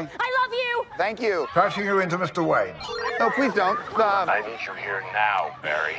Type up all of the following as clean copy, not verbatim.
sorry. I love you. Thank you. Passing you into Mr. Wayne. No, please don't. I need you here now, Barry.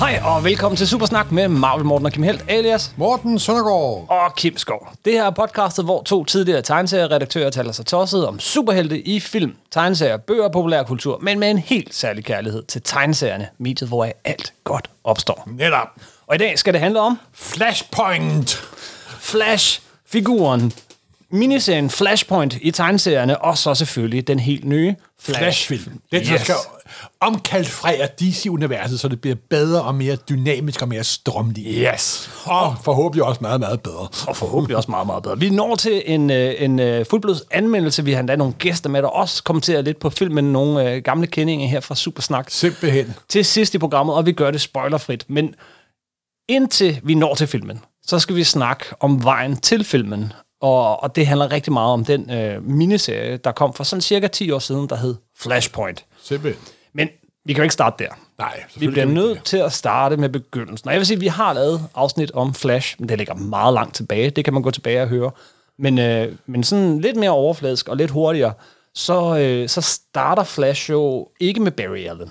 Hej og velkommen til Supersnak med Marvel Morten og Kim Helt, alias Morten Søndergaard og Kim Skov. Det her er podcastet, hvor to tidligere tegneserieredaktører taler sig tosset om superhelte i film, tegneserier, bøger og populærkultur, men med en helt særlig kærlighed til tegneserierne, mediet, hvor alt godt opstår. Netop. Og i dag skal det handle om Flashpoint. Flash-figuren. Miniserien Flashpoint i tegneserierne, og så selvfølgelig den helt nye Flash-film. Den skal omkalfrere DC-universet, så det bliver bedre og mere dynamisk og mere strømlignet. Yes. Og forhåbentlig også meget, meget bedre. Vi når til en fuldblods anmeldelse. Vi har endda nogle gæster med, der også kommenterer lidt på filmen. Nogle gamle kendinge her fra Supersnak. Simpelthen. Til sidst i programmet, og vi gør det spoilerfrit. Men indtil vi når til filmen, så skal vi snakke om vejen til filmen. Og det handler rigtig meget om den miniserie, der kom for sådan cirka 10 år siden, der hed Flashpoint. Simpelthen. Men vi kan jo ikke starte der. Nej, vi bliver nødt til at starte med begyndelsen. Og jeg vil sige, at vi har lavet afsnit om Flash, men det ligger meget langt tilbage. Det kan man gå tilbage og høre. Men sådan lidt mere overfladisk og lidt hurtigere, så starter Flash jo ikke med Barry Allen.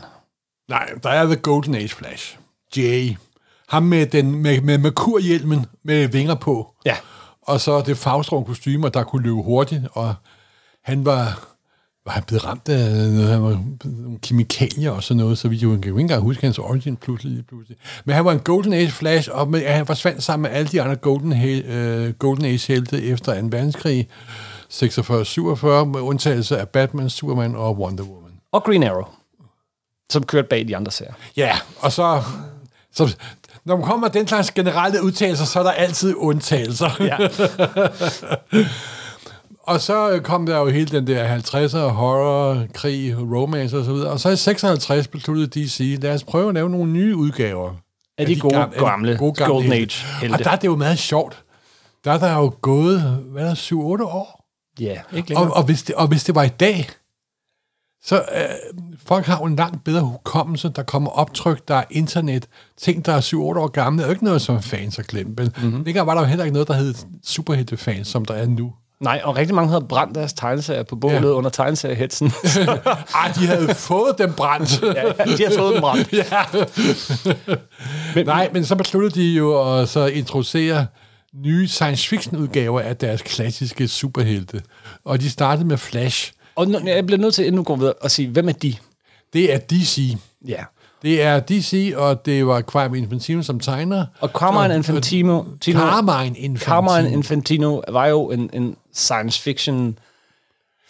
Nej, der er The Golden Age Flash. Jay. Ham med merkurhjelmen med vinger på. Ja. Og så det farvestrålende kostymer, der kunne løbe hurtigt, og han var blevet ramt af nogle kemikalier og sådan noget, så vi jo ikke engang huske hans origin pludselig. Men han var en Golden Age Flash, og han forsvandt sammen med alle de andre Golden Age-helte efter 2. verdenskrig, 46-47, med undtagelse af Batman, Superman og Wonder Woman. Og Green Arrow, som kørte bag de andre serier. Ja, og så når man kommer den slags generelle udtalelser, så er der altid undtagelser. Ja. Og så kom der jo hele den der 50'er, horror, krig, romance og så videre. Og så i 56 besluttede DC, lad os prøve at lave nogle nye udgaver. Af de gode gamle Golden Age. Og der er det jo meget sjovt. Der er jo gået, 7-8 år? Ja, ikke længere. Og hvis det var i dag, så folk har jo en langt bedre hukommelse, der kommer optryk, der er internet, ting, der er 7-8 år gamle, er jo ikke noget, som fans har glemt. Men dengang var der jo heller ikke noget, der hed superheltefans, som der er nu. Nej, og rigtig mange havde brændt deres tegneserier på bålet under tegneseriehetsen. Ej, de havde fået dem brændt. Nej, men så besluttede de jo at så introducere nye science fiction-udgaver af deres klassiske superhelte. Og de startede med Flash. Og jeg bliver nødt til, inden du går videre, at sige, hvem er de? Det er DC. Ja. Det er DC, og det var Carmine Infantino som tegner. Og Carmine Infantino var jo en science fiction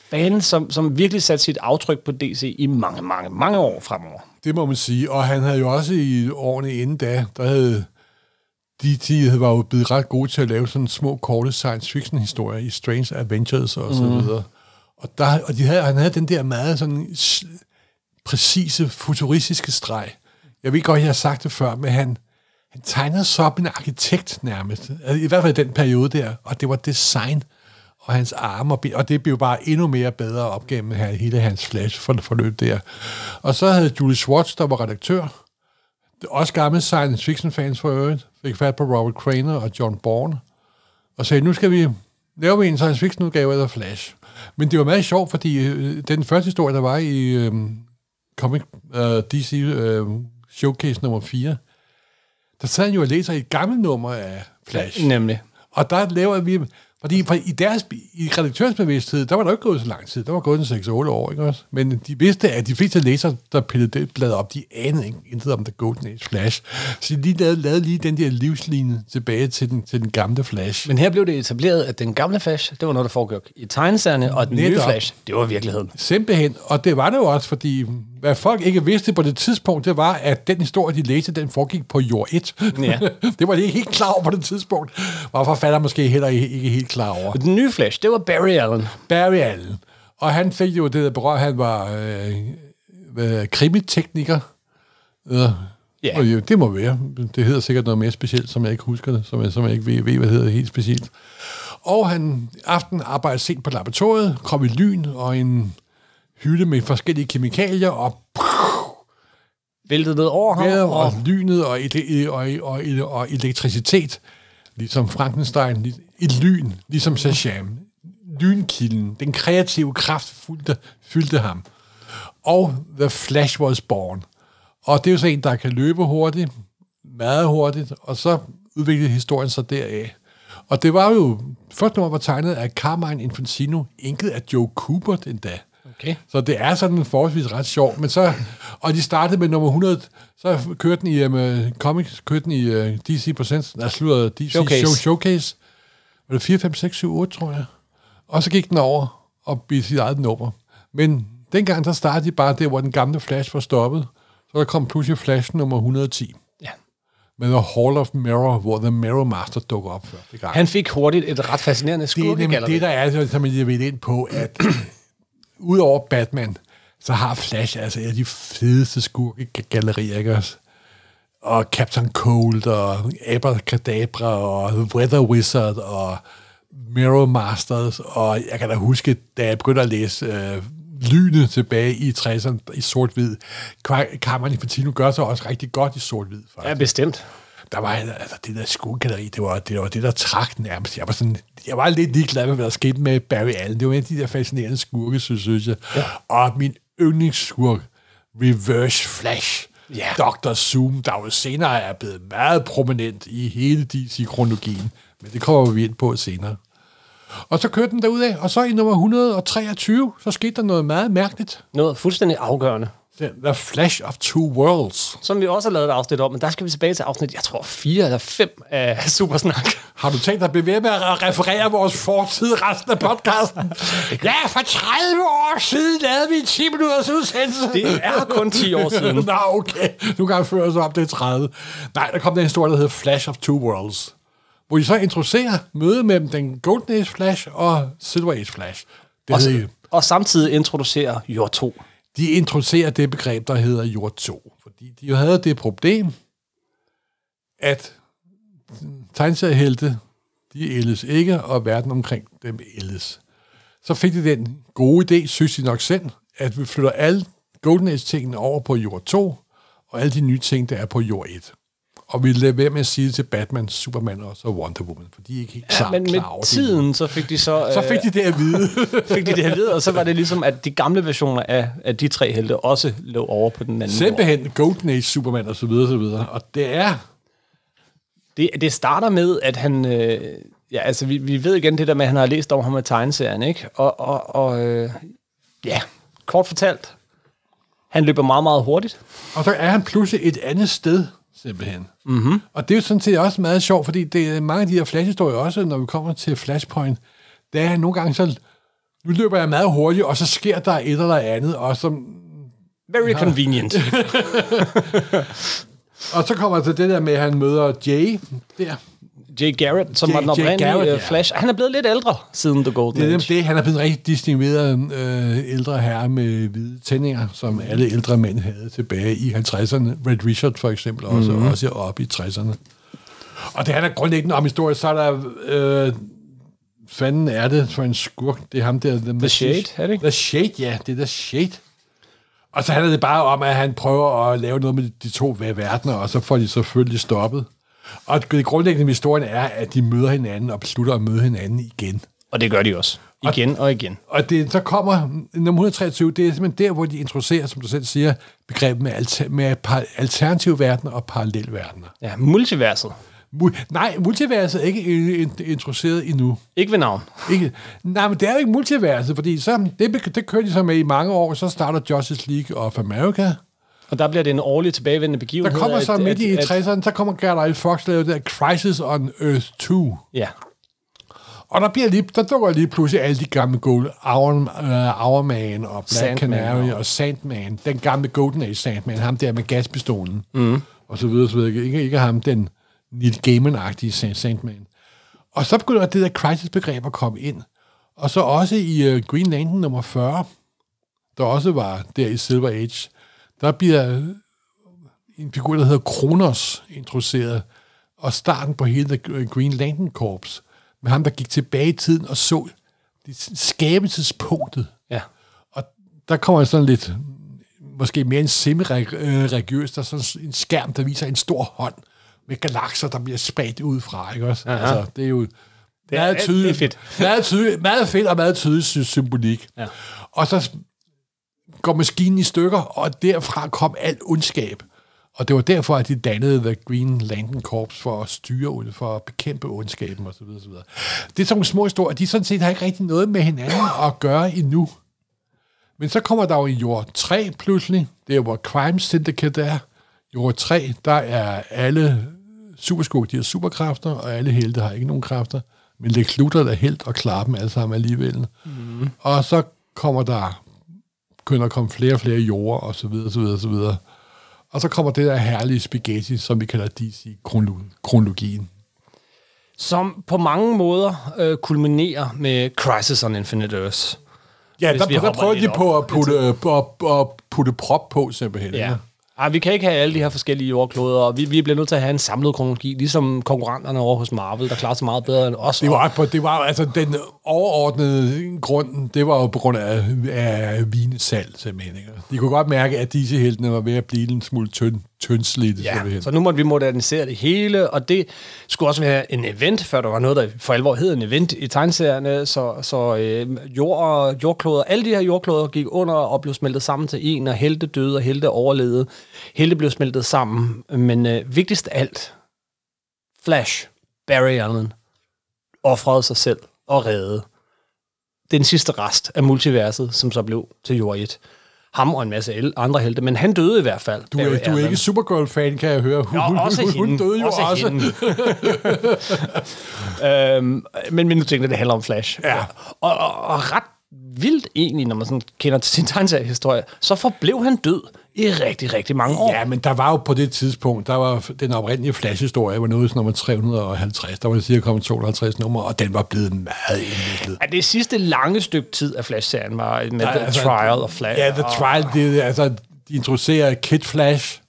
fan, som virkelig satte sit aftryk på DC i mange, mange, mange år fremover. Det må man sige, og han havde jo også i årene inden da, der havde DC var jo blevet ret gode til at lave sådan små, korte science fiction historier i Strange Adventures og så videre. Og han havde den der meget sådan præcise, futuristiske streg. Jeg ved godt, jeg har sagt det før, men han tegnede så op en arkitekt nærmest. I hvert fald i den periode der. Og det var design og hans arme. Og det blev bare endnu mere bedre op gennem hele hans Flash forløb der. Og så havde Julie Schwartz, der var redaktør. Også gamle science fiction fans for øvrigt. Fik fat på Robert Craner og John Byrne. Og sagde, nu skal vi lave en science fiction udgave af Flash. Men det var meget sjovt, fordi den første historie, der var i DC Showcase nummer 4, der sad han jo og læser et gammelt nummer af Flash. Nemlig. Og der laver vi... Fordi i redaktørsbevidsthed, der var der ikke gået så lang tid. Der var gået en 6-8 år, ikke også? Men de vidste, at de fleste læsere, der pillede det blad op, de anede intet om The Golden Age Flash. Så de lavede lige den der livslinje tilbage til den gamle Flash. Men her blev det etableret, at den gamle Flash, det var noget, der foregik i tegneserierne, og den nye Flash, det var virkeligheden. Simpelthen, og det var det jo også, fordi hvad folk ikke vidste på det tidspunkt, det var, at den historie, de læste, den foregik på jord 1. Ja. Det var de ikke helt klar over på det tidspunkt. Hvorfor fatter måske heller ikke helt klar over. Den nye Flash, det var Barry Allen. Og han fik jo det der berørt, han var krimitekniker. Yeah. Og jo, det må være. Det hedder sikkert noget mere specielt, som jeg ikke husker det, som jeg ikke ved, hvad hedder helt specielt. Og han aften arbejdede sent på laboratoriet, kom i lyn og en hytte med forskellige kemikalier, og væltede ned over ham, og lynet, og elektricitet, ligesom Frankenstein, et lyn, ligesom Shazam. Lynkilden, den kreative kraft fyldte ham. Og The Flash was born. Og det er jo så en, der kan løbe hurtigt, meget hurtigt, og så udviklede historien sig deraf. Og det var jo, første nummer var tegnet af Carmine Infantino, enket af Joe Kubert endda. Okay. Så det er sådan forholdsvis ret sjovt. Men så, og de startede med nummer 100, så kørte den i Comics, kørte den i DC Showcase. Var det 4, 5, 6, 7, 8, tror jeg. Og så gik den over og blev sit eget nummer. Men dengang, der startede de bare der, hvor den gamle Flash var stoppet. Så der kom pludselig Flash nummer 110. Ja. Med The Hall of Mirror, hvor The Mirror Master dukker op før. Det han fik hurtigt et ret fascinerende skurkegalleri. Det der er, som jeg ved ind på, at udover Batman, så har Flash altså et af de fedeste skurkegallerier, ikke også? Og Captain Cold, og Abracadabra, og Weather Wizard, og Mirror Masters, og jeg kan da huske, da jeg begyndte at læse Lyne tilbage i 60'erne i sort-hvid. Carmine Infantino gør sig også rigtig godt i sort-hvid. Faktisk. Ja, bestemt. Der var altså det der skuegalleri, det var det, der trak nærmest. Jeg var lidt ligeglad med, hvad der skete med Barry Allen. Det var en af de der fascinerende skurke, synes jeg. Ja. Og min yndlingsskurk, Reverse Flash, ja. Dr. Zoom, der jo senere er blevet meget prominent i hele DC-kronologien. Men det kommer vi ind på senere. Og så kørte den derudad, og så i nummer 123, så skete der noget meget mærkeligt. Noget fuldstændig afgørende. The Flash of Two Worlds. Som vi også har lavet et afsnit om, men der skal vi tilbage til afsnit, jeg tror 4 eller 5 af Supersnak. Har du tænkt dig at blive ved med at referere vores fortid resten af podcasten? Ja, for 30 år siden lavede vi en 10 minutters udsendelse. Det er kun 10 år siden. Nå, okay. Nu kan jeg føre sig op, det er 30. Nej, der kom den historie, der hedder Flash of Two Worlds, hvor de så introducerer møde mellem den Golden Age Flash og Silver Age Flash. Og samtidig introducerer Jord 2. De introducerer det begreb, der hedder Jord 2. Fordi de jo havde det problem, at tegneseriehelte, de ældes ikke, og verden omkring dem ældes. Så fik de den gode idé, synes de nok selv, at vi flytter alle Golden Age-tingene over på Jord 2, og alle de nye ting, der er på Jord 1. Og vi lader være med at sige til Batman, Superman og så Wonder Woman, for de er ikke helt klart klar over det. Men med tiden, så fik de så... så fik de det at vide. Og så var det ligesom, at de gamle versioner af de tre helte også lå over på den anden måde. Simpelthen Golden Age, Superman og så videre, så videre. Og det er... Det starter med, at han... ja, altså, vi ved igen det der med, at han har læst om ham med tegneserien, ikke? Ja, kort fortalt. Han løber meget, meget hurtigt. Og så er han pludselig et andet sted, simpelthen. Mm-hmm. Og det er jo sådan set også meget sjovt, fordi det er mange af de her Flash-historier også, når vi kommer til Flashpoint, der er nogle gange så, nu løber jeg meget hurtigt, og så sker der et eller andet, og så... Very convenient. Og så kommer til det der med, at han møder Jay der. Jay Garrick, som var den oprindelige Flash. Han er blevet lidt ældre siden The Golden Age. Det, han er blevet en rigtig distingueret ældre herre med hvide tændinger, som alle ældre mænd havde tilbage i 50'erne. Red Richard for eksempel også, mm-hmm. Også oppe i 60'erne. Og det handler grundlæggende om historie, så er der... fanden er det for en skurk? Det er ham der... The Shade, er det ikke? The Shade, ja. Det er The Shade. Og så handler det bare om, at han prøver at lave noget med de to verdener, og så får de selvfølgelig stoppet. Og det grundlæggende med historien er, at de møder hinanden og beslutter at møde hinanden igen. Og det gør de også. Igen og igen. Og det, så kommer nummer 123, det er simpelthen der, hvor de introducerer, som du selv siger, begrebet med alternative verdener og parallelverdener. Ja, multiverset. Multiverset er ikke introduceret endnu. Ikke ved navn. Ikke. Nej, men det er jo ikke multiverset, fordi så, det kører de så med i mange år, så starter Justice League of America. Og der bliver det en årlig tilbagevendende begivenhed. Der kommer så midt i 60'erne, så kommer Gary Fox lavet der Crisis on Earth 2. Ja. Og der dukker lige pludselig alle de gamle gode Hourman og Black Sandman, Canary og Sandman. Den gamle Golden Age Sandman, ham der med gaspistolen. Mm. Og så videre, så videre. Ikke ham, den Neil Gaiman-agtige Sandman. Og så begynder det der Crisis-begreb at komme ind. Og så også i Green Lantern nummer 40, der også var der i Silver Age, der bliver en figur, der hedder Kronos, introduceret, og starten på hele Green Lantern Corps, med ham, der gik tilbage i tiden og så skabelsespunktet. Ja. Og der kommer sådan lidt, måske mere en semi-religiøs, der er sådan en skærm, der viser en stor hånd med galakser, der bliver spadt ud fra, ikke også? Altså, det er jo meget tydeligt, meget fedt og meget tydelig symbolik. Ja. Og så går maskinen i stykker, og derfra kom alt ondskab. Og det var derfor, at de dannede The Green Lantern Corps for at styre, for at bekæmpe ondskaben osv. osv. Det er sådan nogle små historier, de sådan set har ikke rigtig noget med hinanden at gøre endnu. Men så kommer der jo i Jord 3 pludselig, det er hvor Crime Syndicate er. Jord 3, der er alle superskurke, de har superkræfter, og alle helte har ikke nogen kræfter. Men det klutter der helt og klarer dem alle sammen alligevel. Mm. Og så kommer der, begynder at komme flere og flere jorder, og så videre, så videre, så videre. Og så kommer det der herlige spaghetti, som vi kalder DC-kronologien. Som på mange måder kulminerer med Crisis on Infinite Earths. Ja, der prøver de på at putte prop på, simpelthen. Ja. Ej, vi kan ikke have alle de her forskellige jordkloder, og vi bliver nødt til at have en samlet kronologi, ligesom konkurrenterne over hos Marvel, der klarer sig meget bedre end os. Det var altså den overordnede grund, det var jo på grund af vinesal, simpelthen. Ikke? De kunne godt mærke, at disse heltene var ved at blive en smule tyndslidte. Ja, så nu måtte vi modernisere det hele, og det skulle også være en event, før der var noget, der for alvor hed en event i tegneserierne, jordkloder, alle de her jordkloder gik under og blev smeltet sammen til en, og helte døde, og helte overlevede. Helte blev smeltet sammen, men vigtigst af alt, Flash, Barry Allen, offrede sig selv og reddede den sidste rest af multiverset, som så blev til Jord 1. Ham og en masse andre helte, men han døde i hvert fald. Du er ikke Supergirl-fan, kan jeg høre. Hun døde jo også. Men nu tænkte jeg, det handler om Flash. Ja. Og ret vildt egentlig, når man sådan kender til sin tegneseriehistorie, så forblev han død i rigtig, rigtig mange år. Ja, men der var jo på det tidspunkt, der var den oprindelige Flash-historie, var noget sådan nummer 350, der var det cirka kommet 52 numre, og den var blevet meget indviklet. Ja, det sidste lange stykke tid af Flash-serien var med Trial og Flash. Ja, The Trial, de introducerer Kid Flash,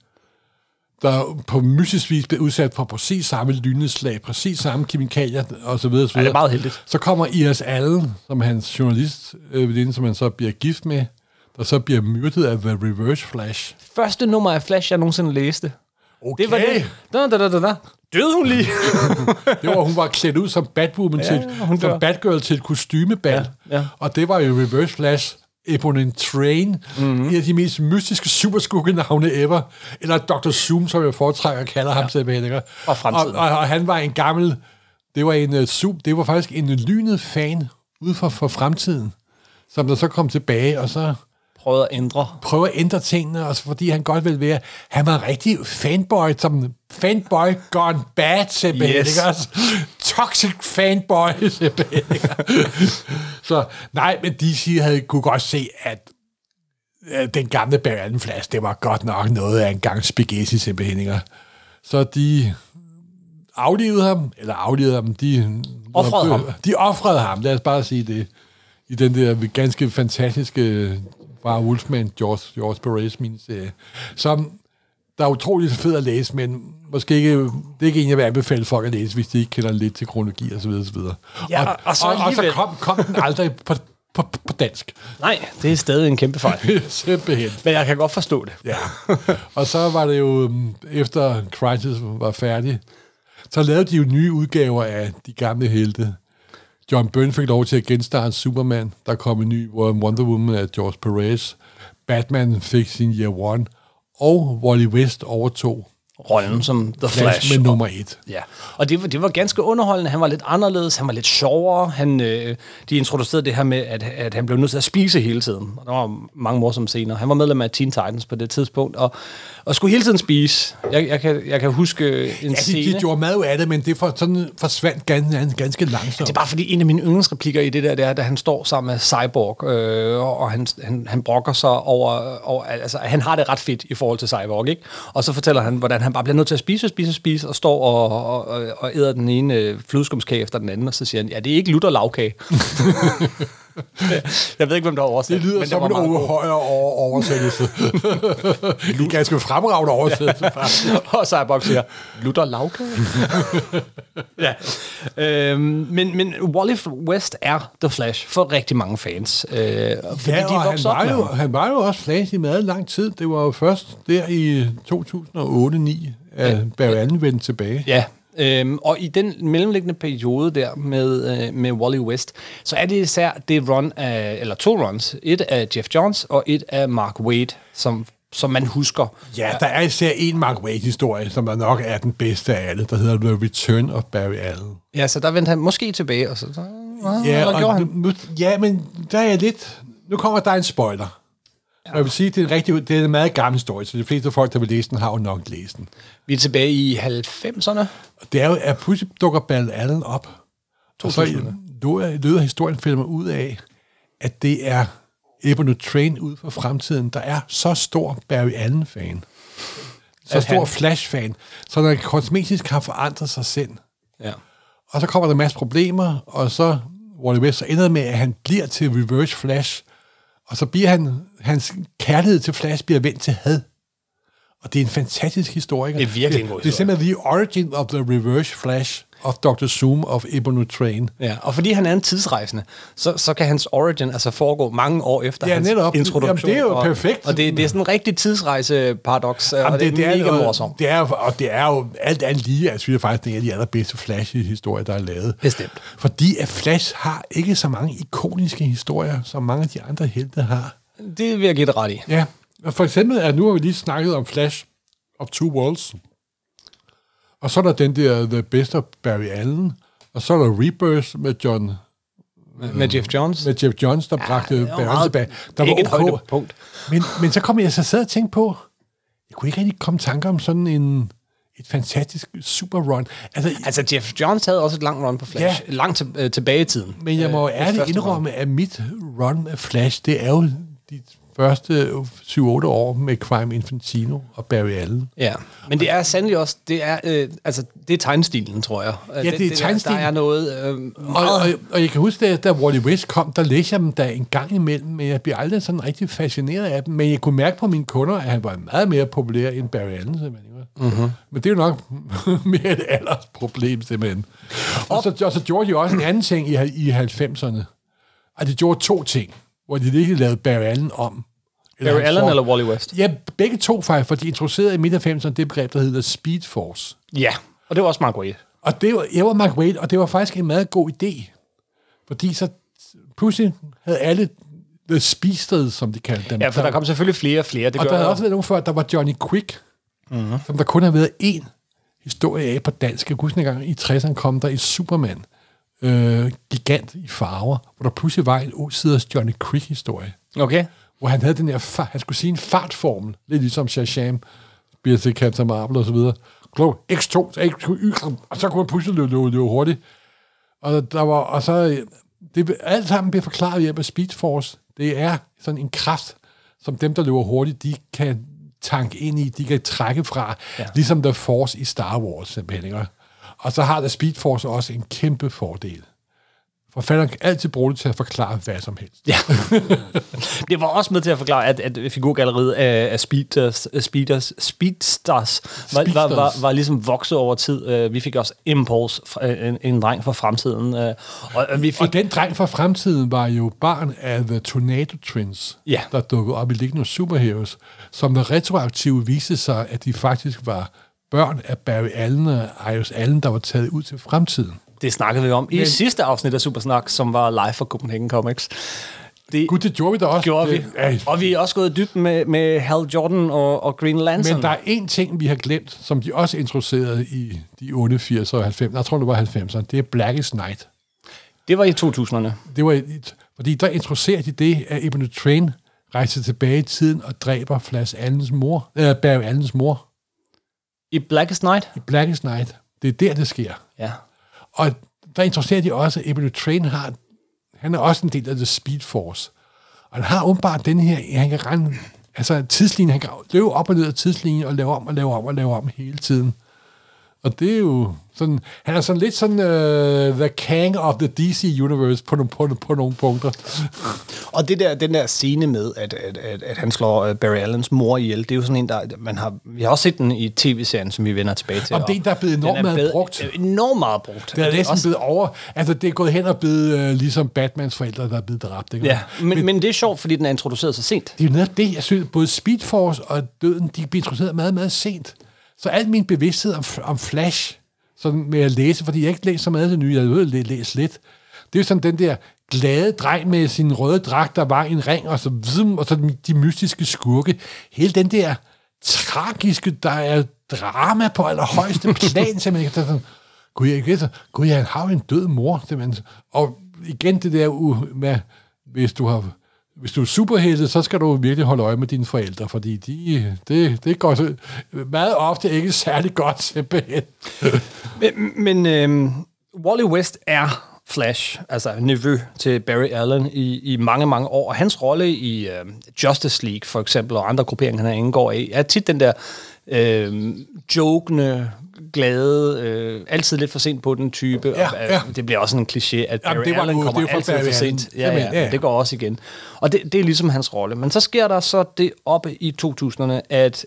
der på mystisk vis blev udsat for præcis samme lyneslag, præcis samme kemikalier, osv. Ja, det er meget heldigt. Så kommer Iris Allen, som hans journalist, som han så bliver gift med, og så bliver myrdet af The Reverse Flash. Første nummer af Flash, jeg nogensinde læste. Okay. Det var det. Døde hun lige? Det var, hun var klædt ud som Batwoman, som Batgirl til et kostymebal. Ja. Og det var jo Reverse Flash, Ebony Train, en af de mest mystiske superskurkenavne ever. Eller Dr. Zoom, som jeg foretrækker, kalder ham tilbage. Og fremtiden. Og han var en gammel... Det var faktisk en lynet fan ude for fremtiden, som der så kom tilbage, og så... Prøve at ændre tingene, også fordi han godt ville være... Han var rigtig fanboy, som fanboy gone bad, simpelthen. Yes. Også? Toxic fanboy, simpelthen. Så nej, men DC kunne godt se, at den gamle Barry Allen Flash, det var godt nok noget af en gang spaghetti, simpelthen. Ikke? Så de aflivede ham. De ofrede ham, lad os bare sige det. I den der ganske fantastiske... var Wolfman, George Perez, miniserie, som der er utroligt fed at læse, men måske ikke, det er ikke en, jeg vil anbefale folk at læse, hvis de ikke kender lidt til kronologi osv. Ja, og så kom den aldrig på dansk. Nej, det er stadig en kæmpe fejl. Simpelthen. Men jeg kan godt forstå det. Ja. Og så var det jo, efter Crisis var færdig, så lavede de jo nye udgaver af de gamle helte. John Byrne fik lov til at genstarte Superman. Der kom en ny Wonder Woman af George Perez. Batman fik sin Year One. Og Wally West overtog rollen som The Flash med nummer 1. Ja. Og det var ganske underholdende. Han var lidt anderledes. Han var lidt sjovere. De introducerede det her med, at han blev nødt til at spise hele tiden. Og der var mange morsomme scener. Han var medlem af Teen Titans på det tidspunkt. Og skulle hele tiden spise. Jeg kan huske en scene. De gjorde mad af det, men det forsvandt ganske langsomt. Ja, det er bare fordi en af mine yndlingsreplikker i det der, det er, da han står sammen med Cyborg, og han brokker sig over... Altså, han har det ret fedt i forhold til Cyborg, ikke? Og så fortæller han, hvordan han bare bliver nødt til at spise, og står og æder den ene flødeskumskage efter den anden, og så siger han, ja, det er ikke lutter lavkage. Jeg ved ikke, hvem der har oversat. Det lyder men som en højere oversættelse. En ganske fremragende oversættelse. Og Cyborg siger, Luther Lauke. Ja. Men Wally West er The Flash for rigtig mange fans. Fordi og de han var jo også Flash i meget lang tid. Det var jo først der i 2008-9, at Barry Allen vendte tilbage. Ja. Og i den mellemliggende periode der med Wally West, så er det især det run af, eller to runs, et af Geoff Johns og et af Mark Waid, som man husker. Ja, der er især en Mark Waid-historie, som er nok er den bedste af alle, der hedder The Return of Barry Allen. Ja, så der vendte han måske tilbage, og så men der er lidt... Nu kommer der en spoiler. Ja. Jeg vil sige, det er en meget gammel historie, så de fleste folk, der vil læse den, har jo nok læst den. Vi er tilbage i 90'erne. Det er jo, at pludselig dukker Barry Allen op. Og så løder historien filmer ud af, at det er Ebony Train ud for fremtiden, der er så stor Barry Allen-fan. Så stor Flash-fan. Så der kosmetisk kan forandre sig selv. Ja. Og så kommer der en masse problemer, og så Wally West ender med, at han bliver til Reverse Flash, og så bliver hans kærlighed til Flash bliver vendt til had. Og det er en fantastisk historie. Det er virkelig en god historie. Det er simpelthen the origin of the Reverse Flash of Dr. Zoom of Ebony Train. Ja, og fordi han er en tidsrejsende, så kan hans origin altså foregå mange år efter hans introduktion. Ja, det er jo perfekt. Og det er sådan en rigtig tidsrejseparadoks, og det er mega morsomt. Og det er jo alt andet lige, altså vi er faktisk en af de allerbedste Flash-historier, der er lavet. Bestemt. Fordi at Flash har ikke så mange ikoniske historier, som mange af de andre helte har. Det vil jeg give det ret i. Ja. For eksempel, at nu har vi lige snakket om Flash of Two Worlds, og så er der den der The Best of Barry Allen, og så er der Rebirth med Geoff Johns. Med Geoff Johns, der bragte Barry tilbage. Der var ikke et højdepunkt. Men så kom jeg så sad og tænkte på, jeg kunne ikke rigtig komme tanker om sådan et fantastisk super run. Altså Geoff Johns havde også et langt run på Flash, langt tilbage i tiden. Men jeg må ærligt indrømme, at mit run med Flash, det er jo de første 7-8 år med Carmine Infantino og Barry Allen. Ja, men det er sandelig også, det er tegnestilen, tror jeg. Ja, det er tegnestilen. Der er noget... Og jeg kan huske, at da Wally West kom, der læste jeg dem der en gang imellem, men jeg blev aldrig sådan rigtig fascineret af dem, men jeg kunne mærke på mine kunder, at han var meget mere populær end Barry Allen, simpelthen. Mm-hmm. Men det er jo nok mere et aldersproblem, simpelthen. Og så gjorde de også en anden ting i 90'erne. Og de gjorde to ting, hvor de ikke lavede Barry Allen om. Barry Allen eller Wally West? Ja, begge to faktisk, for de introducerede i midt af 50'erne det begreb, der hedder Speed Force. Ja, og det var også Mark Waid. Og det var Mark Waid, og det var faktisk en meget god idé. Fordi så pludselig havde alle The Speedsters, som de kaldte dem. Ja, for der kom selvfølgelig flere og flere. Og der havde også været nogen før, der var Johnny Quick, mm-hmm, som der kun havde været én historie af på dansk. Jeg husker en gang i 60'erne kom der i Superman. Gigant i farver, hvor der pludselig var en åsiders Johnny Quick-historie. Okay. Hvor han havde den her han skulle sige en fartformel, lidt ligesom Shazam, BC Captain Marvel og så videre. Klog, X2, X2, og så kunne han pludselig løbe hurtigt. Og der var, og så alt sammen bliver forklaret hjælp af Speed Force. Det er sådan en kraft, som dem, der løber hurtigt, de kan tanke ind i, de kan trække fra, ligesom The Force i Star Wars, simpelthen, ikke? Og så har der Speed Force også en kæmpe fordel. Forfatteren kan altid bruge det til at forklare hvad som helst. Ja. Det var også med til at forklare, at figurgalleriet af Speedstars var ligesom vokset over tid. Vi fik også Impulse, en dreng fra fremtiden. Og den dreng fra fremtiden var jo barn af The Tornado Twins, der dukkede op i Legion of Superheroes, som der retroaktivt viste sig, at de faktisk var børn af Barry Allen og Iris Allen, der var taget ud til fremtiden. Det snakkede vi om i sidste afsnit af Supersnak, som var live fra Copenhagen Comics. Det gjorde vi da også. Og vi er også gået i dybden med Hal Jordan og Green Lantern. Men der er en ting, vi har glemt, som de også introducerede i de 80'erne og 90'erne. Jeg tror, det var 90'erne. Det er Blackest Night. Det var i 2000'erne. Det var fordi der introducerede de det, at Ebony Train rejser tilbage i tiden og dræber Barry Allens mor. I Blackest Night? I Blackest Night. Det er der, det sker. Ja. Og der interesserer de også, at Ebony Train han er også en del af The Speed Force. Og han har åbenbart den her, han kan rende, altså tidslinjen, han kan løbe op og ned af tidslinjen og lave om hele tiden. Og det er jo sådan, han er sådan lidt sådan the Kang of the DC Universe på nogle punkter. Og det der, den der scene med, at han slår Barry Allens mor ihjel, det er jo sådan en, der vi har også set den i tv-serien, som vi vender tilbage til. Om det er en, der er blevet enormt meget brugt. Enormt meget brugt. Det er næsten også blevet over, altså det er gået hen og blevet ligesom Batmans forældre, der er blevet dræbt. Ikke? Ja, men det er sjovt, fordi den er introduceret så sent. Det er jo netop det, jeg synes, både Speed Force og Døden, de bliver introduceret meget, meget sent. Så al min bevidsthed om Flash, sådan med at læse, fordi jeg ikke læser så meget af det nye, jeg havde læst lidt, det er jo sådan den der glade dreng med sin røde dragt, der var i en ring, og så de mystiske skurke. Hele den der tragiske, der er drama på allerhøjeste plan, så man kan sådan, gud, han har jo en død mor, simpelthen. Og igen det der med, hvis du er superheldet, så skal du virkelig holde øje med dine forældre, fordi det går så meget ofte ikke særlig godt tilbage. men Wally West er Flash, altså nevø til Barry Allen i mange, mange år, og hans rolle i Justice League for eksempel, og andre grupperinger, han indgår i, er tit den der jokende, glade, altid lidt for sent på den type. Ja, ja. Det bliver også en kliché, at Barry Allen kommer altid for sent. Ja. Det går også igen. Og det er ligesom hans rolle. Men så sker der så det oppe i 2000'erne, at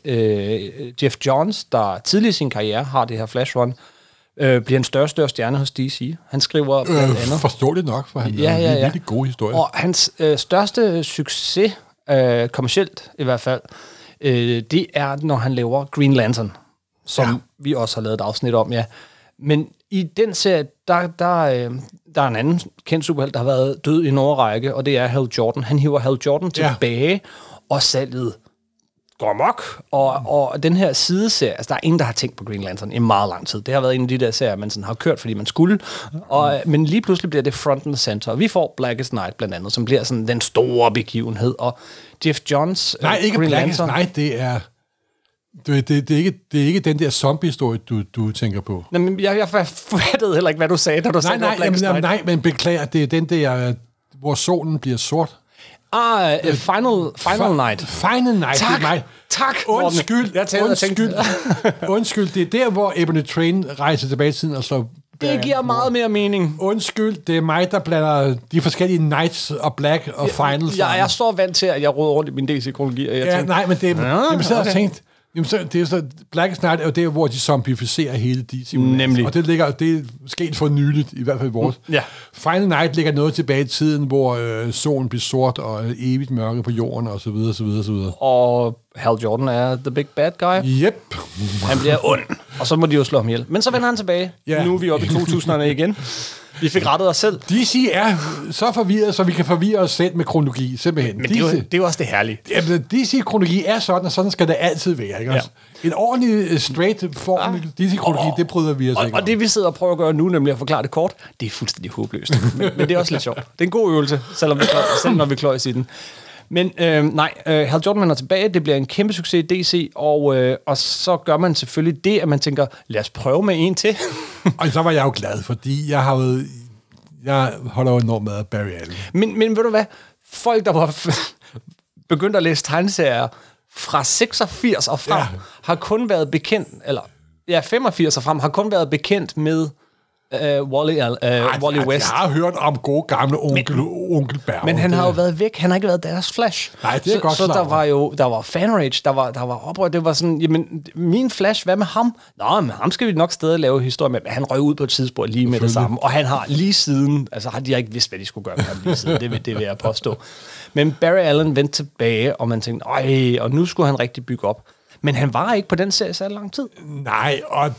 Geoff Johns, der tidlig i sin karriere har det her Flash Run, bliver en større og større stjerne hos DC. Han skriver blandt andet... Forståeligt nok, for han er en virkelig god historie. Og hans største succes, kommercielt i hvert fald, det er, når han laver Green Lantern, som vi også har lavet et afsnit om, ja. Men i den serie, der er en anden kendt superhelt, der har været død i en årrække, og det er Hal Jordan. Han hiver Hal Jordan tilbage, og salget går mok. Og den her sideserie, altså der er ingen, der har tænkt på Green Lantern i meget lang tid. Det har været en af de der serier, man sådan har kørt, fordi man skulle. Men lige pludselig bliver det front and center. Vi får Blackest Night blandt andet, som bliver sådan den store begivenhed. Og Geoff Johns... Nej, ikke Green Blackest Lantern, Night, det er... Det er ikke den der zombie-historie, du tænker på. Nej, men jeg fattede heller ikke, hvad du sagde, da du sagde Blackest Night. Nej, men beklager, det er den der, hvor solen bliver sort. Final Night. Final Night, tak, det er mig. Tak, Undskyld, det er der, hvor Ebony Train rejser tilbage til tiden og slår... Det giver meget mere mening. Undskyld, det er mig, der blander de forskellige Knights og Black og Finals. Jeg er så vant til, at jeg roder rundt i min DC-kronologi. Nej, men det er tænkt... Jamen, så det er så Blackest Night er jo der, hvor de zombificerer hele DC. Nemlig. Og det er sket for nyligt, i hvert fald i vores. Ja. Final Night ligger noget tilbage i tiden, hvor solen bliver sort og evigt mørke på jorden, og så videre, så videre, så videre. Og Hal Jordan er the big bad guy. Yep. Han bliver ond, og så må de jo slå ham ihjel. Men så vender han tilbage. Ja. Nu er vi oppe i 2000'erne igen. Vi fik rettet os selv. DC er så forvirret, så vi kan forvirre os selv med kronologi, simpelthen. Men det er jo også det herlige. DC-kronologi er sådan, og sådan skal det altid være, ikke også? Ja. En ordentlig, straight form DC-kronologi, det bryder vi os ikke. Og det, vi sidder og prøver at gøre nu, nemlig at forklare det kort, det er fuldstændig håbløst. Men det er også lidt sjovt. Det er en god øvelse, selv når vi kløjes i den. Men Hal Jordan vender tilbage, det bliver en kæmpe succes i DC, og så gør man selvfølgelig det, at man tænker, lad os prøve med en til. Og så var jeg jo glad, fordi jeg holder jo enormt med Barry Allen. Men ved du hvad? Folk, der var begyndt at læse tegneserier fra 86 og frem, har kun været bekendt, eller 85 og frem, har kun været bekendt med... Wally West. Jeg har hørt om gode gamle onkel Barry. Men han har jo været væk. Han har ikke været deres Flash. Nej, det er godt. Så der var fanrage, der var oprør. Det var sådan, jamen, min Flash, hvad med ham? Nå, men ham skal vi nok stadig lave historie med. Men han røg ud på et tidspunkt lige med det samme. Og han har lige siden, altså har de ikke vidst, hvad de skulle gøre med ham lige siden. Det vil jeg påstå. Men Barry Allen vendte tilbage, og man tænkte, og nu skulle han rigtig bygge op. Men han var ikke på den serie så lang tid. Nej, og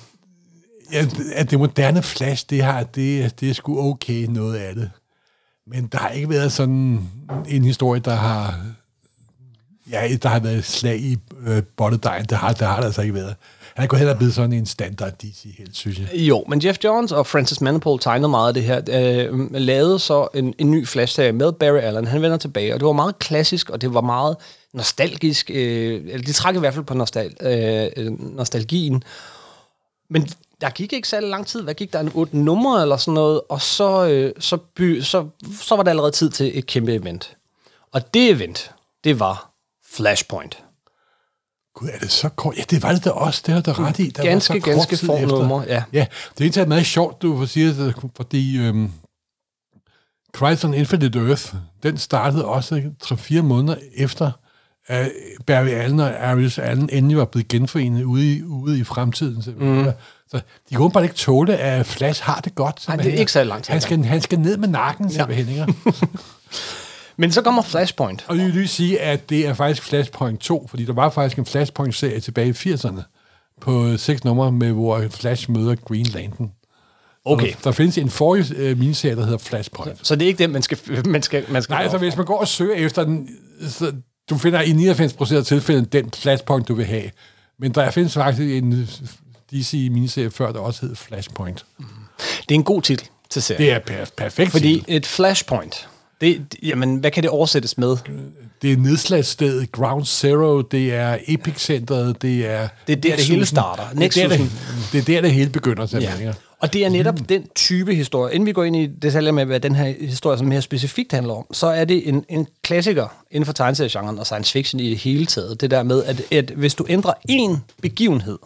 at det moderne Flash, det er sgu okay noget af det. Men der har ikke været sådan en historie, der har været slag i bolledejen. Det har der altså ikke været. Han kunne heller blevet sådan en standard DC helt, synes jeg. Jo, men Geoff Johns og Francis Manapul tegnede meget af det her. Lavede så en ny Flash-serie med Barry Allen. Han vender tilbage, og det var meget klassisk, og det var meget nostalgisk. De trak i hvert fald på nostalgien. Men der gik ikke særlig lang tid. Hvad gik der? En 8 numre eller sådan noget? Og så var det allerede tid til et kæmpe event. Og det event, det var Flashpoint. Gud, er det så kort? Ja, det var det da også, det har du ret i. Der ganske, var så ganske få numre, ja. Ja, det er egentlig meget sjovt, du siger, fordi Krypton Infinite Earth, den startede også 3-4 måneder efter, at Barry Allen og Iris Allen endelig var blevet genforenet ude i fremtiden. Så de kunne bare ikke tåle, at Flash har det godt. Nej, det er ikke så langt. Han skal ned med nakken, siger Henninger. Men så kommer Flashpoint. Og jeg vil lige sige, at det er faktisk Flashpoint 2, fordi der var faktisk en Flashpoint-serie tilbage i 80'erne på 6 numre, med hvor Flash møder Green Lantern. Okay. Der findes en forrige miniserie, der hedder Flashpoint. Så det er ikke det, man skal nej, så hvis man går og søger efter den, så du finder i 99% af tilfælde den Flashpoint, du vil have. Men der findes faktisk en DC-miniserie før, der også hed Flashpoint. Det er en god titel til serien. Det er perfekt. Fordi titel. Et Flashpoint... Jamen, hvad kan det oversættes med? Det er nedslagsstedet, Ground Zero, det er Epic-centret, det er... Det er der, det hele starter. Det er der, det hele begynder, simpelthen. Ja. Og det er netop den type historie. Inden vi går ind i detaljer med, hvad den her historie, som her specifikt handler om, så er det en klassiker inden for tegneseriegenren og science fiction i det hele taget. Det der med, at hvis du ændrer én begivenhed,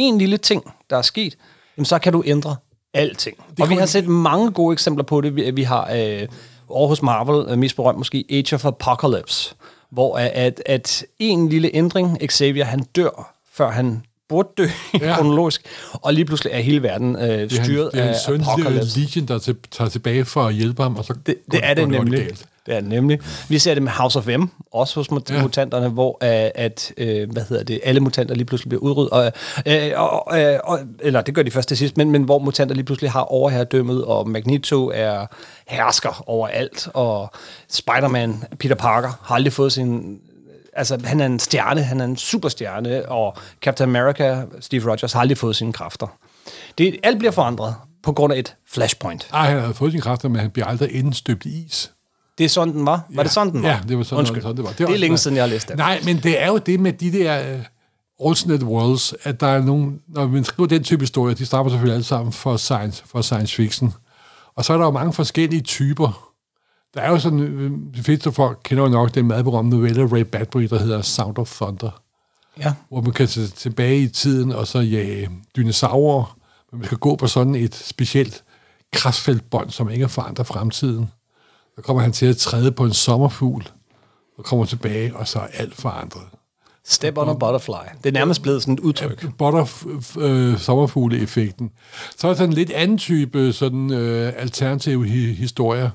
én lille ting, der er sket, jamen, så kan du ændre alting. Og vi har set mange gode eksempler på det. Vi har... og hos Marvel, mest berømt måske, Age of Apocalypse, hvor at en lille ændring, Xavier, han dør, før han burde dø, kronologisk, og lige pludselig er hele verden styret af Apocalypse. Det er en sønlig legion, der tager tilbage for at hjælpe ham, og så det er det nemlig. Vi ser det med House of M, også hos mutanterne, hvor alle mutanter lige pludselig bliver udryddet, eller det gør de først til sidst, men hvor mutanter lige pludselig har overherredømmet, og Magneto er hersker overalt, og Spider-Man, Peter Parker, har aldrig fået sin... Altså, han er en stjerne, han er en superstjerne, og Captain America, Steve Rogers, har aldrig fået sine kræfter. Alt bliver forandret på grund af et flashpoint. Nej, han havde fået sine kræfter, men han bliver aldrig indstøbt i is. Det er sådan, den var? Var det sådan, den var? Ja, det var sådan, det var. Det er længe siden, jeg har læst det. Nej, men det er jo det med de der alternate worlds, at der er nogen... Når man skriver den type historier, de stammer selvfølgelig alle sammen for science fiction. Og så er der jo mange forskellige typer. Der er jo sådan, de fleste folk kender nok den meget berømte novelle Ray Bradbury, der hedder Sound of Thunder. Ja. Hvor man kan tage tilbage i tiden og så jage dinosaurer, men man skal gå på sådan et specielt kraftfeltbånd, som ikke er forandret fremtiden. Så kommer han til at træde på en sommerfugl, og kommer tilbage, og så er alt forandret. Step on a butterfly. Det er nærmest blevet sådan et udtryk. Sommerfugle-effekten. Så er der sådan en lidt anden type alternative historier,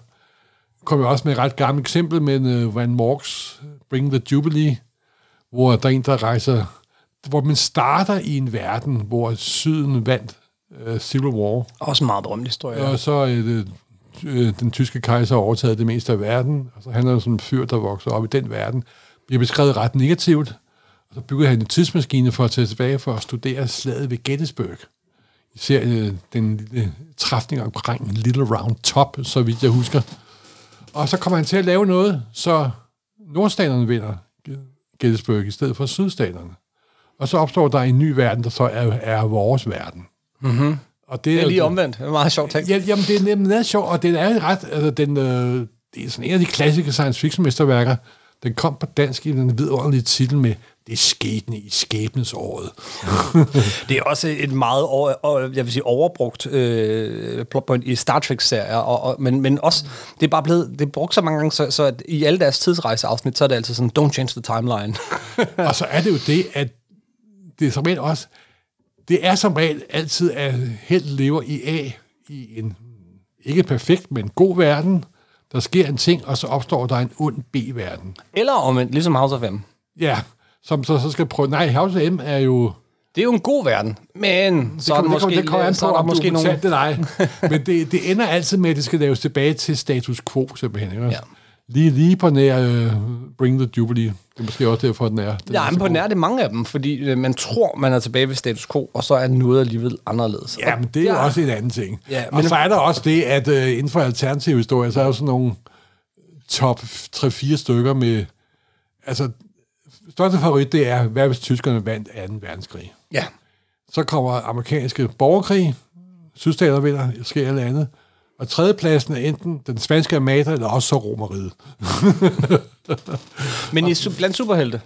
kom jeg også med et ret gammelt eksempel med Van Morgs Bring the Jubilee, hvor der er en, der rejser... Hvor man starter i en verden, hvor syden vandt Civil War. Også en meget berømt historie. Og så den tyske kejser overtaget det meste af verden, og så handler det om en fyr, der vokser op i den verden. Bliver beskrevet ret negativt, og så bygger han en tidsmaskine for at tage tilbage for at studere slaget ved Gettysburg. I ser den lille træfning omkring en Little Round Top, så vidt jeg husker. Og så kommer han til at lave noget, så nordstaterne vinder Gettysburg i stedet for sydstaterne. Og så opstår der en ny verden, der så er vores verden. Mm-hmm. Og det er lige omvendt. Det er meget sjovt ting. Ja, jamen, det er nemlig meget sjovt, og den er ret... Altså, det er sådan en af de klassiske science fiction-mesterværker. Den kom på dansk i den vidunderlige titel med Det er skæbne i skæbnesåret. Det er også et meget overbrugt plotpoint i Star Trek-serier, men også, det er bare blevet, det er brugt så mange gange, så at i alle deres tidsrejseafsnit, så er det altid sådan, don't change the timeline. Og så er det jo det, at det er som regel også, det er som regel altid, at helten lever i en ikke perfekt, men god verden. Der sker en ting, og så opstår der en ond B-verden. Eller omvendt, ligesom House of M. Ja, som så skal prøve... Nej, House of M er jo... Det er jo en god verden, men... Så er der måske nogen... Men det ender altid med, at det skal laves tilbage til status quo, simpelthen. Ja. Lige på nær Bring the Jubilee. Det er måske også derfor, den er... Ja, men på nær det er mange af dem, fordi man tror, man er tilbage ved status quo, og så er noget alligevel anderledes. Ja, men det er jo også en anden ting. Ja, men så er der også det, at inden for alternativ historie, så er der sådan nogle top 3-4 stykker med... Altså, største favorit, det er, hvad hvis tyskerne vandt 2. verdenskrig? Ja. Så kommer amerikanske borgerkrig, sydstater vinder, sker eller andet, og tredjepladsen er enten den spanske armada, eller også så Romeriet. Men blandt superhelte?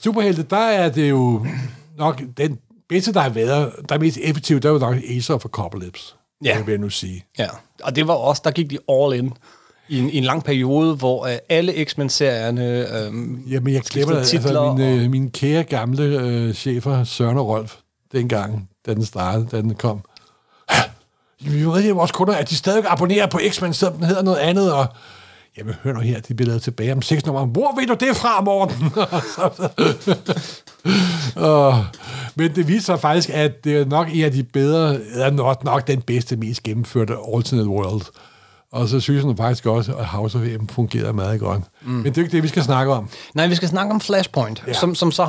superhelte, der er det jo nok den bedste, der har været, der er mest effektiv, der var nok Acer for Copperlips, ja, vil jeg nu sige. Ja, og det var også, der gik de all in i en lang periode, hvor alle X-Men-serierne jamen, jeg glemmer altså mine kære gamle chefer, Søren og Rolf, dengang, da den startede, da den kom. Vi ved jo vores kunder, at de stadig abonnerer på X-Men, selvom den hedder noget andet, og jamen, hør nu her, de bliver lavet tilbage om 6 numre. Hvor ved du det fra, Morten? Men det viser sig faktisk, at det er nok en af de bedre, eller nok den bedste, mest gennemførte alternate world. Og så synes jeg faktisk også, at House of M fungerer meget godt. Mm. Men det er jo ikke det, vi skal snakke om. Nej, vi skal snakke om Flashpoint, ja, som så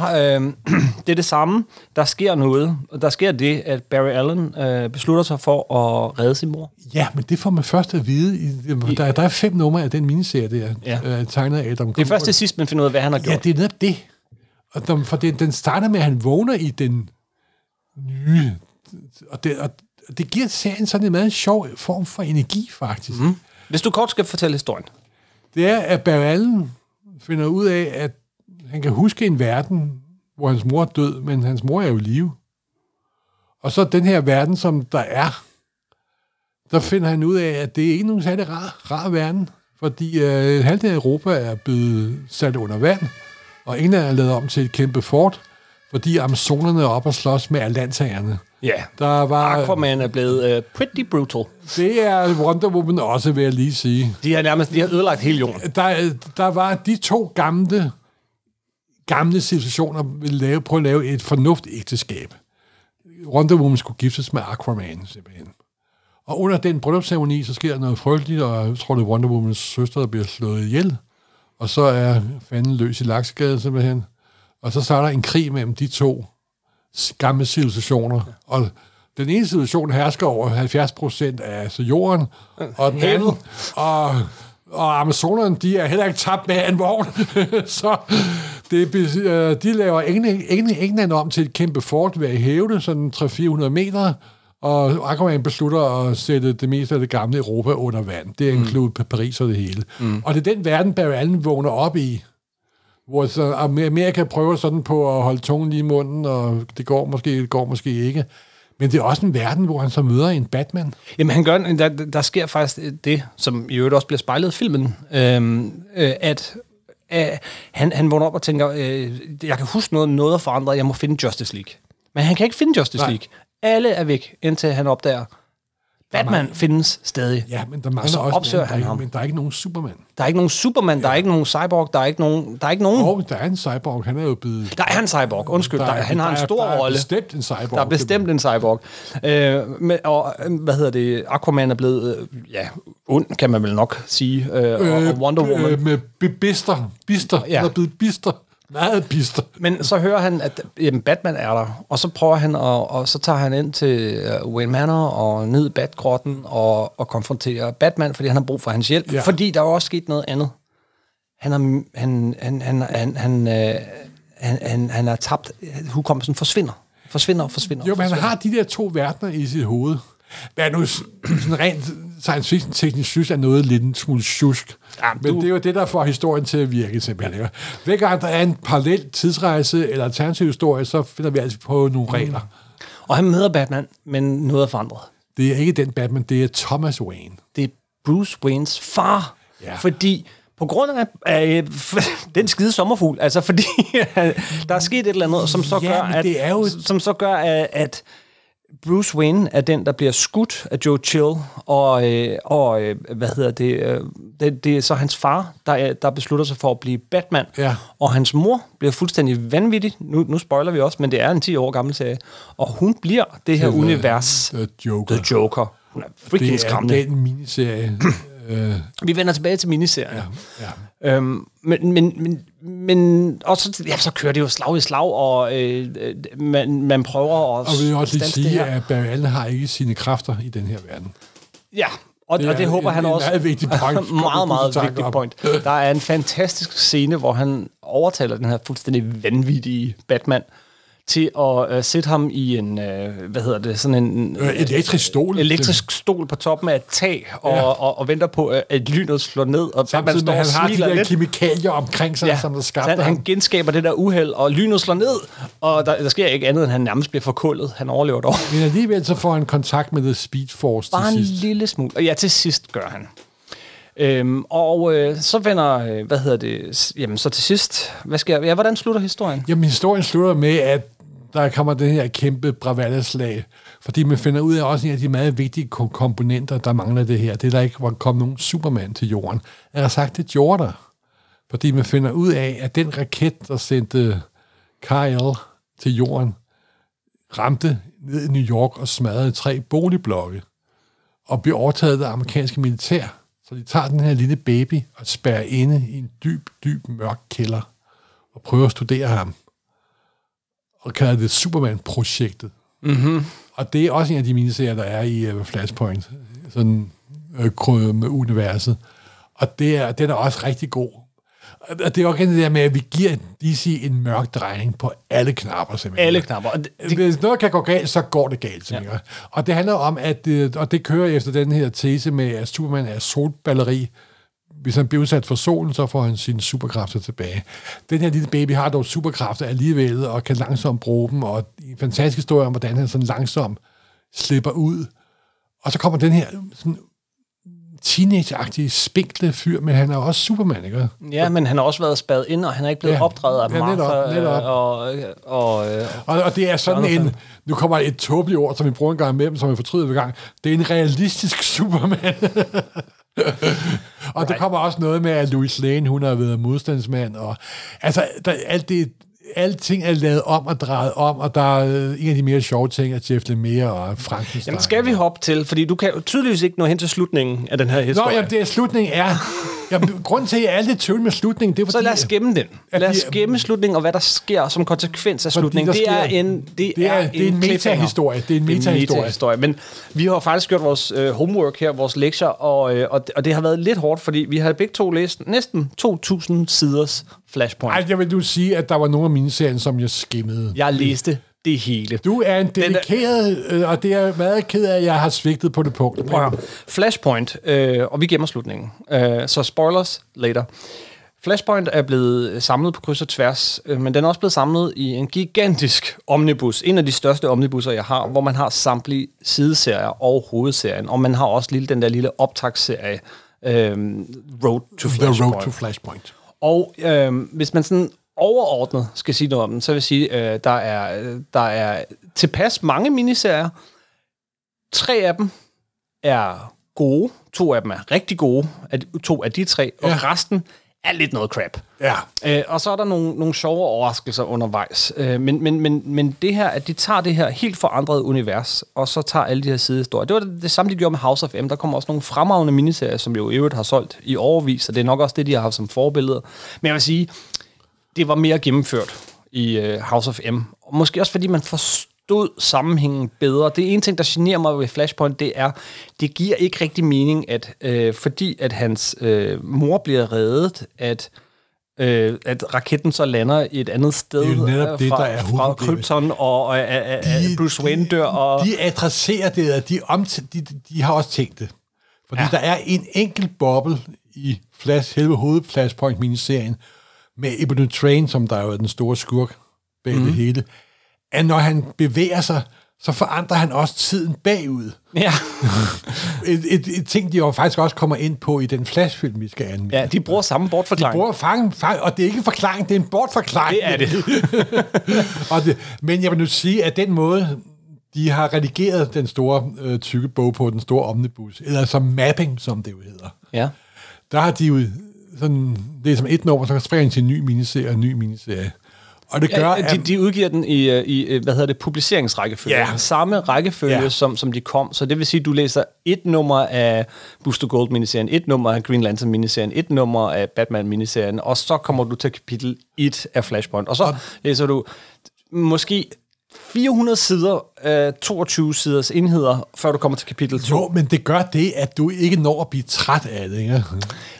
det er det samme. Der sker noget, og der sker det, at Barry Allen beslutter sig for at redde sin mor. Ja, men det får man først at vide. Der er 5 numre af den miniserie, der tegnet af Adam. Det er først til sidst, man finder ud af, hvad han har gjort. Ja, det er netop det. Og den starter med, at han vågner i den nye... Og det giver serien sådan en meget sjov form for energi, faktisk. Mm. Hvis du kort skal fortælle historien. Det er, at Barry Allen finder ud af, at han kan huske en verden, hvor hans mor er død, men hans mor er jo i live. Og så den her verden, som der er, der finder han ud af, at det ikke er nogen særlig rar verden, fordi halvdelen af Europa er blevet sat under vand, og England er lavet om til et kæmpe fort, fordi amazonerne er oppe og slås med atlantsagerne. Ja, yeah. Aquaman er blevet pretty brutal. Det er Wonder Woman også, vil jeg lige sige. De har ødelagt hele jorden. Der var de 2 gamle civilisationer, ville prøve at lave et fornuftigt ægteskab. Wonder Woman skulle giftes med Aquaman, simpelthen. Og under den bryllupsceremoni, så sker der noget frygteligt, og jeg tror, det er Wonder Womans søster, der bliver slået ihjel. Og så er fanden løs i Laksegade, simpelthen. Og så starter en krig mellem de 2 gamle civilisationer, ja, og den ene civilisation hersker over 70% af så jorden, og den anden, og amazonerne, de er heller ikke tabt med en vogn, så de laver England om til et kæmpe fort ved at hæve det, sådan 300-400 meter, og Aquaman beslutter at sætte det meste af det gamle Europa under vand. Det er inkludet Paris og det hele. Mm. Og det er den verden, Barry Allen vågner op i, hvor så Amerika prøver sådan på at holde tungen lige i munden, og det går måske ikke. Men det er også en verden, hvor han så møder en Batman. Jamen, han gør, der sker faktisk det, som i øvrigt også bliver spejlet i filmen, at han vågner op og tænker, jeg kan huske noget er forandret, jeg må finde Justice League. Men han kan ikke finde Justice League. Alle er væk, indtil han opdager, Batman findes stadig. Ja, men der mangler og også ham. Men der er ikke nogen Superman. Der er ikke nogen Cyborg, der er ikke nogen... der er en Cyborg, han er jo blevet... Der er en Cyborg, undskyld. Han har en stor rolle. Der er bestemt en Cyborg. Og Aquaman er blevet, ond, kan man vel nok sige. Og Wonder Woman. Med bister. Ja. Han er blevet bister. Meget bister. Men så hører han, at Batman er der, og så prøver han, og så tager han ind til Wayne Manor og ned i Batgrotten og konfronterer Batman, fordi han har brug for hans hjælp, fordi der er også sket noget andet. Han har tabt, hukommelsen forsvinder. Jo, men han har de der 2 verdener i sit hoved. Hvad nu sådan rent science fiction teknisk synes er noget lidt en smule sjusk. Jamen, men det er jo det, der får historien til at virke, simpelthen. Hver gang der er en parallel tidsrejse eller alternativ historie, så finder vi altid på nogle regler. Og han møder Batman, men noget er forandret. Det er ikke den Batman, det er Thomas Wayne. Det er Bruce Waynes far, fordi... På grund af den skide sommerfugl, altså fordi der er sket et eller andet, som så gør, at Bruce Wayne er den, der bliver skudt af Joe Chill, og det er så hans far, der beslutter sig for at blive Batman, og hans mor bliver fuldstændig vanvittig, nu spoiler vi også, men det er en 10 år gammel serie, og hun bliver det her univers, The Joker. Hun er freaking skræmmende. Det er den miniserie. Vi vender tilbage til miniserien. Ja. Men også, så kører det jo slag i slag, og man prøver at... Og vi vil også lige sige, at Barry Allen har ikke sine kræfter i den her verden. Ja, og det håber han også... Det er en meget vigtig point. Der er en fantastisk scene, hvor han overtaler den her fuldstændig vanvittige Batman til at sætte ham i en, sådan en... elektrisk stol. Elektrisk stol på toppen af et tag, og venter på, at lynet slår ned. Og samtidig med, han har de der kemikalier omkring sig, som der skabte han genskaber det der uheld, og lynet slår ned, og der sker ikke andet, end han nærmest bliver forkullet. Han overlever dog. Men alligevel så får han kontakt med The Speed Force til sidst. Bare en lille smule. Og ja, til sidst gør han. Så vender, jamen så til sidst, hvad sker der? Ja, hvordan slutter historien? Jamen historien slutter med, at der kommer den her kæmpe bravaldeslag, fordi man finder ud af også en af de meget vigtige komponenter, der mangler det her. Det er, der ikke var kommet nogen Superman til jorden. Jeg har sagt, det gjorde der. Fordi man finder ud af, at den raket, der sendte Kyle til jorden, ramte ned i New York og smadrede 3 boligblokke og blev overtaget af amerikanske militær. Så de tager den her lille baby og spærrer inde i en dyb, dyb mørk kælder og prøver at studere ham. Og kalder det Superman-projektet. Mm-hmm. Og det er også en af de miniserier, der er i Flashpoint. Sådan med universet. Og den er også rigtig god. Og det er jo igen det der med, at vi giver DC en mørk drejning på alle knapper, simpelthen. Alle knapper. Hvis noget kan gå galt, så går det galt, simpelthen. Ja. Og det handler om, at og det kører efter den her tese med, at Superman er solballeri. Hvis han bliver udsat for solen, så får han sine superkræfter tilbage. Den her lille baby har dog superkræfter alligevel, og kan langsomt bruge dem, og en fantastisk historie om, hvordan han sådan langsomt slipper ud. Og så kommer den her... sådan teenage-agtige, spinkle fyr, men han er også Superman, ikke? Ja, men han har også været spadet ind, og han er ikke blevet opdraget af Martha. Netop. Og det er sådan en... Nu kommer et tåbeligt ord, som vi bruger en gang med dem, som vi fortryder ved gang. Det er en realistisk Superman. Og der kommer også noget med, at Louise Lane, hun har været modstandsmand, og altså, alting er lavet om og drejet om, og der er en af de mere sjove ting, at Jeff Lemire og Frankenstein... Jamen, skal vi hoppe til? Fordi du kan tydeligvis ikke nå hen til slutningen af den her historie. Nå, jamen, det er slutningen er... Jamen, grunden til, at jeg er lidt tvivl med slutningen, det er fordi... Så lad os gemme den. Lad os gemme slutningen, og hvad der sker som konsekvens af slutningen. Det er en... Det er en metahistorie. Det er en metahistorie. Men vi har faktisk gjort vores homework her, vores lektier, og det har været lidt hårdt, fordi vi har begge to læst næsten 2.000 siders Flashpoint. Ej, jeg vil nu sige, at der var nogle af miniserien, som jeg skimmede. Jeg læste det hele. Du er en dedikeret, og det er meget ked af, at jeg har svigtet på det punkt. Flashpoint, og vi gemmer slutningen. Så spoilers later. Flashpoint er blevet samlet på kryds og tværs, men den er også blevet samlet i en gigantisk omnibus. En af de største omnibusser, jeg har, hvor man har samtlige sideserier og hovedserien, og man har også den der lille optagsserie, Road to Flashpoint. Og hvis man sådan overordnet skal sige noget om den, så vil jeg sige, at der er tilpas mange miniserier. 3 af dem er gode, 2 af dem er rigtig gode, 2 af de 3, og resten er lidt noget crap. Ja. Og så er der nogle sjove overraskelser undervejs. Men det her, at de tager det her helt forandrede univers, og så tager alle de her sidestorier. Det var det samme, de gjorde med House of M. Der kommer også nogle fremragende miniserier, som jo i øvrigt har solgt i årevis, og det er nok også det, de har haft som forbilleder. Men jeg vil sige, det var mere gennemført i House of M. Og måske også, fordi man forstod sammenhængen bedre. Det er en ting, der generer mig ved Flashpoint, det er, det giver ikke rigtig mening, at fordi at hans mor bliver reddet, at raketten så lander et andet sted fra Krypton, og Bruce Wayne dør. De adresserer det, og de har også tænkt det. Fordi der er en enkelt boble i hele hovedflashpoint-miniserien, med Ebony Train, som der jo er den store skurk bag det hele, at når han bevæger sig, så forandrer han også tiden bagud. Ja. et ting, de jo faktisk også kommer ind på i den flashfilm, vi skal anmelde. Ja, de bruger samme bortforklaring. De bruger og det er ikke en forklaring, det er en bortforklaring. Det er det. Men jeg vil nu sige, at den måde, de har redigeret den store tykke bog på, den store omnibus, eller så mapping, som det jo hedder, der har de jo... Sådan, det er som et nummer, så kan springe til en ny miniserie og en ny miniserie. Og det gør, de udgiver den i publiceringsrækkefølge. Yeah. Samme rækkefølge, som de kom. Så det vil sige, at du læser et nummer af Booster Gold-miniserien, et nummer af Green Lantern-miniserien, et nummer af Batman-miniserien, og så kommer du til kapitel 1 af Flashpoint. Og så læser du måske 400 sider 22 siders enheder, før du kommer til kapitel 2. Jo, men det gør det, at du ikke når at blive træt af det, ikke?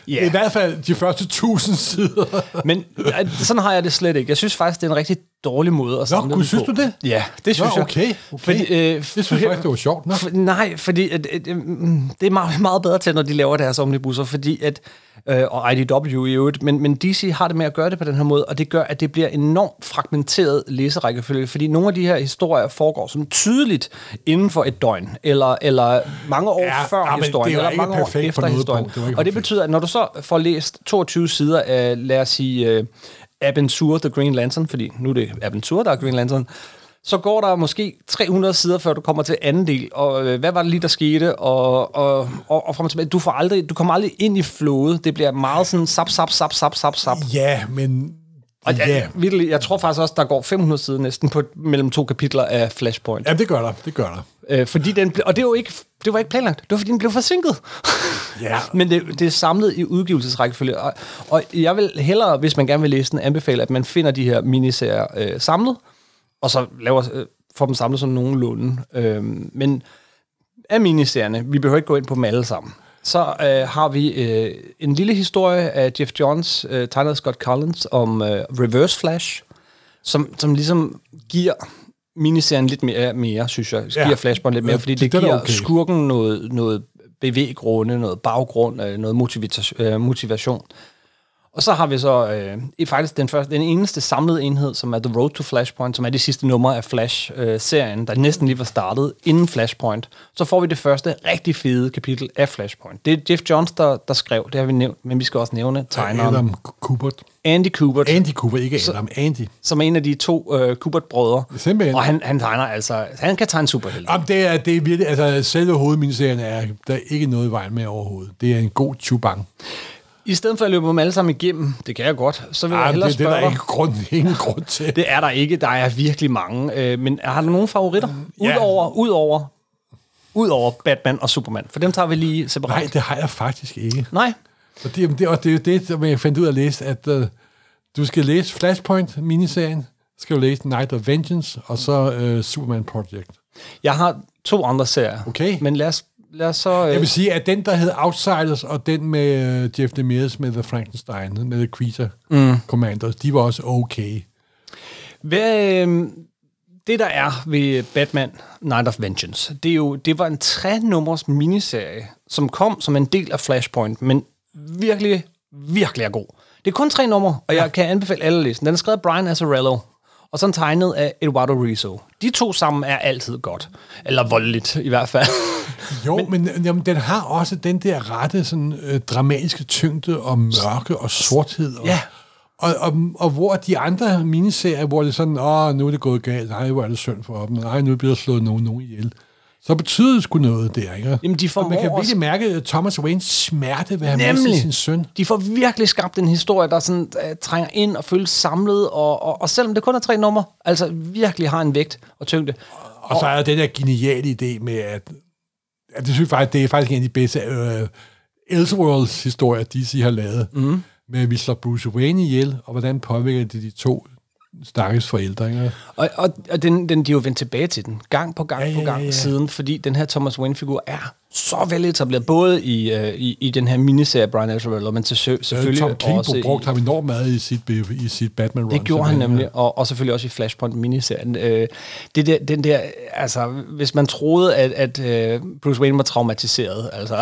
Yeah. I hvert fald de første 1000 sider. Men sådan har jeg det slet ikke. Jeg synes faktisk, det er en rigtig dårlig måde at samle. Nå, synes du det? Ja, det synes jeg. Okay. Det synes jeg ikke, det var sjovt. Nå. Nej, fordi det er meget, meget bedre til, når de laver deres omnibusser, fordi at og IDW i øvrigt, men DC har det med at gøre det på den her måde, og det gør, at det bliver enormt fragmenteret læserækkefølge, fordi nogle af de her historier foregår som tydeligt inden for et døgn, eller mange år før historien, eller mange år efter historien. Og det betyder, at når du så får læst 22 sider af, lad os sige, Abin Sur, The Green Lantern, fordi nu er det Abin Sur, der er Green Lantern, så går der måske 300 sider, før du kommer til anden del, og hvad var det lige, der skete, og frem og tilbage. Du kommer aldrig ind i flowet. Det bliver meget sådan sap. Ja, men... Og jeg tror faktisk også, der går 500 sider næsten på mellem to kapitler af Flashpoint. Ja, det gør der. Fordi den, og det var ikke planlagt. Det var, fordi den blev forsinket. Yeah. Men det er samlet i udgivelsesrækkefølge. Og jeg vil hellere, hvis man gerne vil læse den, anbefale, at man finder de her miniserier samlet, og så får dem samlet sådan nogenlunde. Men af miniserierne, vi behøver ikke gå ind på dem alle sammen. Så har vi en lille historie af Geoff Johns, tegnet af Scott Collins, om Reverse Flash, som ligesom giver miniserien lidt mere synes jeg. Giver Flashpoint lidt mere, fordi det giver skurken noget bevæggrunde, noget baggrund, noget motivation. Og så har vi så faktisk den eneste samlede enhed, som er The Road to Flashpoint, som er det sidste nummer af Flash-serien, der næsten lige var startet inden Flashpoint. Så får vi det første rigtig fede kapitel af Flashpoint. Det er Geoff Johns, der skrev, det har vi nævnt, men vi skal også nævne tegneren. Adam Kubert. Andy Kubert, ikke Adam, Andy. Som er en af de to Kubert-brødre. Simpelthen. Og han tegner altså, han kan tegne superhelte. Jamen det er virkelig, altså selve hovedminiserien er der ikke noget i vejen med overhovedet. Det er en god chubang. I stedet for at løbe dem alle sammen igennem, det kan jeg godt, så vil jeg hellere spørge dig. Det er der ikke ingen grund til. Det er der ikke, der er virkelig mange. Men har du nogle favoritter? Udover Batman og Superman? For dem tager vi lige separat. Nej, det har jeg faktisk ikke. Nej? Og det er jo det, som jeg fandt ud af at læse, at du skal læse Flashpoint-miniserien, skal du læse Night of Vengeance, og så Superman Project. Jeg har to andre serier, okay. Men lad os så... Jeg vil sige, at den, der hed Outsiders, og den med Jeff Lemire med The Frankenstein, med The Creature Commanders, de var også okay. Det, der er ved Batman Night of Vengeance, det var en 3-nummers miniserie, som kom som en del af Flashpoint, men virkelig, virkelig er god. Det er kun 3 numre, og jeg kan anbefale alle at læse den. Den er skrevet af Brian Azzarello, og sådan tegnet af Eduardo Rizzo. De to sammen er altid godt. Eller voldeligt, i hvert fald. Jo, men den har også den der rette sådan, dramatiske tyngde og mørke og sorthed. Og, ja. Og hvor de andre miniserier, hvor det er sådan, nu er det gået galt, nej, hvor er det synd for dem, nej, nu bliver der slået nogen ihjel. Så betyder det sgu noget der, ikke? Jamen, man kan virkelig mærke Thomas Waynes smerte ved at have mistet sin søn. De får virkelig skabt en historie, der sådan, trænger ind og føles samlet, og selvom det kun er 3 numre, altså virkelig har en vægt og tyngde. Og så er den der geniale idé med, at det synes jeg faktisk, det er faktisk en af de bedste Elseworlds-historier, DC har lavet, med at vi slår Bruce Wayne ihjel, og hvordan påvirker det de to stakkels forældre, ikke? Og de er jo vendt tilbage til den, gang på gang siden, fordi den her Thomas Wayne-figur er så veletableret, både i den her miniserie Brian Azzarello, men selvfølgelig Tom King også... Tom King brugte ham enormt meget i sit Batman-run. Det gjorde han nemlig, og selvfølgelig også i Flashpoint-miniserien. Altså, hvis man troede, at Bruce Wayne var traumatiseret, altså...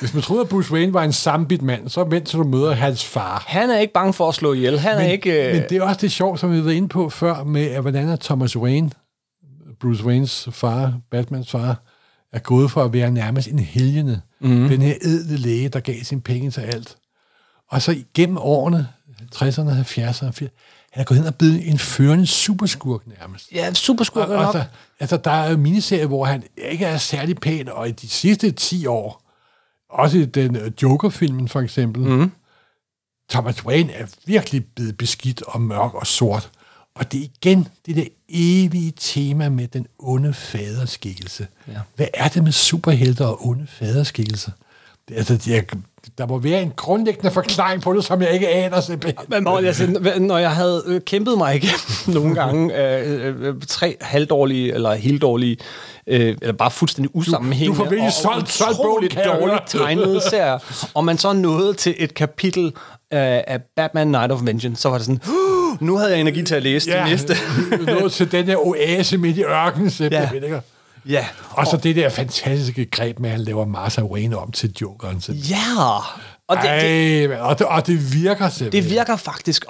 Hvis man troede, at Bruce Wayne var en sambit mand, så vent til du møder hans far. Han er ikke bange for at slå ihjel. Men det er også det sjovt, som vi var inde på før, med at hvordan er Thomas Wayne, Bruce Waynes far, Batmans far, er gået for at være nærmest en helgene. Den her edle læge, der gav sine penge til alt. Og så gennem årene, 60'erne, 70'erne, 80'erne, han er gået hen og blevet en førende superskurk nærmest. Ja, superskurk nok. Altså, der er jo miniserie, hvor han ikke er særlig pæn, og i de sidste 10 år, også i den Joker-filmen for eksempel, Thomas Wayne er virkelig blevet beskidt og mørk og sort. Og det er igen det der evige tema med den onde faderskikkelse. Ja. Hvad er det med superhelter og onde faderskikkelser? Altså, jeg der må være en grundlæggende forklaring på det, som jeg ikke aner simpelthen. Når jeg havde kæmpet mig igennem nogle gange tre halvdårlige eller helt dårlige, eller bare fuldstændig usammenhængende og utroligt dårligt tegnede serier, og man så nåede til et kapitel af Batman Night of Vengeance, så var det sådan, nu havde jeg energi til at læse det næste. Nåede til den her oase midt i ørkenen, simpelthen, ikke? Ja. Og så det der fantastiske greb med, at han laver Martha Wayne om til Jokeren. Ja! Og det virker simpelthen. Det virker faktisk,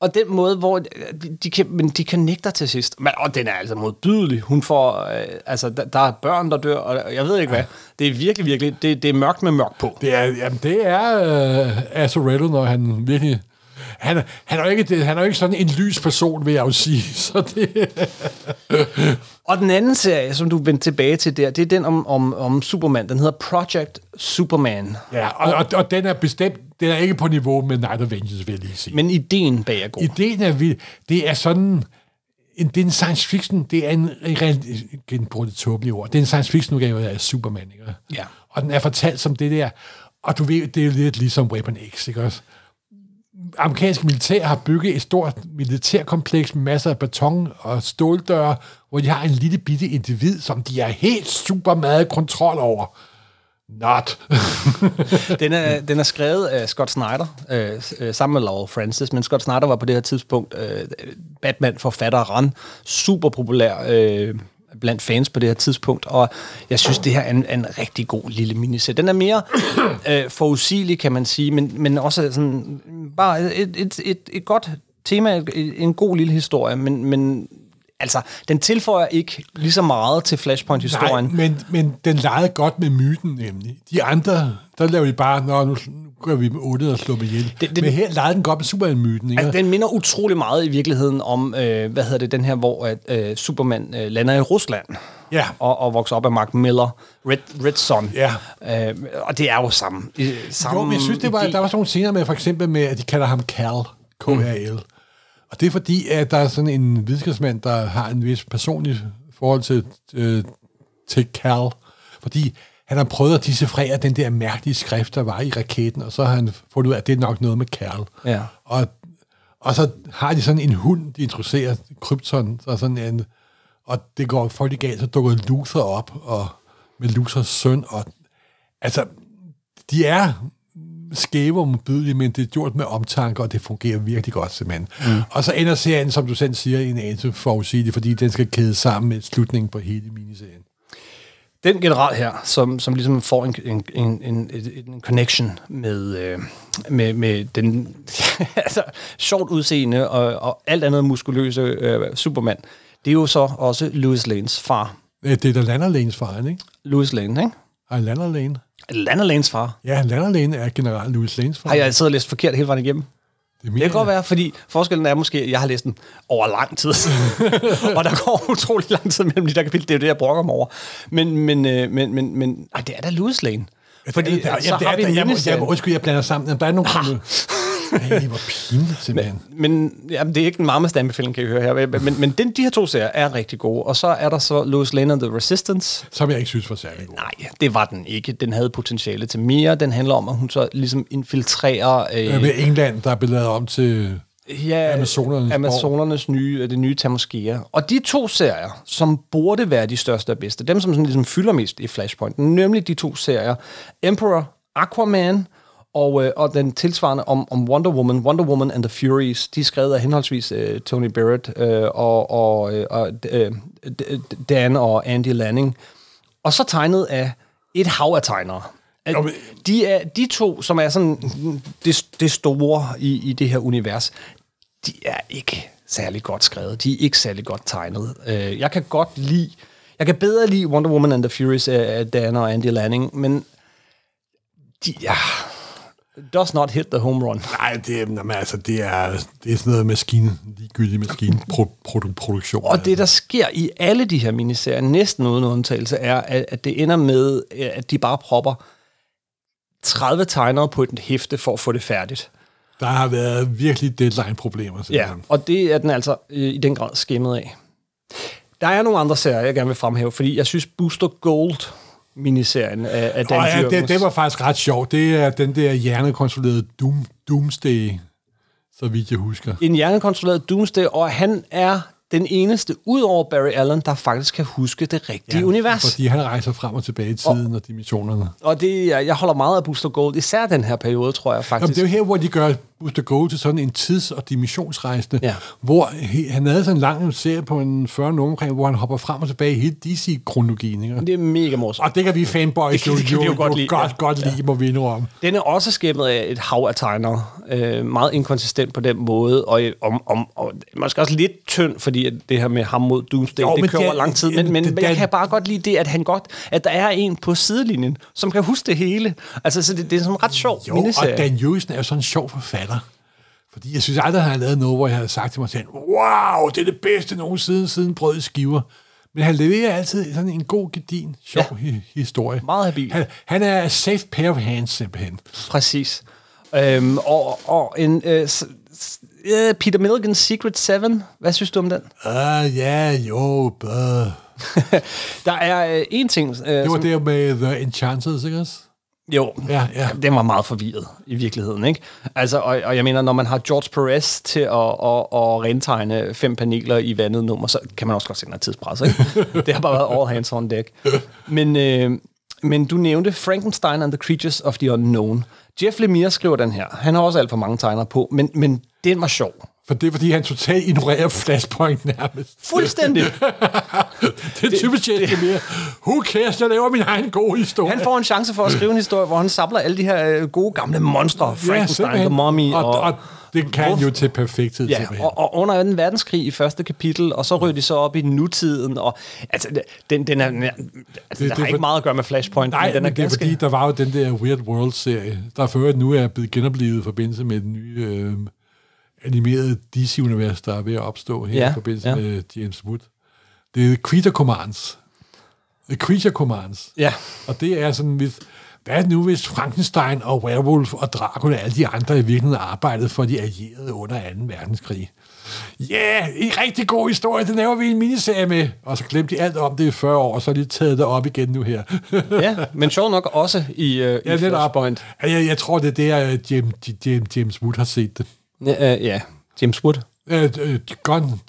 og den måde, hvor de connecter til sidst. Men, og den er altså modbydelig. Hun får, der er børn, der dør, og jeg ved ikke hvad. Det er virkelig, virkelig, det er mørkt med mørkt på. Det er Azzarello, når han virkelig... Han er jo ikke sådan en lys person, vil jeg jo sige. Så det... Og den anden serie, som du vendte tilbage til der, det er den om Superman. Den hedder Project Superman. Ja, og den er bestemt, den er ikke på niveau med Night of Vengeance, vil jeg lige sige. Men ideen bag er god. Ideen er vild. Det er sådan... Det er en science fiction, det er en brugt et tåbeligt ord. Det er en science fiction-udgave af Superman, ikke? Ja. Og den er fortalt som det der. Og du ved, det er lidt ligesom Weapon X, ikke også? Amerikanske militær har bygget et stort militærkompleks med masser af beton og ståldøre, hvor de har en lille bitte individ, som de har helt super meget kontrol over. Not. den er skrevet af Scott Snyder, sammen med Laurel Francis, men Scott Snyder var på det her tidspunkt Batman-forfatteren, super populær blandt fans på det her tidspunkt, og jeg synes, det her er en rigtig god lille miniserie. Den er mere forudsigelig, kan man sige, men også sådan, bare et godt tema, en god lille historie, men altså, den tilføjer ikke lige så meget til Flashpoint-historien. Nej, men den legede godt med myten, nemlig. De andre, der laver de bare, nu gør vi med 8 og slår med ihjel. Men her legede den godt med Superman-myten, ikke? Altså, den minder utrolig meget i virkeligheden om, den her, hvor Superman lander i Rusland. Ja. Og vokser op af Mark Miller, Red Son. Ja. Og det er jo samme. Jo, men jeg synes, der var sådan nogle scener med, for eksempel med, at de kalder ham Kal, K-A-L. Mm. Og det er fordi, at der er sådan en videnskabsmand, der har en vis personlig forhold til Kal, fordi han har prøvet at dissifrere den der mærkelige skrift, der var i raketten, og så har han fundet ud af, at det er nok noget med Kal. Ja. Og så har de sådan en hund, de introducerer Krypton, så sådan en, og det går folk i galt, så dukker Luthor op, og med Luthors søn, og altså, de er... skæve og modbydelige, men det er gjort med omtanke, og det fungerer virkelig godt, simpelthen. Mm. Og så ender serien, som du selv siger, i en anelse forudsigelig, fordi den skal kæde sammen med slutningen på hele miniserien. Den general her, som ligesom får en connection med den altså, sjovt udseende og alt andet muskuløse Superman, det er jo så også Louise Lanes far. Det er da Lander Lanes far, ikke? Louise Lane, ikke? Ej, Lander Lane. Lander Lanes far? Ja, Lander Lane er generelt Louise Lanes far. Har jeg siddet og læst forkert hele vejen igennem? Det kan godt være, fordi forskellen er måske, at jeg har læst den over lang tid. Og der går utrolig lang tid mellem de der kapitler. Det er jo det, jeg brokker mig over. Men det er da Louise Lane. Fordi så har vi en mindestand. Undskyld, jeg blander sammen. Der er nogle krumme. Ej, hvor pinligt, simpelthen. Men det er ikke en marmestandbefiling, kan I høre her. Men de her to serier er rigtig gode. Og så er der så Louise Lane and the Resistance. Som jeg ikke synes var særlig god. Nej, det var den ikke. Den havde potentiale til mere. Den handler om, at hun så ligesom infiltrerer... med England, der er blevet om til... Ja, Amazonernes nye, det nye Tamoskea. Og de to serier, som burde være de største og bedste, dem som sådan ligesom fylder mest i Flashpoint, nemlig de to serier, Emperor, Aquaman, og den tilsvarende om Wonder Woman and the Furies, de er skrevet af henholdsvis Tony Barrett og Dan og Andy Lanning, og så tegnet af et hav af tegnere. De to, som er sådan det store i det her univers, de er ikke særlig godt skrevet. De er ikke særlig godt tegnet. Jeg kan bedre lide Wonder Woman and the Furies af Dan og Andy Lanning, men de er... Does not hit the home run. Nej, det er sådan noget maskinproduktion. Og det, der sker i alle de her miniserier, næsten uden undtagelse, er, at det ender med, at de bare propper 30 tegnere på et hæfte for at få det færdigt. Der har været virkelig deadline-problemer. Ja, og det er den altså i den grad skæmmet af. Der er nogle andre serier, jeg gerne vil fremhæve, fordi jeg synes Booster Gold miniserien af den dyr. Ja, det var faktisk ret sjovt. Det er den der hjernekontrollerede Doomsday, så vidt jeg husker. En hjernekontrolleret Doomsday, og han er den eneste, udover Barry Allen, der faktisk kan huske det rigtige univers. Fordi han rejser frem og tilbage i tiden og dimensionerne. Og det, jeg holder meget af Booster Gold, især den her periode, tror jeg faktisk. Jamen, det er jo her, hvor de gør Booster Gold til sådan en tids- og dimensionsrejsende, hvor han havde sådan en lang serie på en 40'erne omkring, hvor han hopper frem og tilbage i hele DC-kronologien. Det er mega morsomt. Og det kan vi fanboys godt lide, må vi indrømme. Den er også skæmmet af et hav af tegnere. Meget inkonsistent på den måde, og måske også lidt tynd, fordi at det her med ham mod Doomsday, det kører lang tid. Men jeg kan bare godt lide det, at der er en på sidelinjen, som kan huske det hele. Altså, så det er sådan ret sjovt. Jo, miniserie. Og Dan Jørgensen er jo sådan en sjov forfatter. Fordi jeg synes aldrig, han har lavet noget, hvor jeg havde sagt til mig selv, wow, det er det bedste nogensinde siden brød i skiver. Men han leverer altid sådan en god, gedigen, sjov historie. Meget habil. Han er safe pair of hands, simpelthen. Præcis. Peter Milligan's Secret Seven. Hvad synes du om den? Der er en ting... det var som... det med The Enchanted, ikke også? Jo, den var meget forvirret i virkeligheden, ikke? Altså, og jeg mener, når man har George Perez til at rentegne 5 paneler i vandet nummer, så kan man også godt se den her tidspres, ikke? Det har bare været all hands on deck. Men du nævnte Frankenstein and the Creatures of the Unknown. Jeff Lemire skriver den her. Han har også alt for mange tegnere på, men den var sjov. For det er, fordi han totalt ignorerer Flashpoint nærmest. Fuldstændig. Det er typisk Jeff Lemire. Who cares, jeg laver min egen gode historie. Han får en chance for at skrive en historie, hvor han sabler alle de her gode gamle monstre. Frankenstein, The Mummy og det kan jo til perfekthed. Ja, og under 2. verdenskrig i første kapitel, og så røg de så op i nutiden, og altså, den er... det har ikke meget at gøre med Flashpoint. Nej, men det er fordi, der var jo den der Weird World-serie, der før nu er blevet genoplevet i forbindelse med den nye animerede DC-univers, der er ved at opstå her i forbindelse med James Wood. Det er The Creature Commands. Ja. Og det er sådan lidt... Hvad nu, hvis Frankenstein og Werewolf og Dracula og alle de andre i virkeligheden arbejdede for de allierede under 2. verdenskrig? Ja, en rigtig god historie, den laver vi en miniserie med. Og så glemte de alt om det i 40 år, og så har de taget det op igen nu her. Ja, men sjov nok også i Flashpoint. Jeg tror, det er der, James Wood har set det. James Wood?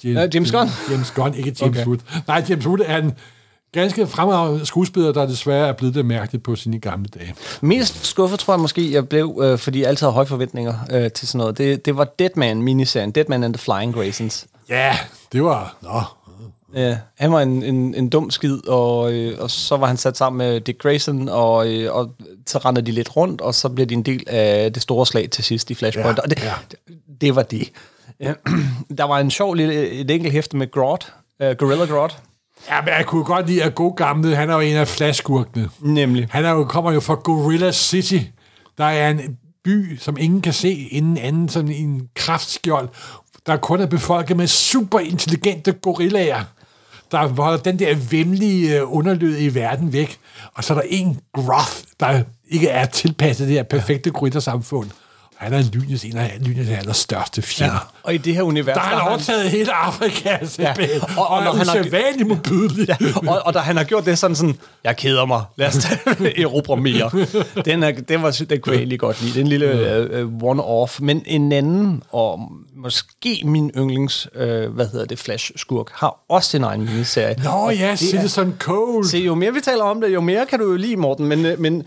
James Gunn? James Gunn, ikke James Wood. Nej, James Wood er en... ganske fremragende skuespiller, der desværre er blevet det mærkeligt på sine gamle dage. Mest skuffet, tror jeg måske, jeg blev, fordi jeg altid har høje forventninger til sådan noget. Det var Deadman, miniserien. Deadman and the Flying Graysons. Ja, det var... Nå. Ja, han var en dum skid, og så var han sat sammen med Dick Grayson, og så rendede de lidt rundt, og så blev de en del af det store slag til sidst i Flashpoint. Ja, og det var det. Ja. Der var en sjov lille, et enkelt hæfte med Grodd, Gorilla Grodd. Ja, men jeg kunne godt lide, at god gamle, han er jo en af Flash-skurkene. Nemlig. Han kommer jo fra Gorilla City. Der er en by, som ingen kan se inden anden, som en kraftskjold, der kun er befolket med superintelligente gorillaer, der holder den der væmmelige underlyd i verden væk. Og så er der en Groth, der ikke er tilpasset det her perfekte gorilla-samfund. Han er en af lynets allerstørste fjender. Ja. Og i det her univers... Der har han overtaget hele Afrika, og når han er usædvanlig modbydelig. Ja. Og da han har gjort det sådan, jeg keder mig, lad os erobre mere. Den kunne jeg egentlig godt lide. Den lille one-off. Men en anden, og måske min yndlings, Flash-skurk, har også sin egen miniserie. Nå ja, Citizen Cole. Se, jo mere vi taler om det, jo mere kan du jo lide, Morten. Men jeg synes,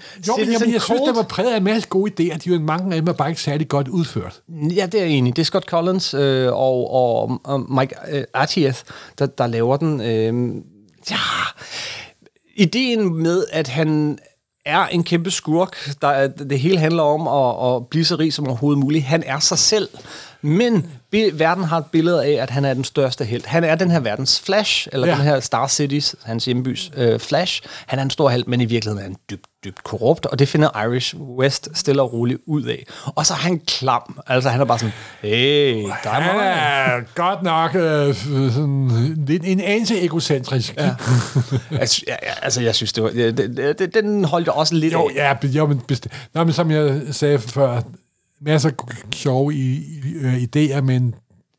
der var præget af en masse gode idéer. De er jo mange af dem bare ikke særlig godt udført. Ja, det er egentlig. Det er Scott Collins og Mike Artieth, der laver den. Ideen med, at han er en kæmpe skurk, det hele handler om at blive så rig som overhovedet muligt. Han er sig selv, men verden har et billede af, at han er den største helt. Han er den her verdens Flash, eller den her Star Cities, hans hjembys Flash. Han er en stor helt, men i virkeligheden er han dybt korrupt, og det finder Iris West stille og roligt ud af. Og så er han klam. Altså, han er bare sådan, han er godt nok lidt en anelse egocentrisk. Ja. Altså, jeg synes, det var... Den holdt jeg også lidt af. Jo, men bestemt. Nå, men som jeg sagde før, masser af sjove idéer, men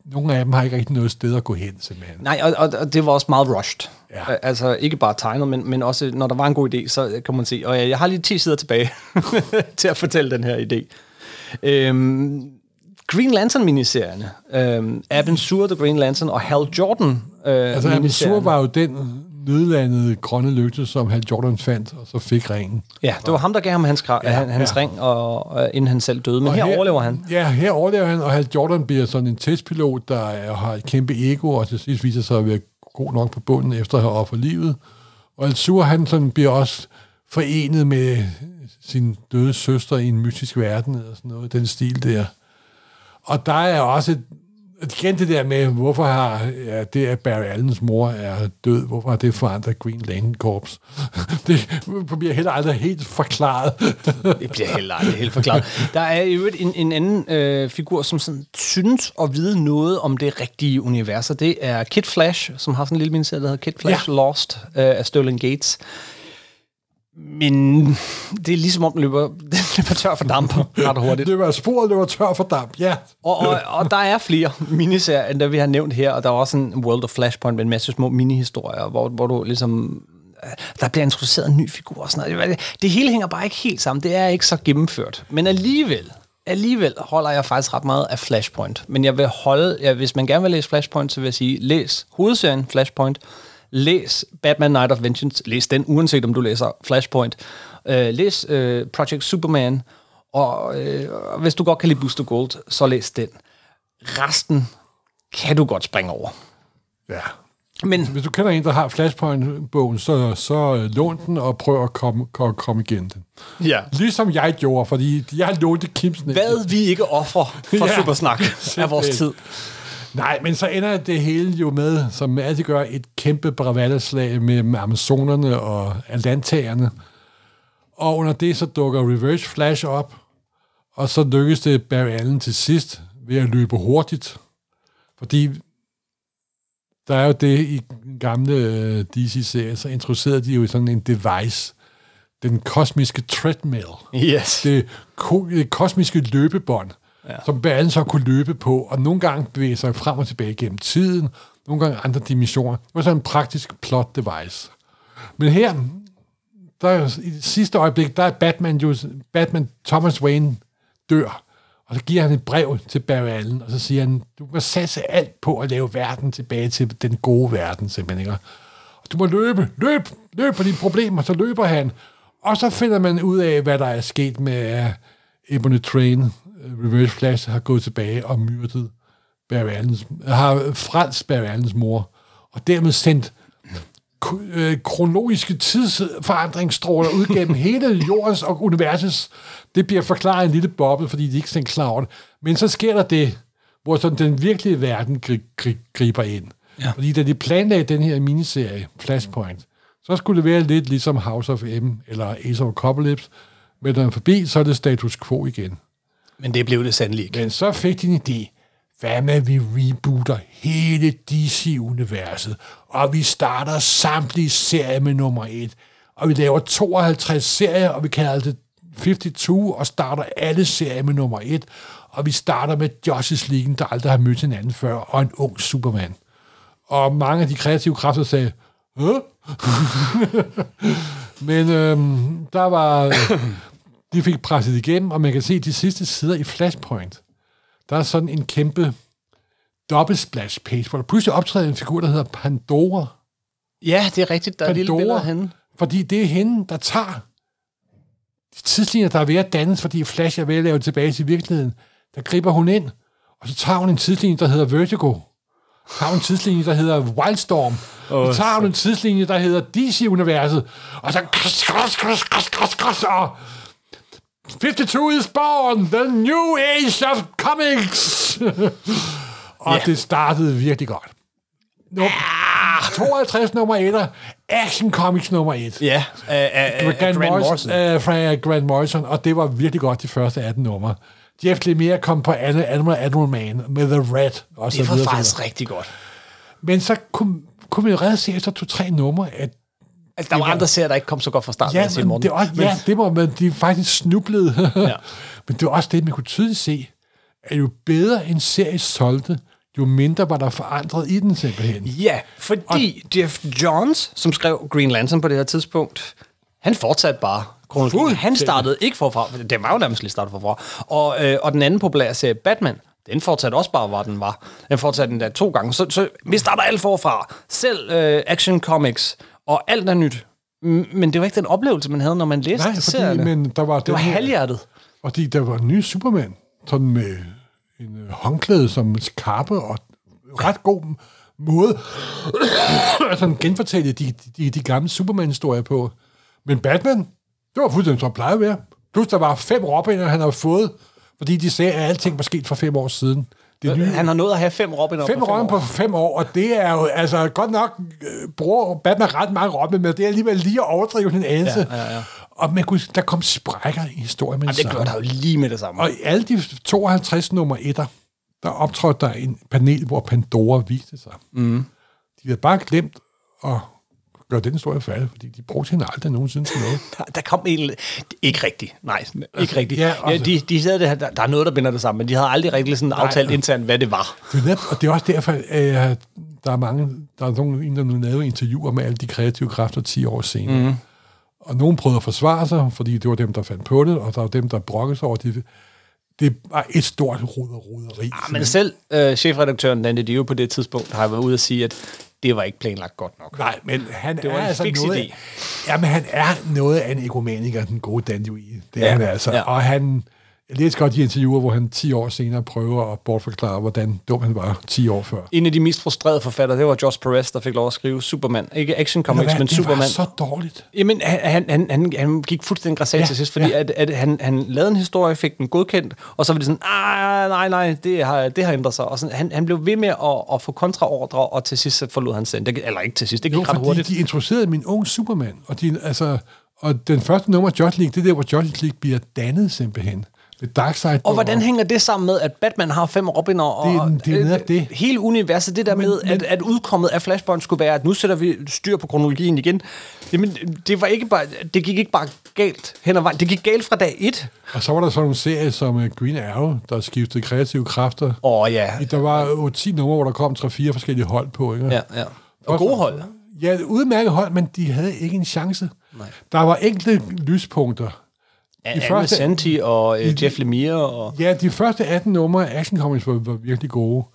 Nogle af dem har ikke rigtig noget sted at gå hen, simpelthen. Nej, og det var også meget rushed. Ja. Altså, ikke bare tegnet, men også, når der var en god idé, så kan man se, og jeg har lige 10 sider tilbage til at fortælle den her idé. Green Lantern-miniserierne. Abin Sur, The Green Lantern, og Hal Jordan. Altså, Abin Sur var jo den nødlandede grønne lygte, som Hal Jordan fandt, og så fik ringen. Ja, det var ham, der gav ham hans ring, og inden han selv døde. Men og her overlever han. Ja, her overlever han, og Hal Jordan bliver sådan en testpilot, der har et kæmpe ego, og til sidst viser sig at være god nok på bunden, efter at have offret livet. Og Hal Sur, han sådan bliver også forenet med sin døde søster i en mystisk verden, eller sådan noget, den stil der. Og der er også igen det der med, hvorfor har det, at Barry Allens mor er død, hvorfor har det forandret Green Lantern Corps? Det bliver heller aldrig helt forklaret. Det bliver heller aldrig helt forklaret. Der er jo en anden figur, som sådan synes at vide noget om det rigtige univers, og det er Kid Flash, som har sådan en lille miniserie, der hedder Kid Flash Lost af Sterling Gates. Men det er ligesom om, den løber tør for damp ret hurtigt. Det var sporet, det var tør for damp, ja. Og der er flere miniserier, end der vi har nævnt her, og der er også en World of Flashpoint med en masse små minihistorier, hvor du ligesom... Der bliver introduceret en ny figur og sådan noget. Det hele hænger bare ikke helt sammen. Det er ikke så gennemført. Men alligevel holder jeg faktisk ret meget af Flashpoint. Men jeg vil hvis man gerne vil læse Flashpoint, så vil jeg sige, læs hovedserien Flashpoint. Læs Batman Night of Vengeance. Læs den, uanset om du læser Flashpoint. Læs Project Superman. Og hvis du godt kan lide Booster Gold, så læs den. Resten kan du godt springe over. Ja. Men hvis du kender en, der har Flashpoint-bogen, så lån den og prøv at komme igen den. Ja. Ligesom jeg gjorde, fordi jeg lånte Kimsen. Hvad vi ikke offrer for Supersnak af vores tid. Nej, men så ender det hele jo med, som altid gør, et kæmpe bravadeslag mellem amazonerne og atlantagerne. Og under det så dukker Reverse Flash op, og så lykkes det Barry Allen til sidst ved at løbe hurtigt. Fordi der er jo det i den gamle DC-serie, så introducerede de jo sådan en device, den kosmiske treadmill. Yes. Det kosmiske løbebånd. Ja. Som Barry så kunne løbe på, og nogle gange bevæge sig frem og tilbage gennem tiden, nogle gange andre dimensioner. Det var sådan en praktisk plot device. Men her, der, i det sidste øjeblik, der er Batman Thomas Wayne dør, og så giver han et brev til Barry Allen, og så siger han, du må satse alt på at lave verden tilbage til den gode verden, simpelthen. Og du må løb på dine problemer, så løber han. Og så finder man ud af, hvad der er sket med Ebony Train. Reverse Flash har gået tilbage og myrdet Barry Allens, har frelst Barry Allens mor, og dermed sendt kronologiske tidsforandringsstråler ud gennem hele jordens og universets. Det bliver forklaret en lille boble, fordi de ikke er klar over det. Men så sker der det, hvor sådan den virkelige verden griber ind. Ja. Fordi da de planlagde den her miniserie, Flashpoint, så skulle det være lidt ligesom House of M eller Ace of Apocalypse, men når man er forbi, så er det status quo igen. Men det blev det sandelig ikke. Men så fik de en idé. Hvad med, vi rebooter hele DC-universet, og vi starter samtlige serier med nummer 1, og vi laver 52 serier, og vi kalder det 52, og starter alle serier med nummer 1, og vi starter med Justice League, der aldrig har mødt hinanden før, og en ung Superman. Og mange af de kreative kræfter sagde, men der var... De fik presset igennem, og man kan se de sidste sider i Flashpoint. Der er sådan en kæmpe dobbelt-splash-page, hvor der pludselig optræder en figur, der hedder Pandora. Ja, det er rigtigt. Der er Pandora, lille billeder af hende. Fordi det er hende, der tager de tidslinjer, der er ved at dannes, fordi Flash er ved at lave tilbage til virkeligheden. Der griber hun ind, og så tager hun en tidslinje, der hedder Vertigo. Så tager hun en tidslinje, der hedder Wildstorm. Så tager hun en tidslinje, der hedder DC-universet. Og så... 52 is born, the new age of comics! Og det startede virkelig godt. 52 nummer 1'er, Action Comics nummer 1. Ja, fra Grant Morrison, og det var virkelig godt de første 18 numre. Jeff Lemire kom på Animal Man med The Red. Og det var faktisk rigtig godt. Men så kunne vi jo redde se efter 2-3 numre, at altså, der var andre serier, der ikke kom så godt fra starten. Ja, men det var, det var man, de faktisk snublede. Ja. Men det var også det, man kunne tydeligt se, at jo bedre en serie solgte, jo mindre var der forandret i den simpelthen. Ja, fordi og Geoff Johns, som skrev Green Lantern på det her tidspunkt, han fortsatte bare. Han startede ikke forfra. Det var jo nærmest lige startet forfra. Og den anden populære serie, Batman, den fortsatte også bare, hvor den var. Den fortsatte den der 2 gange. Så vi starter alt forfra. Selv Action Comics og alt er nyt. Men det var ikke den oplevelse, man havde, når man læste serierne. Men der var det var halvhjertet. Fordi der var en ny Superman, sådan med en håndklæde som kappe og ret god måde at sådan genfortælle de gamle Superman-historier på. Men Batman, det var fuldstændig som plejede at være. Plus, der var 5 Robiner, han havde fået, fordi de sagde, at alting var sket for 5 år siden. Det nye, han har nået at have 5 Robiner på 5 år. 5 Robiner på 5 år, og det er jo, altså godt nok bruger Batman ret mange Robiner, men det er alligevel lige at overdrive den anelse. Ja. Og man kunne, der kom sprækker i historien med det samme. Det gjorde der jo lige med det samme. Og i alle de 52 nummer 1'er, der optrådte der en panel, hvor Pandora viste sig. Mm. De havde bare glemt at gør den historie færdig, fordi de brugte hende aldrig nogensinde til noget. Der kom ikke rigtigt. Nej, ikke rigtigt. Ja, altså, de sagde, der er noget, der binder det sammen, men de havde aldrig rigtig sådan aftalt internt, hvad det var. Og det er også derfor, at der er nogen, der nu lavede interviewer med alle de kreative kræfter 10 år senere. Mm-hmm. Og nogen prøvede at forsvare sig, fordi det var dem, der fandt på det, og der var dem, der brokkede sig over det. Det var et stort roderi. Men selv chefredaktøren Danny Dio på det tidspunkt har været ude at sige, at det var ikke planlagt godt nok. Nej, men han det var en altså noget idé. Jamen, han er noget af en egomaniker, den gode Dan Dewey. Det er han altså. Ja. Og han læste godt de interviewer, hvor han 10 år senere prøver at bortforklare, hvordan dum han var 10 år før. En af de mest frustrerede forfattere, det var Josh Perez, der fik lov at skrive Superman. Ikke Action Comics, men Superman. Det var så dårligt. Jamen, han gik fuldstændig græsat til sidst, fordi at han lavede en historie, fik den godkendt, og så var det sådan, nej, det har ændret sig. Og sådan, han blev ved med at få kontraordre, og til sidst forlod han sendt. Eller ikke til sidst, det gik ret hurtigt. De introducerede min unge Superman, og den første nummer, Justice League, det er der, hvor Justice League bliver dannet simpelthen. Og hvordan hænger det sammen med, at Batman har 5 Robiner, og det. Hele universet, det der med, at udkommet af Flashpoint skulle være, at nu sætter vi styr på kronologien igen. Jamen, det gik ikke bare galt hen ad vejen. Det gik galt fra dag 1. Og så var der sådan en serie som Green Arrow, der skiftede kreative kræfter. Der var 10 numre, hvor der kom 3-4 forskellige hold på, ikke? Ja. Og gode hold. Ja, udmærket hold, men de havde ikke en chance. Nej. Der var enkelte lyspunkter. Anne Santi og Jeff Lemire. Ja, de første 18 numre af Action Comics var virkelig gode.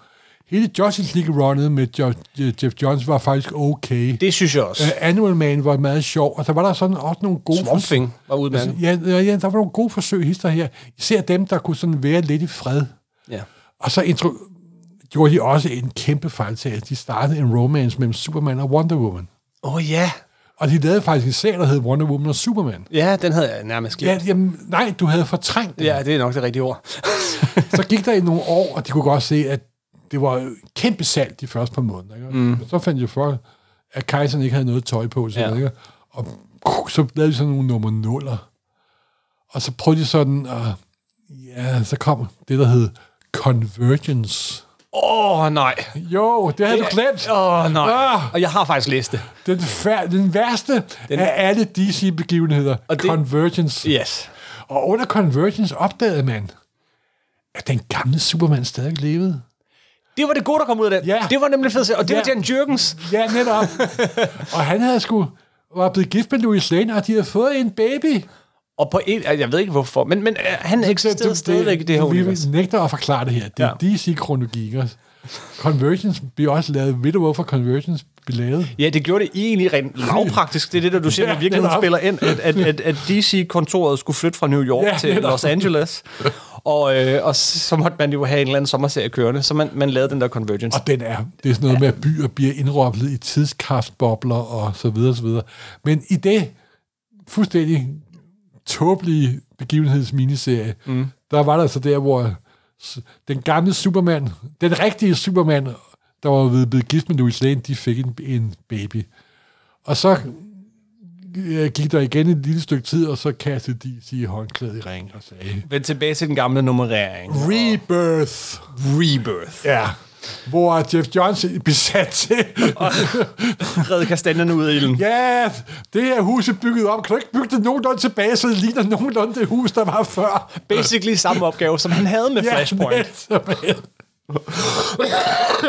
Hele Justice League-runnet med Geoff Johns var faktisk okay. Det synes jeg også. Animal Man var meget sjov, og der var der sådan også nogle gode Swamp Thing var udmærket. Ja, der var nogle gode forsøg hister her. Især dem, der kunne sådan være lidt i fred. Ja. Og så gjorde de også en kæmpe fejl til, at de startede en romance mellem Superman og Wonder Woman. Ja. Og de lavede faktisk en serie, der hed Wonder Woman og Superman. Ja, den havde jeg nærmest glemt. Nej, du havde fortrængt den. Ja, det er nok det rigtige ord. Så gik der i nogle år, og de kunne godt se, at det var kæmpe salg de første par måneder. Ikke? Mm. Så fandt jeg for, at kejseren ikke havde noget tøj på. Ikke? Og så lavede de sådan nogle nummer 0'er. Og så prøvede de sådan, og så kom det, der hed Convergence. Nej. Jo, det havde du glemt. Nej. Og jeg har faktisk læst det. Den værste af alle DC-begivenheder, Convergence. Yes. Og under Convergence opdagede man, at den gamle Superman stadig levede. Det var det gode, der kom ud af den. Ja. Det var nemlig fedt. Og det var Jan Jørgens. Ja, netop. Og han havde var blevet gift med Louise Lane, og de havde fået en baby. Og på jeg ved ikke hvorfor, men han eksisterede stadigvæk i det her univers. Vi nægter at forklare det her. Det er DC-kronologikker. Convergence bliver også lavet. Ved du hvorfor Convergence blev lavet? Ja, det gjorde det egentlig rent lavpraktisk. Det er det, der du siger, at virkeligheden spiller ind, at DC-kontoret skulle flytte fra New York til Los Angeles. Og så måtte man jo have en eller anden sommerserie kørende, så man lavede den der Convergence. Og det er sådan noget med, at byer bliver indråblet i tidskraftbobler og så videre, så videre. Men i det fuldstændig tåbelige begivenhedsminiserie, der var der så der, hvor den gamle Superman, den rigtige Superman, der var blevet gift med Louise Lane, de fik en baby. Og så gik der igen et lille stykke tid, og så kastede de sig håndklæde i ring og sagde, vend tilbage til den gamle nummerering. Rebirth. Ja. Hvor Geoff Johns besat til og redde kastanjerne ud af ilden. Ja, det her hus er bygget op. Kan du ikke bygge det nogenlunde tilbage, så det ligner nogenlunde det hus, der var før? Basically samme opgave, som han havde med Flashpoint.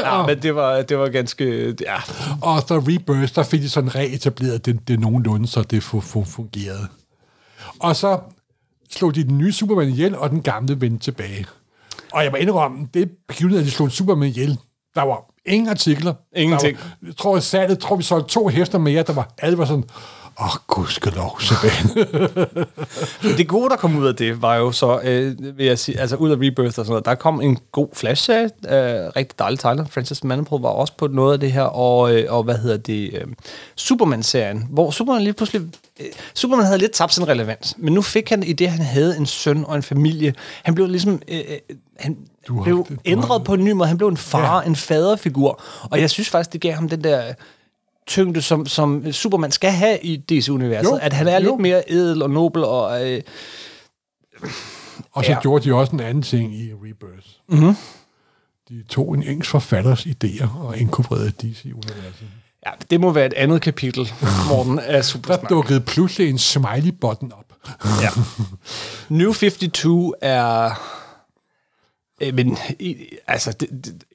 Ja, men det var ganske... Ja. Og så Rebirth, der fik de sådan reetableret det nogenlunde, så det fungerede. Og så slog de den nye Superman ihjel, og den gamle vendte tilbage. Og jeg må indrømme, det begyndte, at de slog Superman ihjel. Der var ingen artikler. Ingenting. Var, jeg tror, vi solgte 2 hæfter mere, der var alle var sådan... Åh, gudskelov, Sebastian. Det gode, der kom ud af det, var jo så, vil jeg sige, altså ud af Rebirth og sådan noget, der kom en god Flash-serie, rigtig dejlig tegner. Francis Manapul var også på noget af det her, og hvad hedder det, Superman-serien, hvor Superman lige pludselig... Superman havde lidt tabt sin relevans, men nu fik han i det, han havde en søn og en familie. Han blev ligesom... Han blev ændret på en ny måde. Han blev en far, en faderfigur. Og jeg synes faktisk, det gav ham den der... tyngde, som Superman skal have i DC-universet. Jo, at han er lidt mere edel og nobel. Og så gjorde de også en anden ting i Rebirth. Mm-hmm. De tog en engelsk forfatters idéer og inkorporerede DC-universet. Ja, det må være et andet kapitel, Morten, af Superman. Der dukkede pludselig en smiley-button op. Ja. New 52 er... Men altså,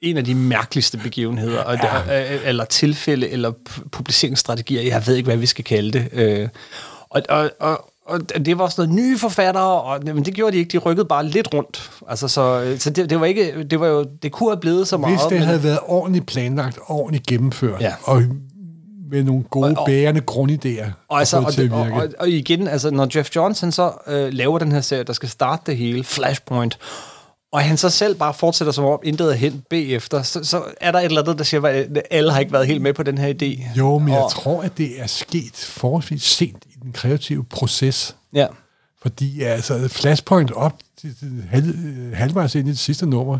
en af de mærkeligste begivenheder, og eller tilfælde, eller publiceringsstrategier, jeg ved ikke, hvad vi skal kalde det. Og det var sådan noget nye forfattere, men det gjorde de ikke. De rykkede bare lidt rundt. Altså, så det var ikke, det var jo, det kunne have blevet så meget. Hvis det havde været ordentligt planlagt, ordentligt gennemført, og med nogle gode bærende grundidéer. Og igen, altså, når Geoff Johns så laver den her serie, der skal starte det hele, Flashpoint, og han så selv bare fortsætter som om intet er hent bagefter, så er der et eller andet, der siger, at alle har ikke været helt med på den her idé. Jo, men jeg tror, at det er sket forholdsvis sent i den kreative proces. Ja. Fordi altså, Flashpoint op halvvejs ind i det sidste nummer,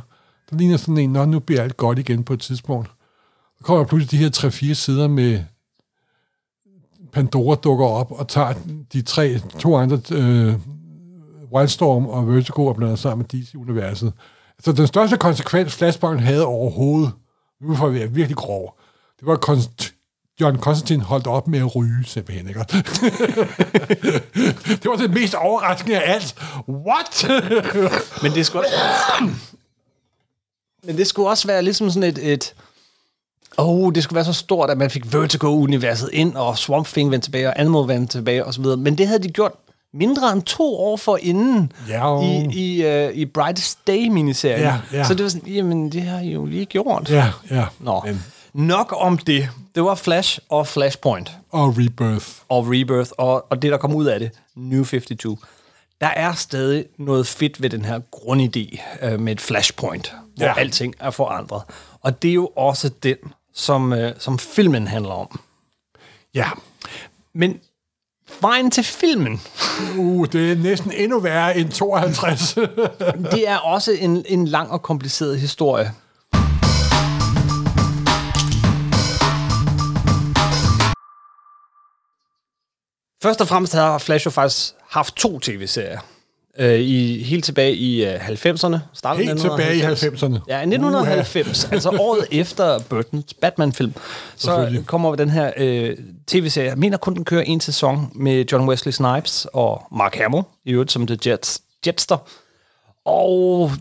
der ligner sådan en, nu bliver alt godt igen på et tidspunkt. Så kommer der pludselig de her 3-4 sider med Pandora dukker op og tager de 2 andre... Wildstorm og Vertigo og blander sammen med DC-universet. Så den største konsekvens, Flashpoint havde overhovedet, nu får vi være virkelig grov, det var, John Constantine holdt op med at ryge, simpelthen, ikke? Det var det mest overraskende af alt. What? Men det skulle også være ligesom sådan et det skulle være så stort, at man fik Vertigo-universet ind, og Swamp Thing vendte tilbage, og Animal Man tilbage, osv. Men det havde de gjort mindre end 2 år forinden i Brightest Day-miniserien. Yeah, yeah. Så det var sådan, jamen, det har I jo lige gjort. Ja, yeah, ja. Yeah. Nok om det. Det var Flash og Flashpoint. Og Rebirth. Og det, der kom ud af det. New 52. Der er stadig noget fedt ved den her grundidé med et Flashpoint, hvor alting er forandret. Og det er jo også den, som filmen handler om. Ja. Yeah. Men... vejen til filmen. Det er næsten endnu værre end 52. Det er også en lang og kompliceret historie. Først og fremmest har Flash jo faktisk haft 2 tv-serier. Helt tilbage i 90'erne. Helt tilbage i 90'erne? Ja, i 1990, altså året efter Burton's Batman-film. Så kommer den her tv-serie. Jeg mener kun, den kører 1 sæson med John Wesley Snipes og Mark Hamill, i øvrigt som The Jetster. Og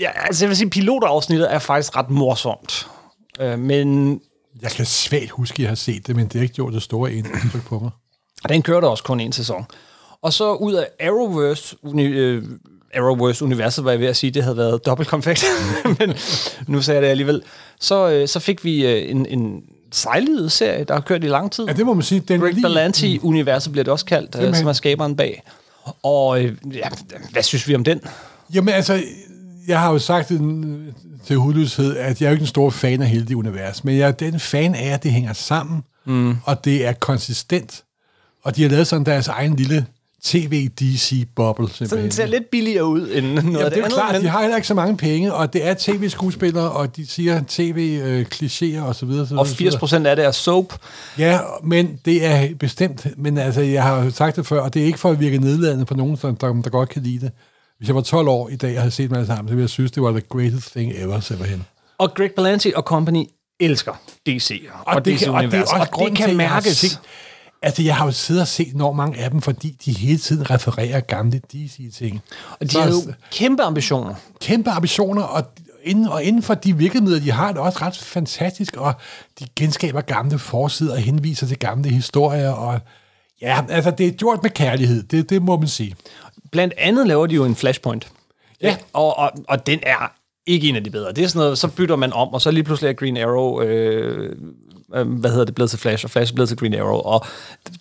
ja, altså, jeg vil sige, pilotafsnittet er faktisk ret morsomt. Men jeg kan svagt huske, at jeg har set det, men det har ikke gjort det store indtryk på mig. Den kører der også kun 1 sæson. Og så ud af Arrowverse-universet, var jeg ved at sige, det havde været dobbelt konfekt, men nu sagde jeg det alligevel, så fik vi en sejlivet serie, der har kørt i lang tid. Ja, det må man sige. Greg Berlanti-universet bliver det også kaldt, som er skaberen bag. Og hvad synes vi om den? Jamen altså, jeg har jo sagt til hudløshed, at jeg er jo ikke en stor fan af hele det univers, men jeg er den fan af, at det hænger sammen, og det er konsistent, og de har lavet sådan deres egen lille TV-DC-bubble. Så den ser lidt billigere ud end noget af det andet. Klart, de har heller ikke så mange penge, og det er tv-skuespillere, og de siger tv-klichéer osv. Og 80% af det er soap. Ja, men det er bestemt. Men altså, jeg har sagt det før, og det er ikke for at virke nedladende på nogen, der godt kan lide det. Hvis jeg var 12 år i dag og havde set mig sammen, så ville jeg synes, det var the greatest thing ever, simpelthen. Og Greg Berlanti og company elsker DC og DC-universet, og det kan mærkes. Altså, jeg har jo siddet og set enormt mange af dem, fordi de hele tiden refererer gamle DC-ting. Og de har jo kæmpe ambitioner. Og inden for de virkemidler, de har, det er også ret fantastisk, og de genskaber gamle forsider og henviser til gamle historier, og ja, altså det er gjort med kærlighed, det må man sige. Blandt andet laver de jo en Flashpoint. Ja. Og den er ikke en af de bedre. Det er sådan noget, så bytter man om, og så lige pludselig er Green Arrow, blevet til Flash, og Flash er blevet til Green Arrow, og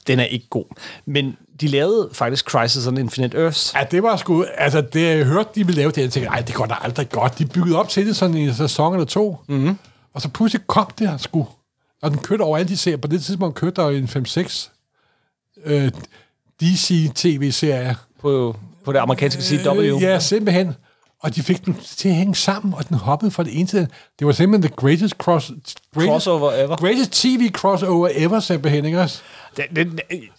den er ikke god. Men de lavede faktisk Crisis on Infinite Earths. Ja, det var sgu, altså det hørte de ville lave det, og jeg tænkte, nej, det går da aldrig godt. De byggede op til det sådan en sæson eller to, mm-hmm. og så pludselig kom det her sgu. Og den kørte over alle de serier, på det tidspunkt kørte der en 5-6 DC-tv-serie. På det amerikanske CW. Ja, simpelthen. Og de fik den til at hænge sammen, og den hoppede fra det ene til den. Det var simpelthen the greatest TV-crossover ever, simpelthen, ikke også?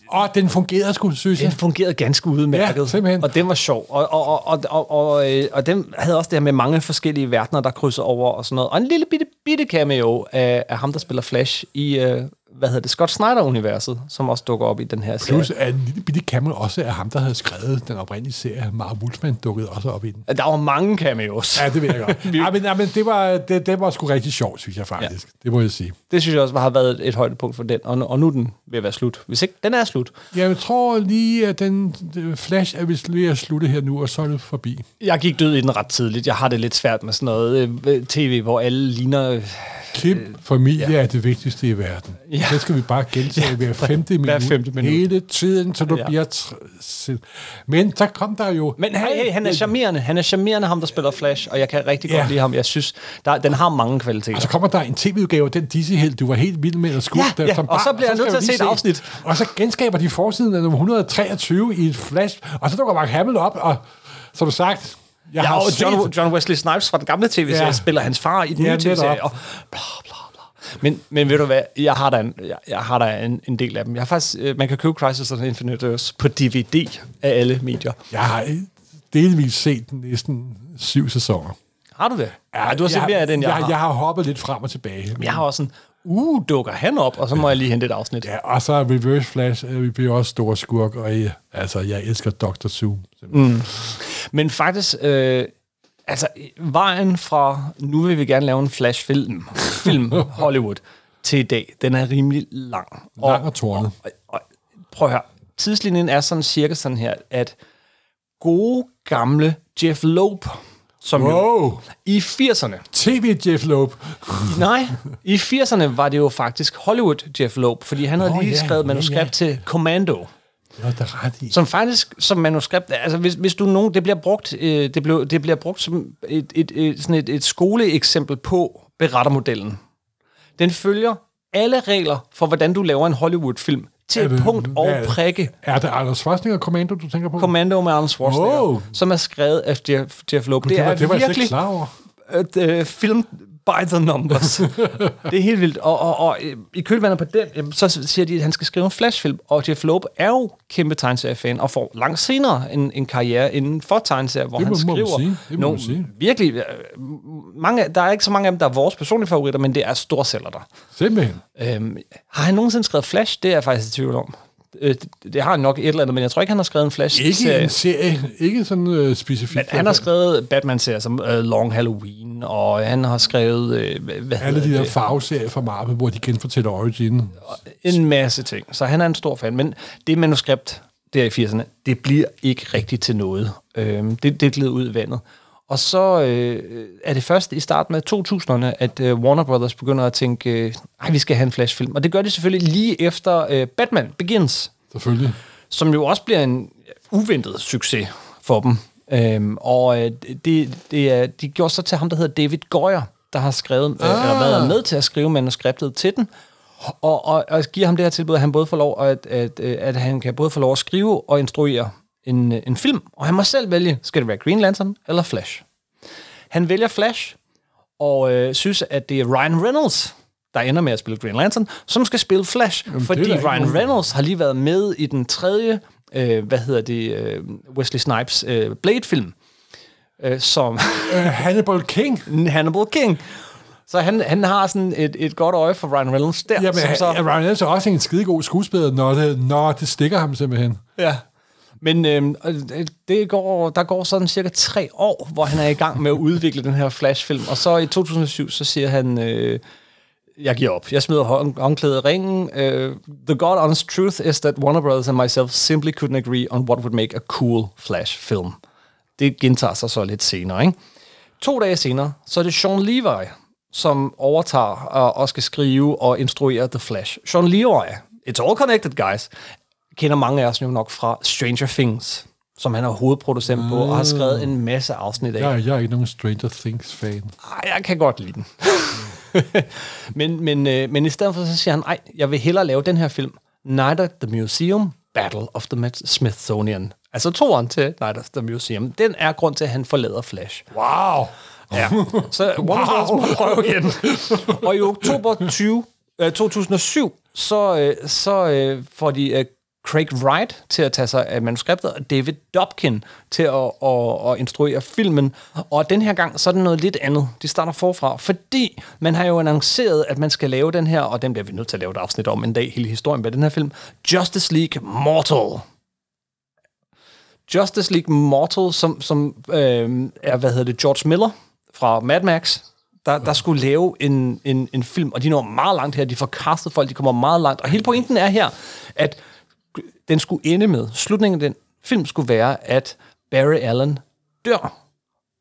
Og den fungerede sgu, synes jeg. Den fungerede ganske udmærket. Ja, simpelthen. Og den var sjov. Og den havde også det her med mange forskellige verdener, der krydser over og sådan noget. Og en lille bitte cameo af ham, der spiller Flash i... Scott Snyder-universet, som også dukker op i den her serie. Plus, at en lille bitte cameo også af ham, der havde skrevet den oprindelige serie. Marv Wolfman dukkede også op i den. Der var mange cameos. Ja, det ved jeg godt. men det var sgu rigtig sjovt, synes jeg faktisk. Ja. Det må jeg sige. Det synes jeg også har været et højdepunkt for den, og nu den vil være slut. Hvis ikke, den er slut. Jeg tror lige, at den Flash er vist lige at slutte her nu, og så er det forbi. Jeg gik død i den ret tidligt. Jeg har det lidt svært med sådan noget tv, hvor alle ligner... familie er det vigtigste i verden. Ja. Det skal vi bare gentage hver femte minut. Hele tiden, så du bliver... Men så kom der jo... Men han er charmerende. Han er charmerende, ham der spiller Flash, og jeg kan rigtig godt lide ham. Jeg synes, den har mange kvaliteter. Og så kommer der en tv-udgave, den DC-helt, du var helt vild med at skue. Ja. Og så bliver jeg nødt til at se et afsnit. Og så genskaber de forsiden af nummer 123 i et Flash, og så dukker Mark Hamill op, og som sagt... Jeg har John Wesley Snipes fra den gamle tv-serie, spiller hans far i den nye tv-serie, og bla, bla, bla. Men ved du hvad, jeg har da en del af dem. Jeg har faktisk, man kan købe Crisis on Infinite Earths på DVD af alle medier. Jeg har delvis set den næsten 7 sæsoner. Har du det? Ja, du har set mere af den, jeg har. Jeg har hoppet lidt frem og tilbage. Jeg har også en, dukker han op, og så må jeg lige hente et afsnit. Ja, og så Reverse Flash, vi bliver også store skurk, og jeg elsker Dr. Zoom. Mm. Men faktisk, vejen fra, nu vil vi gerne lave en Flash-film, Hollywood, til i dag, den er rimelig lang. Lang og tornet. Og prøv at høre, tidslinjen er sådan cirka sådan her, at gode gamle Jeff Loeb, som jo, i 80'erne... TV-Jeff Loeb. Nej, i 80'erne var det jo faktisk Hollywood-Jeff Loeb, fordi han havde lige skrevet manuskript til Commando. Som faktisk som manuskript, altså hvis du nogen, det bliver brugt, det bliver brugt som et skoleeksempel på berettermodellen. Den følger alle regler for hvordan du laver en Hollywood-film til punkt og prikke. Er det Arnold Schwarzenegger Commando du tænker på? Commando med Arnold Schwarzenegger, som er skrevet af Jeff Loeb. Det var virkelig klar over. Film by the numbers. Det er helt vildt. Og i kølvandet på den, så siger de, at han skal skrive en Flashfilm, og Jeff Loeb er jo kæmpe tegneseriefan, og får langt senere en karriere inden for tegneserier, hvor han skriver nogle virkelig... Mange, der er ikke så mange af dem, der er vores personlige favoritter, men det er storsælgere. Simpelthen. Har han nogensinde skrevet Flash? Det er jeg faktisk i tvivl om. Det har han nok et eller andet, men jeg tror ikke, han har skrevet en Flash-serie. Ikke en serie, ikke sådan specifikt. Men han har skrevet Batman-serier som Long Halloween, og han har skrevet... alle de der farveserier fra Marvel, hvor de genfortæller originen. En masse ting, så han er en stor fan. Men det manuskript der i 80'erne, det bliver ikke rigtigt til noget. Det glider ud i vandet. Og så er det først i starten af 2000'erne, at Warner Brothers begynder at tænke, vi skal have en Flash-film. Og det gør de selvfølgelig lige efter Batman Begins. Selvfølgelig. Som jo også bliver en uventet succes for dem. De gjorde så til ham, der hedder David Goyer, der har skrevet, eller været med til at skrive manuskriptet til den. Og giver ham det her tilbud, at han både får lov at han kan både få lov at skrive og instruere en film, og han må selv vælge, skal det være Green Lantern eller Flash. Han vælger Flash, og synes, at det er Ryan Reynolds, der ender med at spille Green Lantern, som skal spille Flash, fordi Ryan Reynolds har lige været med i den tredje, Wesley Snipes Blade-film, som... Hannibal King. Så han har sådan et godt øje for Ryan Reynolds der. Ja, men Ryan Reynolds er også en skidegod skuespiller, når det stikker ham simpelthen. Ja. Men der går sådan cirka 3 år, hvor han er i gang med at udvikle den her Flash-film. Og så i 2007, så siger han, jeg giver op. Jeg smider håndklædet i ringen. The God honest truth is that Warner Brothers and myself simply couldn't agree on what would make a cool Flash-film. Det gentager sig så lidt senere, ikke? 2 dage senere, så er det Sean Levy, som overtager og skal skrive og instruere The Flash. Sean Levy, it's all connected, guys, kender mange af os jo nok fra Stranger Things, som han er hovedproducent på, og har skrevet en masse afsnit af. Jeg er ikke nogen Stranger Things-fan. Ej, jeg kan godt lide den. men i stedet for, så siger han, nej, jeg vil hellere lave den her film, Night at the Museum, Battle of the Smithsonian. Altså 2'eren til Night at the Museum. Den er grund til, at han forlader Flash. Wow! Ja, så må prøve igen. Og i oktober 2007, så får de Craig Wright til at tage sig af manuskriptet, og David Dobkin til at instruere filmen. Og den her gang, så er det noget lidt andet. De starter forfra, fordi man har jo annonceret, at man skal lave den her, og den bliver vi nødt til at lave et afsnit om en dag, hele historien med den her film, Justice League Mortal. Justice League Mortal, som er, George Miller fra Mad Max, der skulle lave en film, og de når meget langt her, de får castet folk, de kommer meget langt, og hele pointen er her, at den skulle ende med, slutningen af den film skulle være, at Barry Allen dør,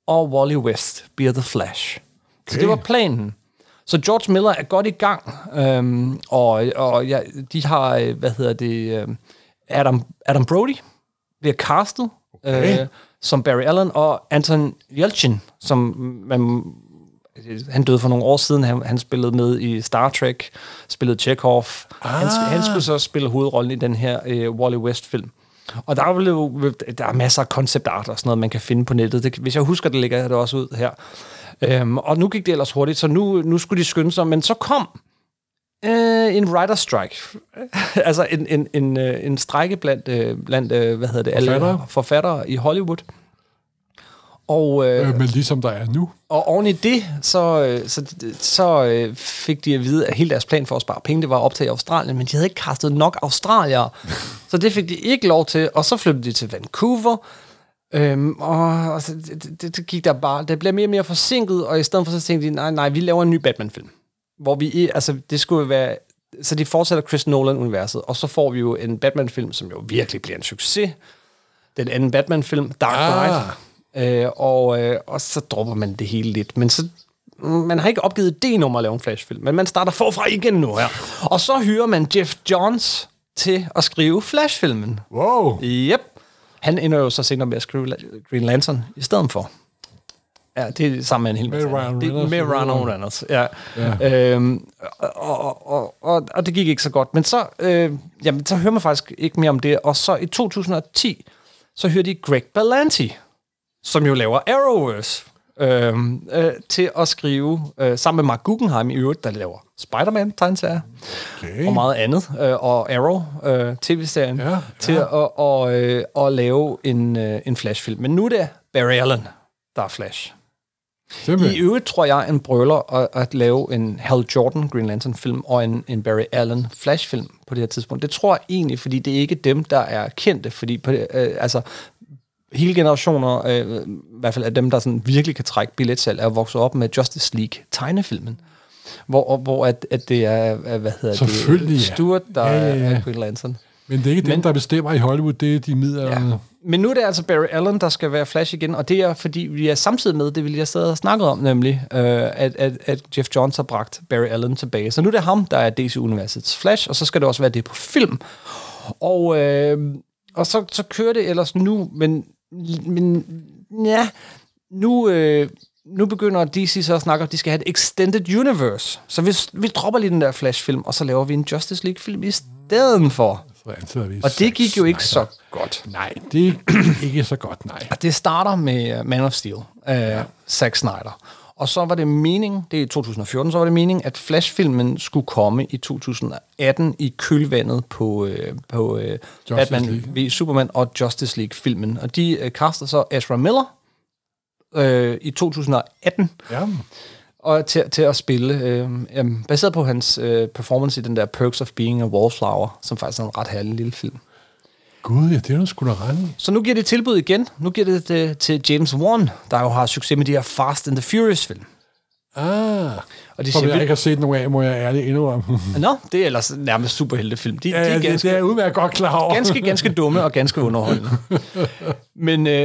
og Wally West bliver The Flash. Okay. Så det var planen. Så George Miller er godt i gang, de har, Adam Brody bliver castet, okay, som Barry Allen, og Anton Yelchin, som han døde for nogle år siden. Han spillede med i Star Trek, spillede Chekhov. Han skulle så spille hovedrollen i den her Wally West-film. Og der er masser af konceptart og sådan noget, man kan finde på nettet. Det, hvis jeg husker, det ligger det også ud her. Og nu gik det ellers hurtigt, så nu skulle de skynde sig. Men så kom en writer's strike. Altså en strejke blandt alle forfattere i Hollywood. Og, men ligesom der er nu. Og oven i det, så fik de at vide, at hele deres plan for at spare penge, det var at optage i Australien, men de havde ikke kastet nok australiere. Så det fik de ikke lov til, og så flyttede de til Vancouver, og det gik der bare. Det blev mere og mere forsinket, og i stedet for så tænkte de, nej, vi laver en ny Batman-film. Hvor vi, altså det skulle være, så de fortsætter Chris Nolan-universet, og så får vi jo en Batman-film, som jo virkelig bliver en succes. Den anden Batman-film, Dark Knight. Og så dropper man det hele lidt. Men så, man har ikke opgivet idéen om at lave en Flash-film, men man starter forfra igen nu her. Og så hyrer man Geoff Johns til at skrive Flash-filmen. Wow. Yep. Han ender jo så senere med at skrive Green Lantern i stedet for. Ja, det er sammen med en hel masse. Med Ryan Reynolds. Ja. Yeah. Og det gik ikke så godt. Men så, så hører man faktisk ikke mere om det. Og så i 2010, så hører de Greg Berlanti, som jo laver Arrowverse, til at skrive, sammen med Mark Guggenheim i øvrigt, der laver Spider-Man-tegneserier, okay, og meget andet, og Arrow, tv-serien, ja, til at lave en Flash-film. Men nu er det Barry Allen, der er Flash. Simpelthen. I øvrigt tror jeg, en brøler at lave en Hal Jordan Green Lantern-film og en Barry Allen Flash-film på det her tidspunkt. Det tror jeg egentlig, fordi det er ikke dem, der er kendte, fordi på det, hele generationer, i hvert fald af dem, der sådan virkelig kan trække billetsal, er vokset op med Justice League tegnefilmen, hvor det er Stewart, der er Green Lantern. Men det er ikke dem, der bestemmer i Hollywood, det er de midlerne. Ja. Men nu er det altså Barry Allen, der skal være Flash igen, og det er fordi, vi er samtidig med det, vi lige har stadig snakket om, nemlig at Geoff Johns har bragt Barry Allen tilbage. Så nu er det ham, der er DC-universets Flash, og så skal det også være det på film. Og så kører det ellers nu, nu begynder DC så at snakke om, at de skal have et extended universe. Så vi dropper lige den der Flash-film, og så laver vi en Justice League-film i stedet for. Og det gik jo ikke så godt. Nej, det gik ikke så godt, nej. Og det starter med Man of Steel, Zack Snyder. Og så var det meningen, det er i 2014, så var det meningen, at Flash-filmen skulle komme i 2018 i kølvandet på Batman v Superman og Justice League-filmen. Og de kaster så Ezra Miller i 2018 og til at spille, baseret på hans performance i den der Perks of Being a Wallflower, som faktisk er en ret herlig lille film. Gud, ja, det er jo sgu da rende. Så nu giver det tilbud igen. Nu giver det, det til James Wan, der jo har succes med de her Fast and the Furious-film. Ah, og de som siger, jeg ikke har set nogen af, må jeg ærligt indrømme. Nå, det er ellers nærmest superheltefilm. De er ganske, det er udmærket godt klar over. Ganske dumme og ganske underholdende.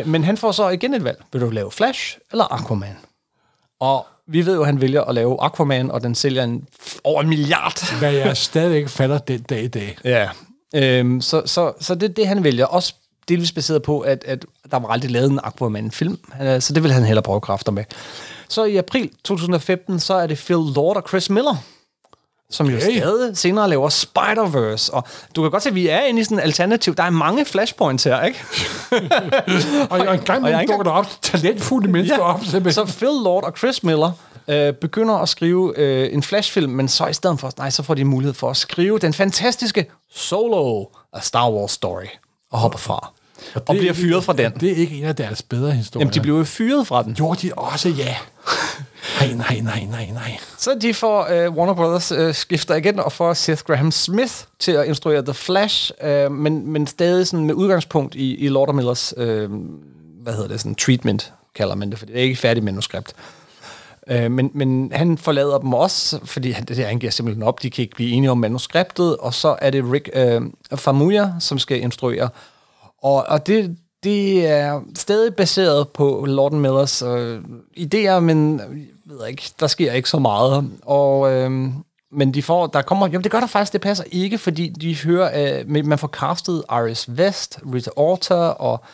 men han får så igen et valg. Vil du lave Flash eller Aquaman? Og vi ved jo, at han vælger at lave Aquaman, og den sælger over 1 milliard. Hvad jeg stadig ikke fatter den dag i dag. Ja, så det er det, han vælger. Også delvis baseret på, at der var aldrig lavet en Aquaman-film, så det vil han hellere prøve kræfter med. Så i april 2015, så er det Phil Lord og Chris Miller, som jo stadig senere laver Spider-Verse. Og du kan godt se, at vi er inde i sådan en alternativ. Der er mange flashpoints her, ikke? og en gang man dukker der op, talentfulde mennesker op. Simpelthen. Så Phil Lord og Chris Miller begynder at skrive en flashfilm, men så i stedet for, så får de mulighed for at skrive den fantastiske Solo af Star Wars Story og hopper fra. Og bliver fyret fra den. Det er ikke en af deres bedre historier. Jamen, de blev jo fyret fra den. Gjorde de også, ja. Nej. Så de får Warner Brothers skifter igen og får Seth Graham Smith til at instruere The Flash, men stadig sådan med udgangspunkt i Lord & Millers treatment, kalder man det, for det er ikke færdigt manuskript. Men han forlader dem også, fordi han giver simpelthen op. De kan ikke blive enige om manuskriptet, og så er det Rick Famuyiwa, som skal instruere. Og det er stadig baseret på Lord & Millers idéer, men jeg ved ikke, der sker ikke så meget. Men de får, der kommer, jamen det gør der faktisk, det passer ikke, fordi de hører, man får castet Iris West, Rita Ora og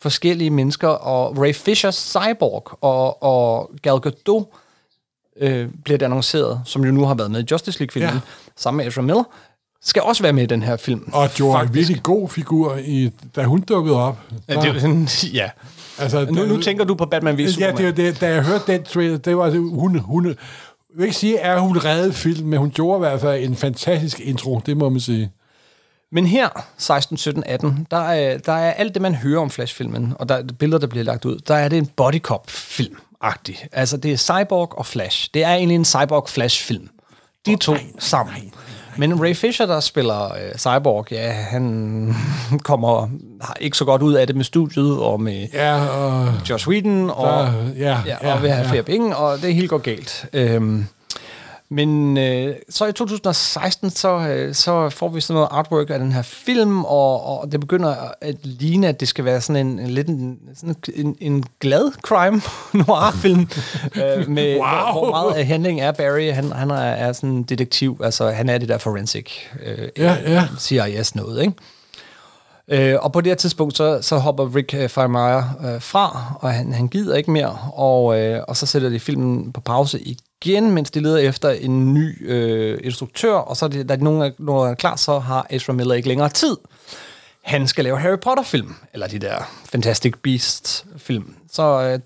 forskellige mennesker, og Ray Fisher, Cyborg og Gal Gadot bliver det annonceret, som jo nu har været med i Justice League-filmen, sammen med Ezra Miller. Skal også være med i den her film. Og Joe er en virkelig god figur, da hun dukkede op. Ja, det sådan, ja. Altså, nu tænker du på Batman v Superman. Ja, det var det, da jeg hørte den trailer, det var altså, hun jeg vil ikke sige, at hun reddede filmen, men hun gjorde i hvert fald en fantastisk intro, det må man sige. Men her, 16, 17, 18, der er alt det, man hører om Flash-filmen, og der er billeder, der bliver lagt ud, der er det en bodycop-film-agtig. Altså, det er Cyborg og Flash. Det er egentlig en Cyborg-Flash-film. De to sammen. Men Ray Fisher, der spiller Cyborg, ja, han har ikke så godt ud af det med studiet, og med Joss Whedon, og vil have flere penge, og det hele går galt. Men så i 2016, så får vi sådan noget artwork af den her film, og det begynder at ligne, at det skal være sådan en glad crime noir-film, hvor meget af handling er Barry. Han er sådan en detektiv, altså han er det der forensic CIS noget, ikke? Og på det her tidspunkt, så hopper Rick Famuyiwa fra, og han gider ikke mere, og så sætter de filmen på pause igen, mens de leder efter en ny instruktør, og så er der nogen er klar, så har Ezra Miller ikke længere tid. Han skal lave Harry Potter-film, eller de der Fantastic Beasts-film. Så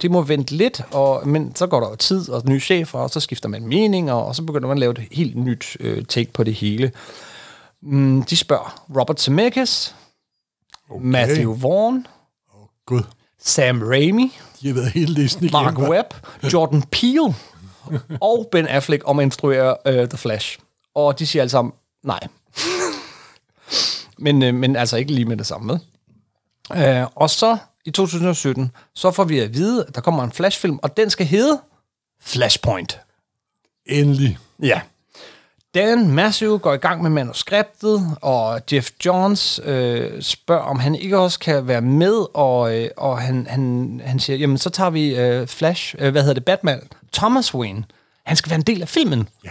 de må vente lidt, men så går der jo tid, og nye chefer, og så skifter man mening, og så begynder man at lave et helt nyt take på det hele. De spørger Robert Zemeckis, Matthew Vaughn, Sam Raimi, Mark Webb, Jordan Peele og Ben Affleck om at instruere The Flash. Og de siger alle sammen nej. men altså ikke lige med det samme. Og så i 2017, så får vi at vide, at der kommer en Flash-film, og den skal hedde Flashpoint. Endelig. Ja. Dan Massive går i gang med manuskriptet, og Geoff Johns spørger, om han ikke også kan være med, og han siger, jamen så tager vi Batman, Thomas Wayne. Han skal være en del af filmen. Ja.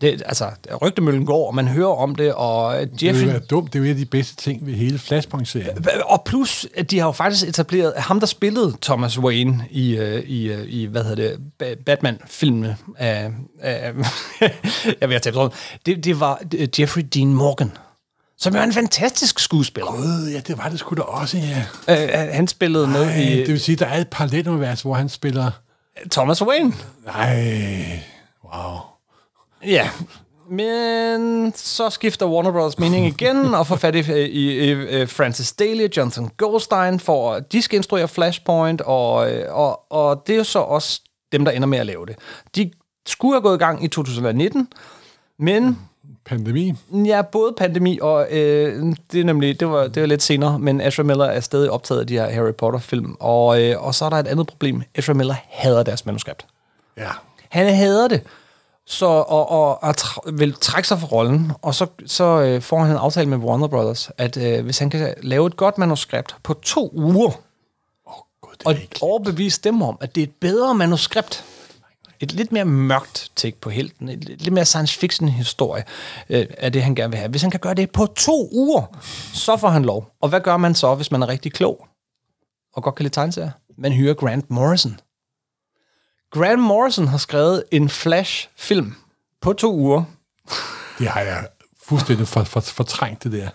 Det, altså, rygtemøllen går, og man hører om det, og Jeff... Det er jo dumt, det er jo en af de bedste ting ved hele Flashpoint-serien. Og plus, at de har jo faktisk etableret ham, der spillede Thomas Wayne i Batman-filmene af jeg vil have tabt rundt. Det var Jeffrey Dean Morgan, som jo er en fantastisk skuespiller. Gud, ja, det var det sgu da også, ja. Han spillede med i... Det vil sige, der er et parallelunivers, hvor han spiller... Thomas Wayne. Nej, wow. Ja, men så skifter Warner Bros. Mening igen og får fat i Francis Daley, Jonathan Goldstein, for de skal instruere Flashpoint, og det er jo så også dem, der ender med at lave det. De skulle have gået i gang i 2019, men Pandemi? Ja, både pandemi og... det var lidt senere, men Ezra Miller er stadig optaget af de her Harry Potter-film. Og så er der et andet problem. Ezra Miller hader deres manuskript. Ja. Han hader det. Så, vil trække sig fra rollen, og så får han en aftale med Warner Brothers, at hvis han kan lave et godt manuskript på 2 uger, og overbevise dem om, at det er et bedre manuskript, et lidt mere mørkt take på helten, et lidt mere science fiction historie af det, han gerne vil have. Hvis han kan gøre det på 2 uger, så får han lov. Og hvad gør man så, hvis man er rigtig klog og godt kan lide tegneserier? Man hyrer Grant Morrison. Grant Morrison har skrevet en Flash-film på 2 uger. Det har jeg fuldstændig fortrængt, det der.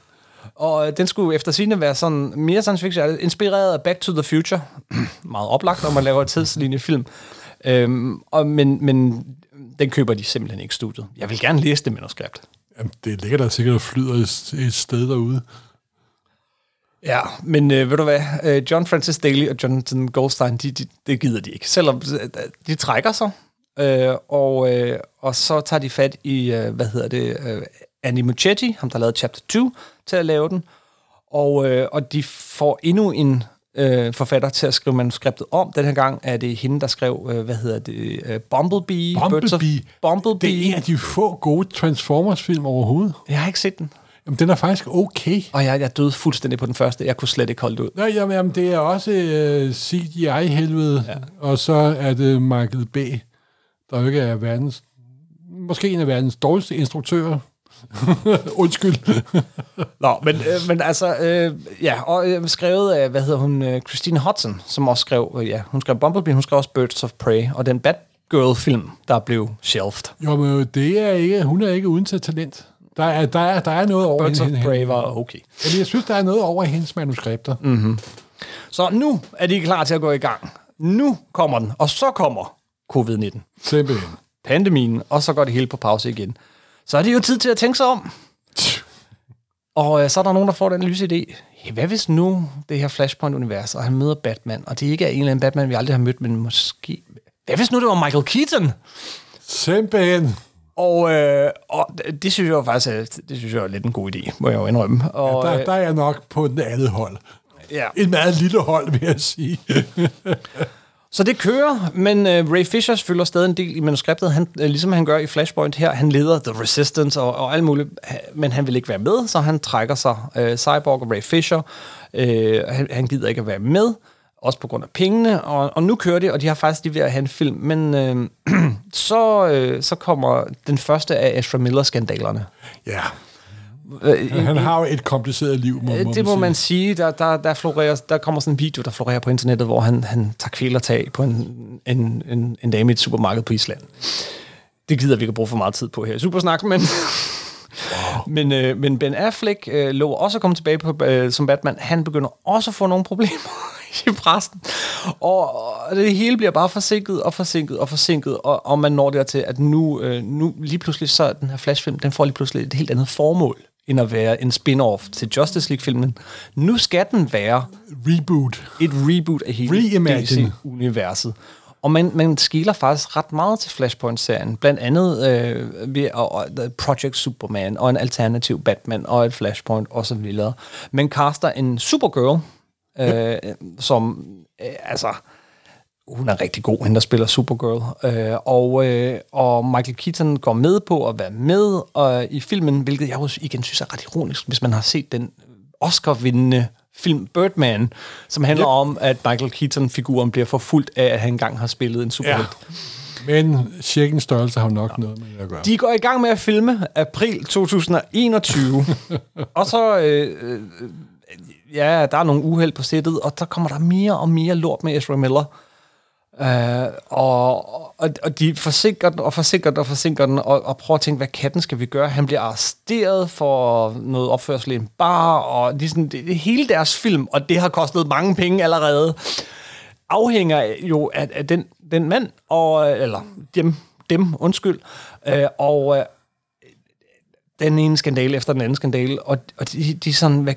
Og den skulle eftersigende være sådan mere science fiction, inspireret af Back to the Future. Meget oplagt, når man laver et tidslinjefilm. Men den køber de simpelthen ikke studiet. Jeg vil gerne læse det manuskript. Jamen, det ligger der sikkert og flyder et sted derude. Ja, men ved du hvad? John Francis Daly og Jonathan Goldstein, det gider de ikke. Selvom de trækker sig, og så tager de fat i, Andy Muschietti, ham der lavede Chapter 2, til at lave den. Og de får endnu en forfatter til at skrive manuskriptet om. Den her gang er det hende, der skrev, Bumblebee. Det er en af de få gode Transformers-film overhovedet. Jeg har ikke set den. Jamen, den er faktisk okay. Og jeg døde fuldstændig på den første. Jeg kunne slet ikke holde det ud. Nå, jamen, det er også CGI-helvede, ja. Og så er det Michael B., der jo ikke er en af verdens dårligste instruktører. Undskyld. Nå, men altså, og skrevet af, Christine Hudson, som også skrev, hun skrev Bumblebee, hun skrev også Birds of Prey, og den Batgirl-film, der blev shelved. Jo, men det er ikke, hun er ikke uden til talent. Der er noget over Birds hende. Birds of Prey var okay. Jamen, jeg synes, der er noget over hendes manuskripter. Mm-hmm. Så nu er de klar til at gå i gang. Nu kommer den, og så kommer COVID-19. Simpelthen. Pandemien, og så går det hele på pause igen. Så er det jo tid til at tænke sig om. Og så er der nogen, der får den lyse idé. Hvad hvis nu det her Flashpoint-univers, og han møder Batman, og det ikke er en eller anden Batman, vi aldrig har mødt, men måske... Hvad hvis nu det var Michael Keaton? Simpelthen. Og det synes jeg faktisk er lidt en god idé, må jeg jo indrømme. Og, ja, der er jeg nok på den anden hold. Ja. Et meget lille hold, vil jeg sige. Så det kører, men Ray Fisher fylder stadig en del i manuskriptet, ligesom han gør i Flashpoint her. Han leder The Resistance og alt muligt, men han vil ikke være med, så han trækker sig. Cyborg og Ray Fisher, han gider ikke at være med, også på grund af pengene, og nu kører de, og de har faktisk lige ved at have en film. Men så kommer den første af Ezra Miller-skandalerne. Ja. Yeah. Han har jo et kompliceret liv, må man sige. Der kommer sådan en video, der florerer på internettet, hvor han tager kvælertag på en dame i et supermarked på Island. Det gider vi ikke at bruge for meget tid på her i Supersnak, men... Wow. Men Ben Affleck lå også at komme tilbage som Batman. Han begynder også at få nogle problemer i pressen. Og det hele bliver bare forsinket, og man når dertil, at nu lige pludselig så den her Flashfilm, den får lige pludselig et helt andet formål, end at være en spin-off til Justice League-filmen. Nu skal den være... Reboot. Et reboot af hele DC-universet. Og man skiller faktisk ret meget til Flashpoint-serien, blandt andet ved Project Superman og en alternativ Batman og et Flashpoint osv. Man caster en Supergirl, som... hun er rigtig god, hende der spiller Supergirl. Og Michael Keaton går med på at være med i filmen, hvilket jeg også igen synes er ret ironisk, hvis man har set den Oscar-vindende film Birdman, som handler om, at Michael Keaton-figuren bliver forfulgt af, at han engang har spillet en superhelt. Ja, men cirkens størrelse har nok noget med at gøre. De går i gang med at filme april 2021, og så... der er nogle uheld på sættet, og så kommer der mere og mere lort med Ezra Miller. Og de forsinker den, og prøver at tænke, hvad katten skal vi gøre? Han bliver arresteret for noget opførsel i en bar, og det er hele deres film, og det har kostet mange penge allerede, afhænger jo af den mand, eller dem. Den ene skandale efter den anden skandale, og de er sådan, hvad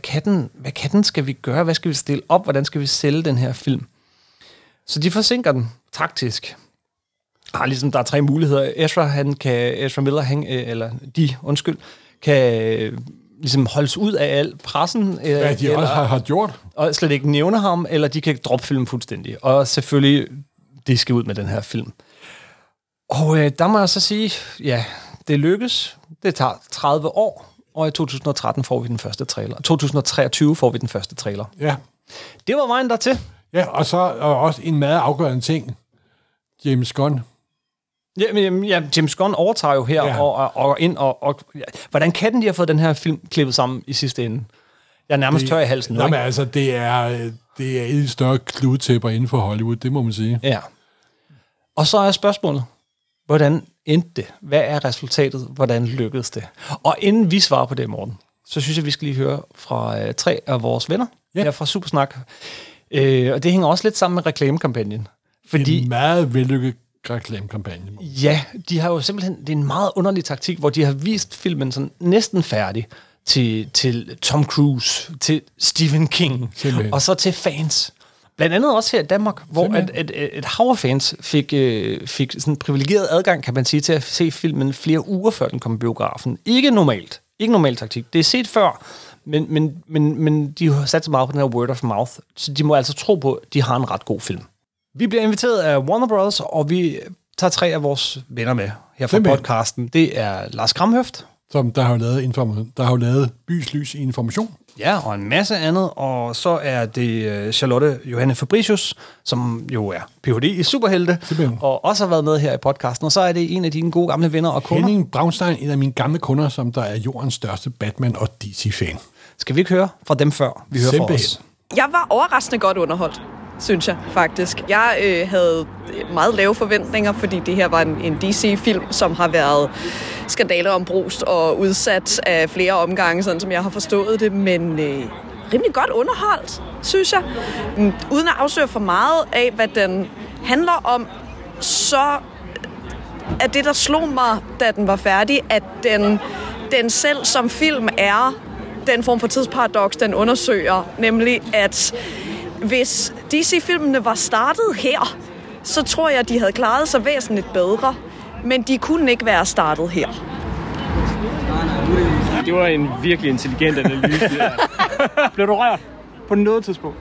katten skal vi gøre? Hvad skal vi stille op? Hvordan skal vi sælge den her film? Så de forsinker den taktisk. ligesom der er tre muligheder. Ezra Miller kan ligesom holdes ud af al pressen. Hvad de eller, også har gjort. Og slet ikke nævner ham, eller de kan droppe filmen fuldstændig. Og selvfølgelig, det skal ud med den her film. Og der må jeg så sige, ja, det lykkes. Det tager 30 år, og i 2013 får vi den første trailer. 2023 får vi den første trailer. Ja. Det var vejen dertil. Ja, og så og også en meget afgørende ting. James Gunn. Ja, James Gunn overtager jo her og ind og ja. Hvordan kan den de har fået den her film klippet sammen i sidste ende? Jeg er nærmest tør i halsen nu. Jamen altså, det er et større kludetæpper inden for Hollywood, det må man sige. Ja. Og så er spørgsmålet, hvordan endte det? Hvad er resultatet? Hvordan lykkedes det? Og inden vi svarer på det, Morten, så synes jeg, vi skal lige høre fra tre af vores venner her fra Supersnak. Og det hænger også lidt sammen med reklamekampagnen. Fordi en meget vellykket reklamekampagne. Ja, de har jo simpelthen, det er en meget underlig taktik, hvor de har vist filmen sådan næsten færdig til Tom Cruise, til Stephen King, simpelthen. Og så til fans. Blandt andet også her i Danmark, hvor et hav af fans fik sådan privilegeret adgang, kan man sige, til at se filmen flere uger før den kom i biografen. Ikke normal taktik. Det er set før, men de har sat så meget på den her word of mouth, så de må altså tro på, at de har en ret god film. Vi bliver inviteret af Warner Bros., og vi tager tre af vores venner med her fra podcasten. Det er Lars Kramhøft. Som der har jo lavet, Byslys i Information. Ja, og en masse andet. Og så er det Charlotte Johanne Fabricius, som jo er Ph.D. i Superhelte, og også har været med her i podcasten. Og så er det en af dine gode gamle venner og kunder. Henning Braunstein, en af mine gamle kunder, som der er jordens største Batman- og DC-fan. Skal vi ikke høre fra dem før? Vi hører fra os. Jeg var overraskende godt underholdt, synes jeg faktisk. Jeg havde meget lave forventninger, fordi det her var en DC-film, som har været skandaler ombrugt og udsat af flere omgange, sådan som jeg har forstået det, men rimelig godt underholdt, synes jeg. Uden at afsløre for meget af, hvad den handler om, så er det, der slog mig, da den var færdig, at den selv som film er den form for tidsparadoks, den undersøger, nemlig at hvis DC-filmene var startet her, så tror jeg, de havde klaret sig væsentligt bedre. Men de kunne ikke være startet her. Det var en virkelig intelligent analyse. Blev du rørt på noget tidspunkt?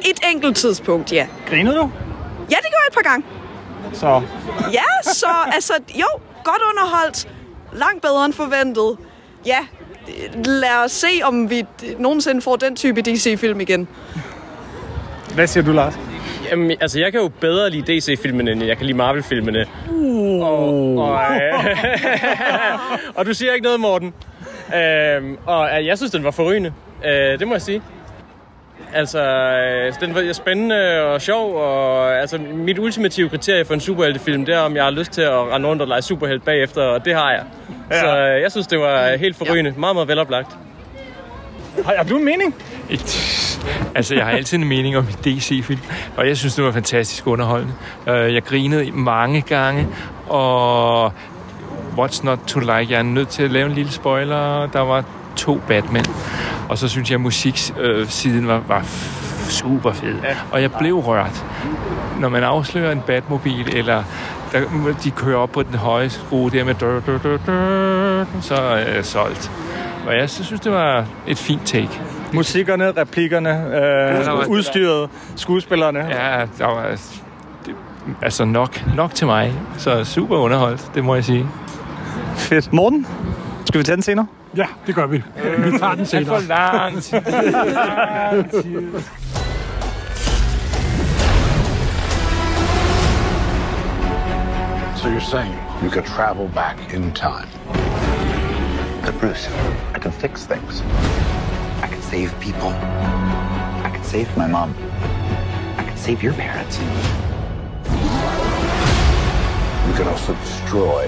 Et enkelt tidspunkt, ja. Grinede du? Ja, det gjorde jeg et par gange. Så? Ja, så altså, jo, godt underholdt. Langt bedre end forventet. Ja, lad os se, om vi nogensinde får den type DC-film igen. Hvad siger du, Lars? Jamen, altså, jeg kan jo bedre lide DC-filmene, end jeg kan lide Marvel-filmene. Og du siger ikke noget, Morten. Og jeg synes, den var forrygende. Det må jeg sige. Altså, den var spændende og sjov. Og altså, mit ultimative kriterie for en superheltefilm, det er, om jeg har lyst til at rende rundt og lege superhelt bagefter, og det har jeg. Ja. Så jeg synes, det var helt forrygende. Meget, meget veloplagt. Har du en mening? Altså, jeg har altid en mening om DC-film, og jeg synes, det var fantastisk underholdende. Jeg grinede mange gange, og what's not to like? Jeg er nødt til at lave en lille spoiler. Der var 2 Batman, og så synes jeg, at musiksiden var super fed. Og jeg blev rørt. Når man afslører en Batmobil, eller de kører op på den høje skrue der med så er jeg solgt. Og jeg synes, det var et fint take. Musikkerne, replikkerne, udstyret, skuespillerne. Ja, der var altså nok til mig. Så super underholdt, det må jeg sige. Fedt. Morten, skal vi tage den senere? Ja, det gør vi. Vi tager den senere. Det er for langt. So you're saying you could travel back in time? But Bruce, I can fix things. I can save people. I can save my mom. I can save your parents. We could also destroy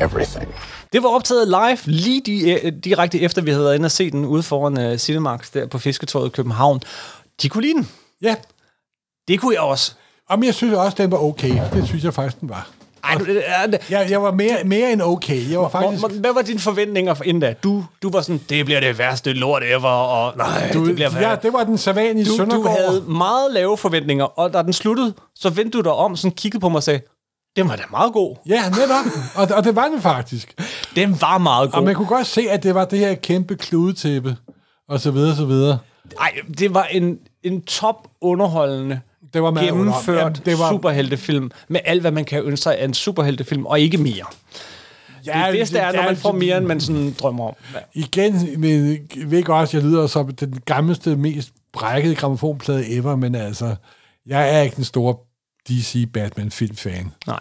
everything. Det var optaget live lige direkte efter, vi havde været inde og set den ude foran Cinemax der på Fisketorvet i København. De kunne lide den. Ja. Det kunne jeg også. Jamen, jeg synes også, den var okay. Det synes jeg faktisk, den var. Jeg var mere end okay. Jeg var faktisk... Hvad var dine forventninger inden da? Du var sådan, det bliver det værste lort ever, og nej, det bliver værd. Ja, det var den savan i Søndergaard. Du havde meget lave forventninger, og da den sluttede, så vendte du dig om, sådan kiggede på mig og sagde, Den var da meget god. Ja, netop. Og det var den faktisk. Den var meget god. Og man kunne godt se, at det var det her kæmpe kludetæppe, og så videre, så videre. Ej, det var en top underholdende, gennemført superheltefilm, med alt, hvad man kan ønske sig af en superheltefilm, og ikke mere. Ja, det bedste er, når man får mere, end man sådan drømmer om. Ja. Igen, men ved ikke også, jeg lyder som den gammelste, mest brækkede gramofonplade ever, men altså, jeg er ikke den store DC Batman-filmfan. Nej.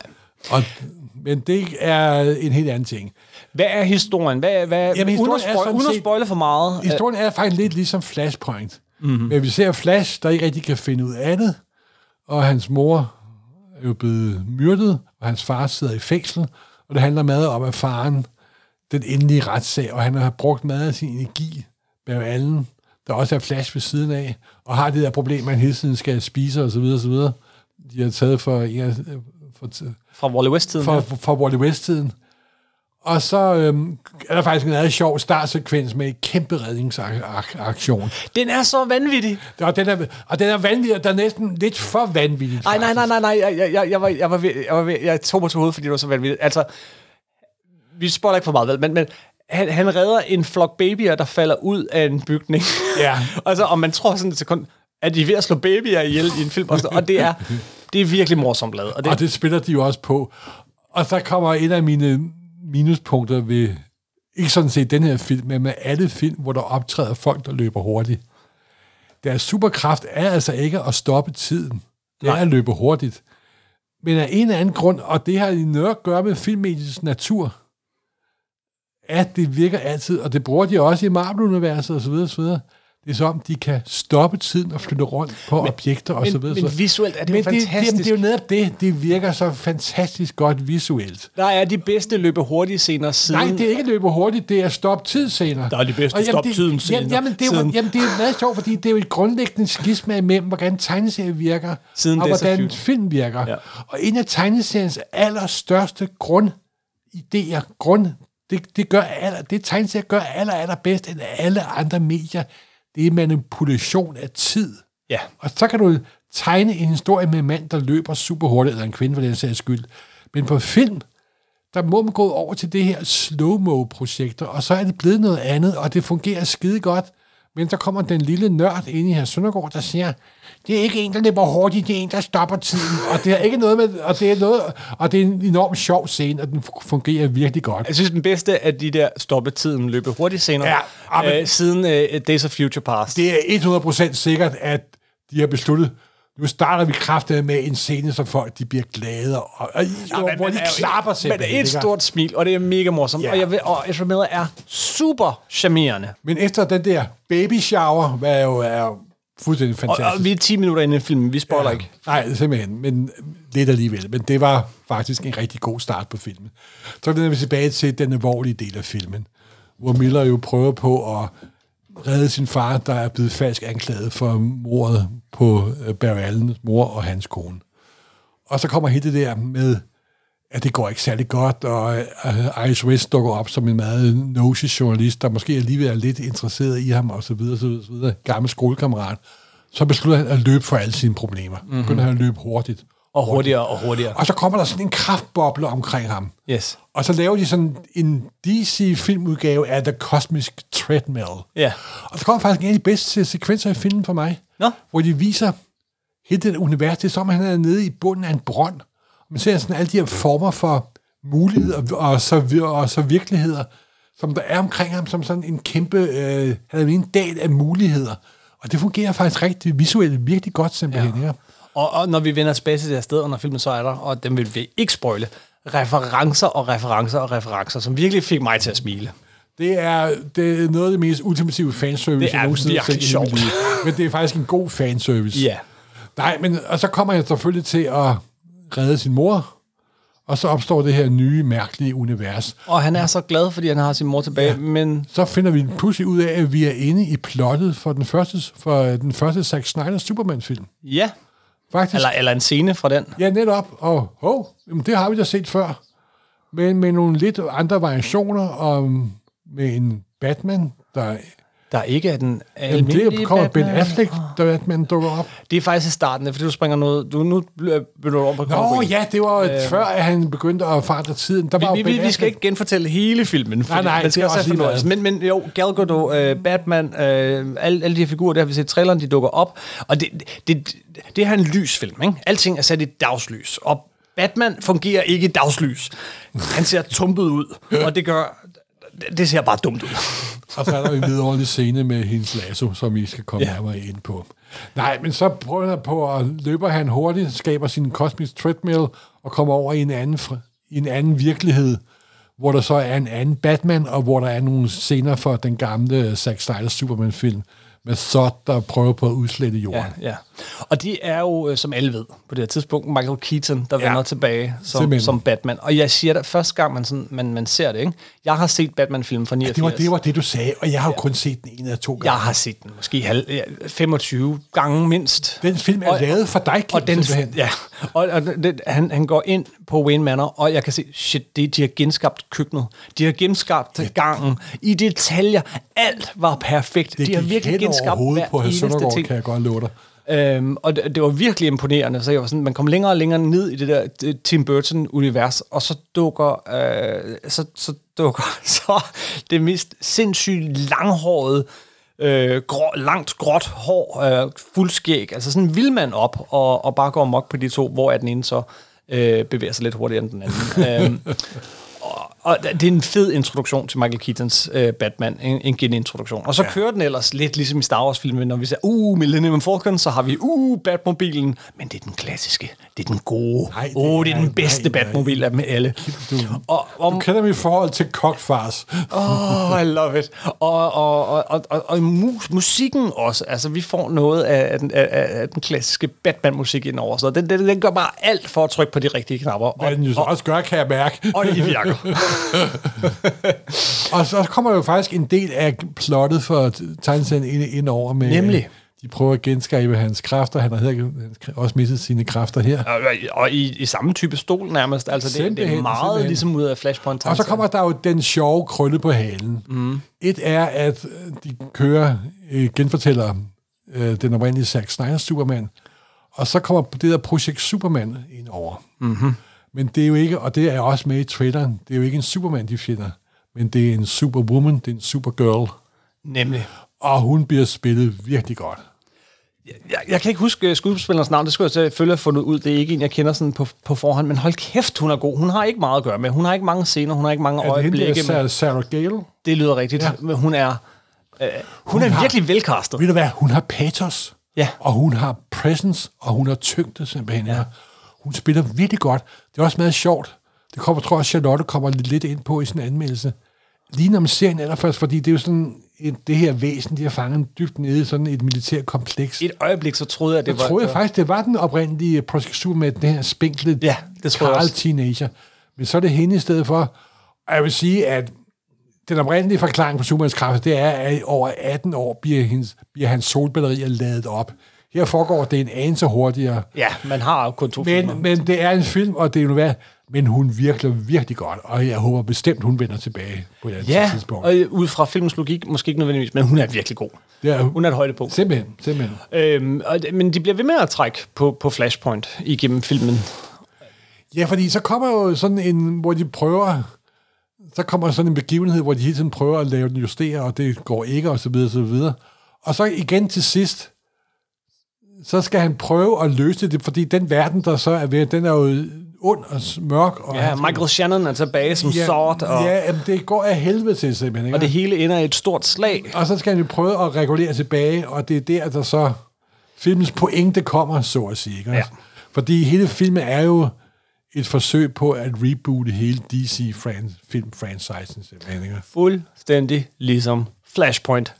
Men det er en helt anden ting. Hvad er historien? Jamen, historien uden at spoile for meget. Historien er faktisk lidt ligesom Flashpoint. Mm-hmm. Men vi ser Flash, der ikke rigtig kan finde ud af det, og hans mor er jo blevet myrdet, og hans far sidder i fængsel, og det handler meget om, at faren, den endelige retssag, og han har brugt meget af sin energi, Barry Allen, der også er Flash ved siden af, og har det der problem, man hele tiden skal spise, osv. osv. De har taget fra Wally West-tiden. Fra Wally West-tiden. Og så er der faktisk en meget sjov startsekvens med en kæmpe redningsaktion. Den er så vanvittig. Og den er vanvittig, og der er næsten lidt for vanvittig. Nej. Jeg tog mig til hovedet, fordi det var så vanvittigt. Altså, vi spoiler ikke for meget, vel, men han redder en flok babyer, der falder ud af en bygning. Ja. Altså, og man tror sådan et sekund, at de er ved at slå babyer ihjel i en film. Og det er virkelig morsomt lavet. Og det spiller de jo også på. Og så kommer en af mine minuspunkter ved, ikke sådan set den her film, men med alle film, hvor der optræder folk, der løber hurtigt. Deres superkraft er altså ikke at stoppe tiden. Det er at løbe hurtigt. Men af en eller anden grund, og det har noget at gøre med filmmediets natur, at det virker altid, og det bruger de også i Marvel-universet osv. osv. Det er så om, de kan stoppe tiden og flytte rundt på objekter osv. Men visuelt er det jo fantastisk. Det er jo netop det. Det virker så fantastisk godt visuelt. Der er de bedste løbe hurtigt scener siden. Nej, det er ikke løbe hurtigt, det er stop tid scener. Der er de bedste stop tiden scener. Jamen, det er meget sjovt, fordi det er jo et grundlæggende skisma imellem, hvordan tegneserie virker, siden og hvordan film virker. Ja. Og en af tegneseriens allerstørste grundidéer, det tegneserie gør allerbedst end alle andre medier, det er manipulation af tid. Ja. Og så kan du tegne en historie med en mand, der løber super hurtigt, eller en kvinde, for den sags skyld. Men på film, der må man gå over til det her slow-mo-projekter, og så er det blevet noget andet, og det fungerer skide godt. Men så kommer den lille nørd inde i her Søndergaard, der siger, det er ikke en, der løber hurtigt, det er en, der stopper tiden. Og det er ikke noget med, og det er en enormt sjov scene, og den fungerer virkelig godt. Jeg synes, den bedste af de der stoppe tiden løbe hurtigt scener, siden Days of Future Past. Det er 100% sikkert, at de har besluttet, nu starter vi kraftigt med en scene, så folk de bliver glade, hvor de klapper simpelthen. Men et stort smil, og det er mega morsomt. Ja. Og Ezra Miller er super charmerende. Men efter den der baby shower, hvad jo er fuldstændig fantastisk. Og vi er 10 minutter inde i filmen, vi spoiler ikke. Nej, simpelthen, men lidt alligevel. Men det var faktisk en rigtig god start på filmen. Så vender vi tilbage til den alvorlige del af filmen, hvor Miller jo prøver på at redde sin far, der er blevet falsk anklaget for mordet på Barry Allens mor og hans kone. Og så kommer hele det der med, at det går ikke særlig godt, og Iris West dukker op som en meget nosy journalist, der måske alligevel er lidt interesseret i ham, og så videre, så videre. Gammel skolekammerat. Så beslutter han at løbe for alle sine problemer. Mm-hmm. Begynder han at løbe hurtigt. Og hurtigere, og hurtigere. Og så kommer der sådan en kraftboble omkring ham. Yes. Og så laver de sådan en DC-filmudgave af The Cosmic Treadmill. Yeah. Og så kommer faktisk en af de bedste sekvenser i filmen for mig, hvor de viser hele det univers. Det er som, han er nede i bunden af en brønd. Man ser sådan alle de her former for muligheder og så virkeligheder, som der er omkring ham, som sådan en kæmpe, en dal af muligheder. Og det fungerer faktisk rigtig visuelt virkelig godt simpelthen. Ja. Og når vi vender tilbage til det her sted under filmen, så er der, og dem vil vi ikke spoile, referencer, som virkelig fik mig til at smile. Det er noget af det mest ultimative fanservice, jeg nogensinde har set i mit liv. Men det er faktisk en god fanservice. Ja. Nej, men og så kommer jeg selvfølgelig til at redde sin mor, og så opstår det her nye, mærkelige univers. Og han er så glad, fordi han har sin mor tilbage, ja. Men så finder vi pludselig ud af, at vi er inde i plottet for den første Zack Snyder Superman-film. Ja. Faktisk. Eller en scene fra den. Ja, netop. Og det har vi da set før. Men med nogle lidt andre variationer, og med en Batman, der Der ikke er den almindelige Batman. Det kommer Ben Affleck, Batman dukker op. Det er faktisk i starten, fordi du springer noget... Nu begynder du op på Nå ja, det var før, at han begyndte at forandre tiden. Der var vi skal ikke genfortælle hele filmen. Nej, det er også lige noget. Men jo, Gal Gadot, Batman, alle de her figurer, der har vi set traileren, de dukker op. Og det er en lysfilm, ikke? Alting er sat i dagslys. Og Batman fungerer ikke i dagslys. Han ser tumpet ud, og det gør... Det ser bare dumt ud. Og så er der en vidunderlig scene med hendes lasso, som I skal komme nærmere ind på. Nej, men så prøver han på, at løber han hurtigt, skaber sin kosmisk treadmill, og kommer over i en anden virkelighed, hvor der så er en anden Batman, og hvor der er nogle scener for den gamle Zack Snyder's Superman-film, med Zod, der prøver på at udslette jorden. Ja. Og det er jo, som alle ved, på det her tidspunkt, Michael Keaton, der vender tilbage som Batman. Og jeg siger det første gang, man ser det, ikke? Jeg har set Batman-filmen fra 89. Det var det, du sagde, og jeg har jo kun set den en eller to gange. Jeg har set den måske 25 gange mindst. Den film er lavet for dig, Keaton. Han går ind på Wayne Manor, og jeg kan se, shit, de har genskabt køkkenet. De har genskabt gangen. I detaljer, alt var perfekt. De har virkelig genskabt hver eneste ting. Kan jeg godt love dig. Og det var virkelig imponerende, så jeg var sådan, man kom længere og længere ned i det der Tim Burton-univers, og så dukker så det mest sindssygt langhårede, langt gråt hår, fuldskæg, altså sådan en vildmand op, og bare går amok på de to, hvor er den ene så bevæger sig lidt hurtigere end den anden. Og det er en fed introduktion til Michael Keatons Batman, en genintroduktion. Og så kører den ellers lidt ligesom i Star Wars-filmen, når vi siger, Millennium Falcon, så har vi, Batmobilen. Men det er den klassiske. Det er den gode. Det er den bedste Batmobil af dem alle. Du kender mit forhold til Cockfars. I love it. Og musikken også. Altså, vi får noget af den klassiske Batman-musik indover. Så den gør bare alt for at trykke på de rigtige knapper. Hvad den jo så også gør, kan jeg mærke. Og det virker. Og så kommer jo faktisk en del af plottet for tegneserien ind over med... Nemlig? De prøver at genskabe hans kræfter. Han har også mistet sine kræfter her. Og i samme type stol nærmest. Altså det er meget simpelthen. Ligesom ud af Flashpoint. Og så kommer der jo den sjove krølle på halen. Mm. Et er, at de kører, genfortæller den oprindelige Zack Snyder's Superman. Og så kommer det der projekt Superman ind over. Mhm. Men det er jo ikke, og det er også med i traileren, det er jo ikke en Superman, de finder, men det er en Superwoman, det er en Supergirl. Nemlig. Og hun bliver spillet virkelig godt. Jeg kan ikke huske skuespillerens navn, det skulle jeg selvfølgelig have fundet ud, det er ikke en, jeg kender sådan på forhånd, men hold kæft, hun er god. Hun har ikke meget at gøre med, hun har ikke mange scener, hun har ikke mange øjeblikke. Sarah Gale? Det lyder rigtigt, men hun er virkelig velkastet. Ved du hvad, hun har pathos, og hun har presence, og hun har tyngde simpelthen. Ja. Hun spiller virkelig godt. Det er også meget sjovt. Det kommer, tror jeg, Charlotte kommer lidt ind på i sin anmeldelse. Lige når man ser en allerførst, fordi det er jo sådan det her væsen, de har fanget dybt nede i sådan et militær kompleks. Et øjeblik, så troede jeg, det var... troede jeg faktisk, det var den oprindelige projektion med den her spinkle Carl-teenager. Men så er det hende i stedet for. Og jeg vil sige, at den oprindelige forklaring på Supermans kræfter, det er, at over 18 år bliver hans solbatterier ladet op. Her foregår det en anelse hurtigere. Ja, man har jo kun to filmer. Men det er en film, og det er jo hvad... Men hun virker virkelig godt, og jeg håber bestemt, hun vender tilbage på et tidspunkt. Ja, og ud fra filmens logik, måske ikke nødvendigvis, men hun er virkelig god. Ja, hun er et højdepunkt. Simpelthen. Men de bliver ved med at trække på Flashpoint igennem filmen. Ja, fordi så kommer jo sådan en, hvor de prøver... Så kommer sådan en begivenhed, hvor de hele tiden prøver at lave den justere, og det går ikke, og så videre, og så videre. Og så igen til sidst... så skal han prøve at løse det, fordi den verden, der så er ved, den er jo ond og mørk. Og Michael Shannon er tilbage som sort. Og... ja, det går af helvede til, simpelthen. Ikke? Og det hele ender i et stort slag. Og så skal han jo prøve at regulere tilbage, og det er der så filmens pointe kommer, så at sige. Ikke? Ja. Fordi hele filmen er jo et forsøg på at reboote hele DC-filmfranchisen, simpelthen. Ikke? Fuldstændig ligesom Flashpoint,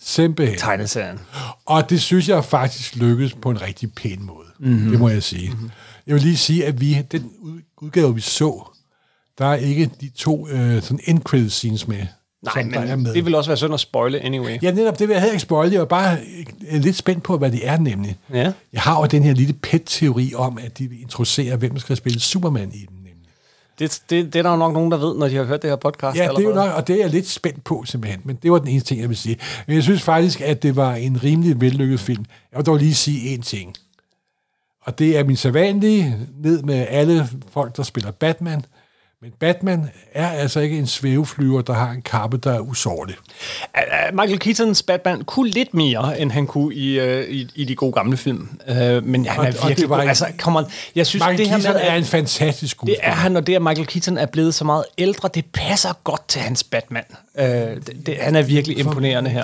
tegneserien. Og det synes jeg faktisk lykkedes på en rigtig pæn måde. Mm-hmm. Det må jeg sige. Mm-hmm. Jeg vil lige sige, at den udgave, vi så, der er ikke de to sådan end-credit scenes med. Nej, men der er med. Det vil også være sådan at spoile anyway. Ja, netop det vil jeg heller ikke spoile. Jeg er bare lidt spændt på, hvad det er nemlig. Ja. Jeg har jo den her lille pet-teori om, at de introducerer, hvem der skal spille Superman i den nemlig. Det er der jo nok nogen, der ved, når de har hørt det her podcast. Ja, det er jo nok, og det er jeg lidt spændt på, simpelthen. Men det var den eneste ting, jeg vil sige. Men jeg synes faktisk, at det var en rimelig vellykket film. Jeg vil dog lige sige én ting. Og det er min sædvanlige ned med alle folk, der spiller Batman. Men Batman er altså ikke en svæveflyver, der har en kappe, der er usårlig. Michael Keatons Batman kunne lidt mere, end han kunne i de gode gamle film. Men han er virkelig god. Altså, jeg synes, Michael Keaton er en fantastisk skuespiller. Det er han, og det, at Michael Keaton er blevet så meget ældre, det passer godt til hans Batman. Han er virkelig imponerende her.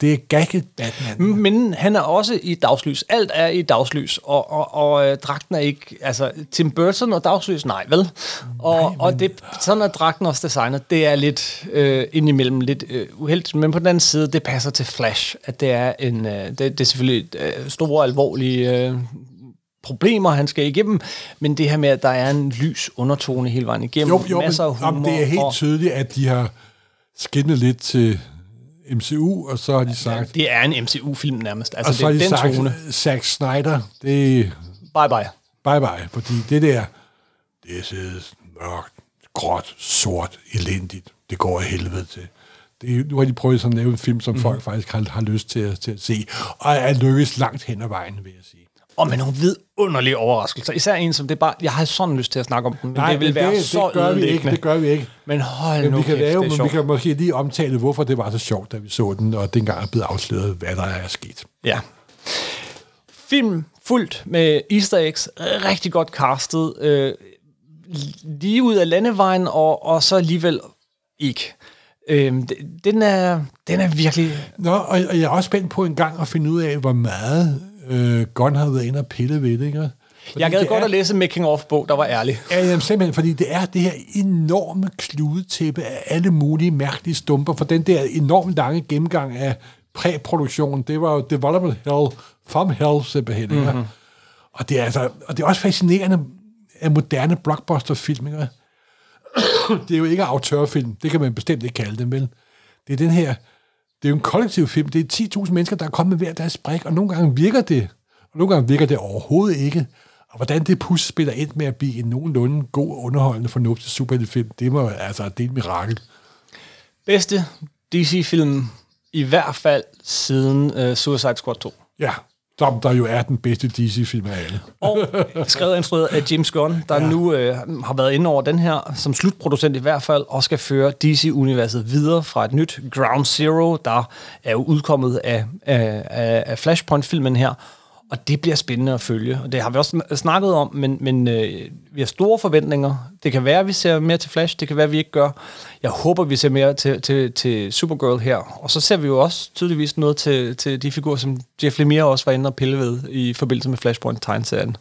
Det er gakket Batman. Men han er også i dagslys. Alt er i dagslys, og dragten er ikke... Altså, Tim Burton og dagslys, nej, vel? Og det, sådan er dragten også designet. Det er lidt indimellem lidt uheldigt, men på den anden side, det passer til Flash, at det er en... det er selvfølgelig store, alvorlige... problemer, han skal igennem, men det her med, at der er en lys undertone hele vejen igennem, jo, masser af humor... Det er helt tydeligt, at de har skinnet lidt til... MCU, og så har de sagt... Det er en MCU-film nærmest. Altså, og så det er har de den sagt, Zack Snyder, det... Bye-bye. Bye-bye, fordi det der... Det er mørkt, gråt, sort, elendigt. Det går af helvede til. Det, nu har de prøvet sådan at lave en film, som folk faktisk har lyst til at se, og er lykkes langt hen ad vejen, vil jeg sige. Og med nogle vidunderlige overraskelser. Især en, som det bare... Jeg har sådan lyst til at snakke om den, men nej, det vil være det, så ødelæggende. Det gør vi ikke. Men hold nu, vi kan måske lige omtale, hvorfor det var så sjovt, da vi så den, og dengang er blevet afsløret, hvad der er sket. Ja. Film fuldt med easter eggs. Rigtig godt castet. Lige ud af landevejen, og så alligevel ikke. Den er virkelig... Nå, og jeg er også spændt på en gang at finde ud af, hvor meget... Gunn havde været inde og pille ved det, ikke? Fordi jeg gad godt at læse making-of-bog, der var ærlig. Ja, jamen, simpelthen, fordi det er det her enorme kludetæppe af alle mulige mærkelige stumper, for den der enormt lange gennemgang af præproduktionen, det var jo development hell, from hell, simpelthen. Mm-hmm. Og det er altså, og det er også fascinerende af moderne blockbuster-film, ikke? Det er jo ikke autørfilm, det kan man bestemt ikke kalde dem, vel? Det er den her... Det er jo en kollektiv film. Det er 10.000 mennesker, der er kommet med hver deres brik, og nogle gange virker det, og nogle gange virker det overhovedet ikke. Og hvordan det puslespiller ind med at blive en nogenlunde god, underholdende, fornuftig superheltefilm, det er et mirakel. Bedste DC-film, i hvert fald siden Suicide Squad 2. Ja, som der jo er den bedste DC-film af alle. Og skrevet og instrueret af James Gunn, der nu har været inde over den her, som slutproducent i hvert fald, og skal føre DC-universet videre fra et nyt Ground Zero, der er jo udkommet af Flashpoint-filmen her. Og det bliver spændende at følge, og det har vi også snakket om, men vi har store forventninger. Det kan være, at vi ser mere til Flash, det kan være, at vi ikke gør. Jeg håber, vi ser mere til Supergirl her. Og så ser vi jo også tydeligvis noget til de figurer, som Jeff Lemire også var inde og pille ved i forbindelse med Flashpoint-tegneserien.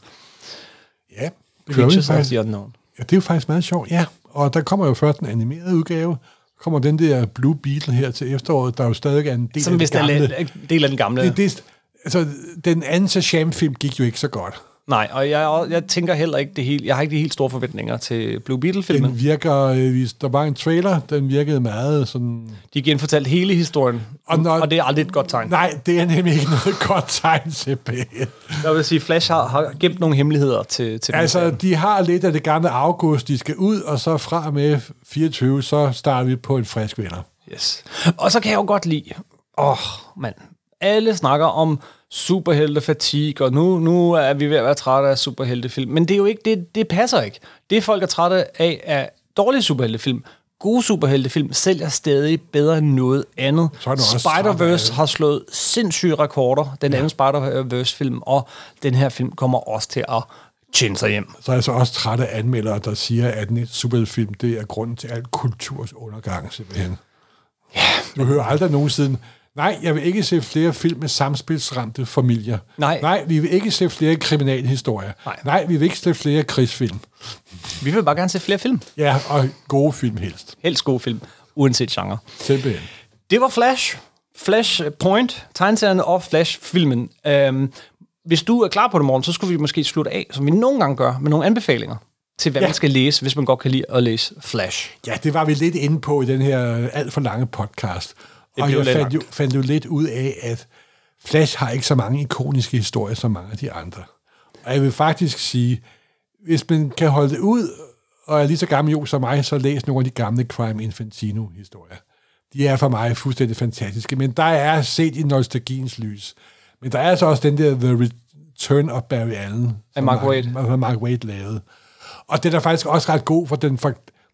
Ja, det er jo faktisk meget sjovt, ja. Og der kommer jo først den animerede udgave, kommer den der Blue Beetle her til efteråret, der jo stadig er en del af den gamle. Altså, den anden Shazam-film gik jo ikke så godt. Nej, og jeg tænker heller ikke det helt... Jeg har ikke de helt store forventninger til Blue Beetle-filmen. Den virker... Der var en trailer, den virkede meget sådan... De genfortalte hele historien, og det er aldrig et godt tegn. Nej, det er nemlig ikke noget godt tegn, simpelthen. Jeg vil sige, Flash har gemt nogle hemmeligheder til altså, de har lidt af det gamle august, de skal ud, og så fra med 24, så starter vi på en frisk vinder. Yes. Og så kan jeg jo godt lide... Alle snakker om superhelte-fatigue, og nu er vi ved at være trætte af superheltefilm. Men det er jo ikke det. Det passer ikke. Det, folk er trætte af, er dårlige superheltefilm. Gode superheltefilm sælger stadig bedre end noget andet. Spider-Verse har slået sindssyge rekorder. Den anden Spider-Verse-film og den her film kommer også til at tjene sig hjem. Så er altså også trætte anmeldere, der siger, at en superheltefilm, det er grunden til al kulturs undergang, simpelthen. Ja. Du hører aldrig nogen siden... Nej, jeg vil ikke se flere film med samspilsramte familier. Nej, vi vil ikke se flere kriminalhistorier. Nej, vi vil ikke se flere krigsfilm. Vi vil bare gerne se flere film. Ja, og gode film helst. Helst gode film, uanset genre. Simpelthen. Det var Flash. Flashpoint, tegneserierne og Flash-filmen. Hvis du er klar på det morgen, så skulle vi måske slutte af, som vi nogle gange gør, med nogle anbefalinger til, hvad man skal læse, hvis man godt kan lide at læse Flash. Ja, det var vi lidt inde på i den her alt for lange podcast. Og jeg fandt jo lidt ud af, at Flash har ikke så mange ikoniske historier som mange af de andre. Og jeg vil faktisk sige, hvis man kan holde det ud, og er lige så gammel jo som mig, så læs nogle af de gamle Crime Infantino-historier. De er for mig fuldstændig fantastiske, men der er set i nostalgiens lys. Men der er altså også den der The Return of Barry Allen, som Mark Waid lavede. Og det er faktisk også ret god, for den det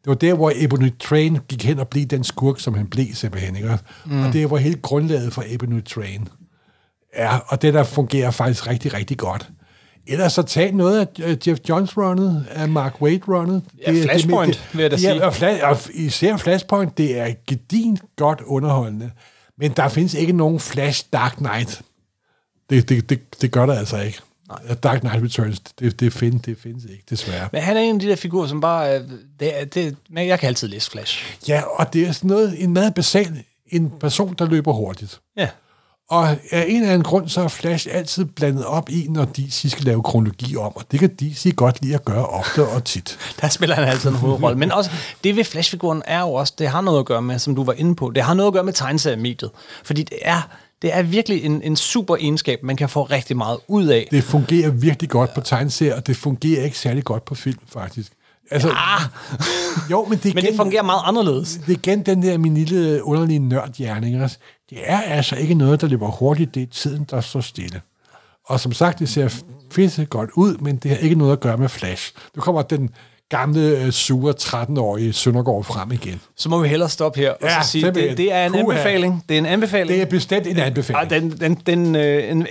var der, hvor Ebony Train gik hen og blev den skurk, som han blev, simpelthen. Ikke? Mm. Og det er, hvor hele grundlaget for Ebony Train er, og det der fungerer faktisk rigtig, rigtig godt. Ellers så tag noget af Geoff Johns runnet, af Mark Waid runnet. Ja, Flashpoint, vil jeg da sige. Og især Flashpoint, det er gedint godt underholdende. Men der findes ikke nogen Flash Dark Knight. Det gør der altså ikke. Nej. Dark Knight Returns, det findes ikke, desværre. Men han er en af de der figurer, som bare... men jeg kan altid læse Flash. Ja, og det er sådan noget, en meget basal, en person, der løber hurtigt. Ja. Og af en eller anden grund, så er Flash altid blandet op i, når DC skal lave kronologi om, og det kan DC godt lide at gøre ofte og tit. Der spiller han altid en hovedrolle. Men også, det ved Flash-figuren er jo også, det har noget at gøre med, som du var inde på, det har noget at gøre med tegneseriemediet. Fordi det er virkelig en super egenskab, man kan få rigtig meget ud af. Det fungerer virkelig godt på tegneserier, og det fungerer ikke særlig godt på film, faktisk. Altså, jo, men det fungerer meget anderledes. Det er igen den der min lille underlige nørdhjerne. Det er altså ikke noget, der løber hurtigt. Det er tiden, der står stille. Og som sagt, det ser fedt godt ud, men det har ikke noget at gøre med Flash. Nu kommer den gamle, sure, 13-årige Søndergaard frem igen. Så må vi hellere stoppe her og så sige, det er en anbefaling. Det er en anbefaling. Det er bestemt en anbefaling.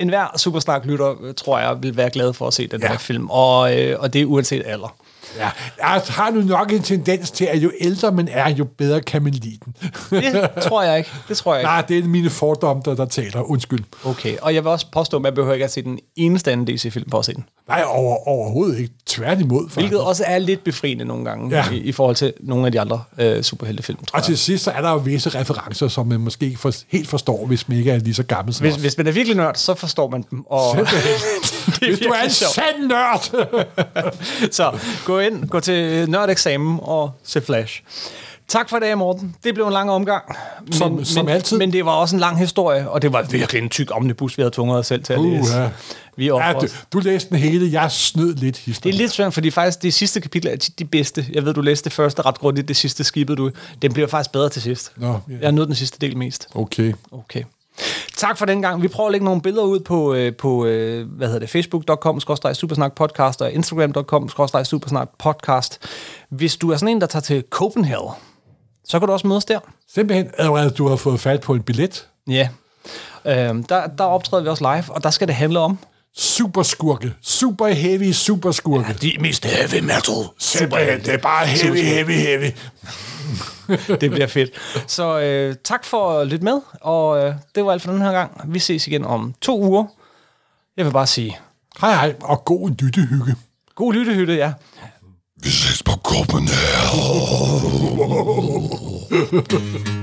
En hver superstark-lytter, tror jeg, vil være glad for at se den her film. Og det er uanset alder. Ja, jeg har nu nok en tendens til, at jo ældre man er, jo bedre kan man lide den. Det tror jeg ikke. Nej, det er mine fordomme, der taler. Undskyld. Okay, og jeg vil også påstå, at man behøver ikke at se den eneste anden DC-film for at se den. Nej, overhovedet ikke. Tværtimod. Hvilket også er lidt befriende nogle gange, i forhold til nogle af de andre superheltefilm, tror jeg. Og til sidst, så er der jo visse referencer, som man måske ikke helt forstår, hvis man ikke er lige så gammel som os. Hvis man er virkelig nørd, så forstår man dem. Og hvis du er en sand nørd! Så gå til nørdeksamen og se Flash. Tak for i dag, Morten. Det blev en lang omgang. Som altid. Men det var også en lang historie, og det var virkelig en tyk omnibus, vi havde tvunget os selv til at læse. Du læste den hele, jeg snød lidt historien. Det er lidt svært, fordi faktisk det sidste kapitel er de bedste. Jeg ved, du læste det første ret grundigt, det sidste skibede du. Den bliver faktisk bedre til sidst. Jeg nåede den sidste del mest. Okay. Tak for den gang. Vi prøver at lægge nogle billeder ud på facebook.com/supersnakpodcast og instagram.com/supersnakpodcast. Hvis du er sådan en, der tager til Copenhagen, så kan du også mødes der. Simpelthen, at du har fået fat på en billet. Ja. Der optræder vi også live, og der skal det handle om... Superskurke. Super heavy superskurke. Ja, de mest heavy metal. Simpelthen, det er bare heavy. Det bliver fedt. Så tak for at lytte med, og det var alt for den her gang. Vi ses igen om 2 uger. Jeg vil bare sige... Hej, og god lyttehygge. God lyttehygge, ja. Vi ses på Copenhagen.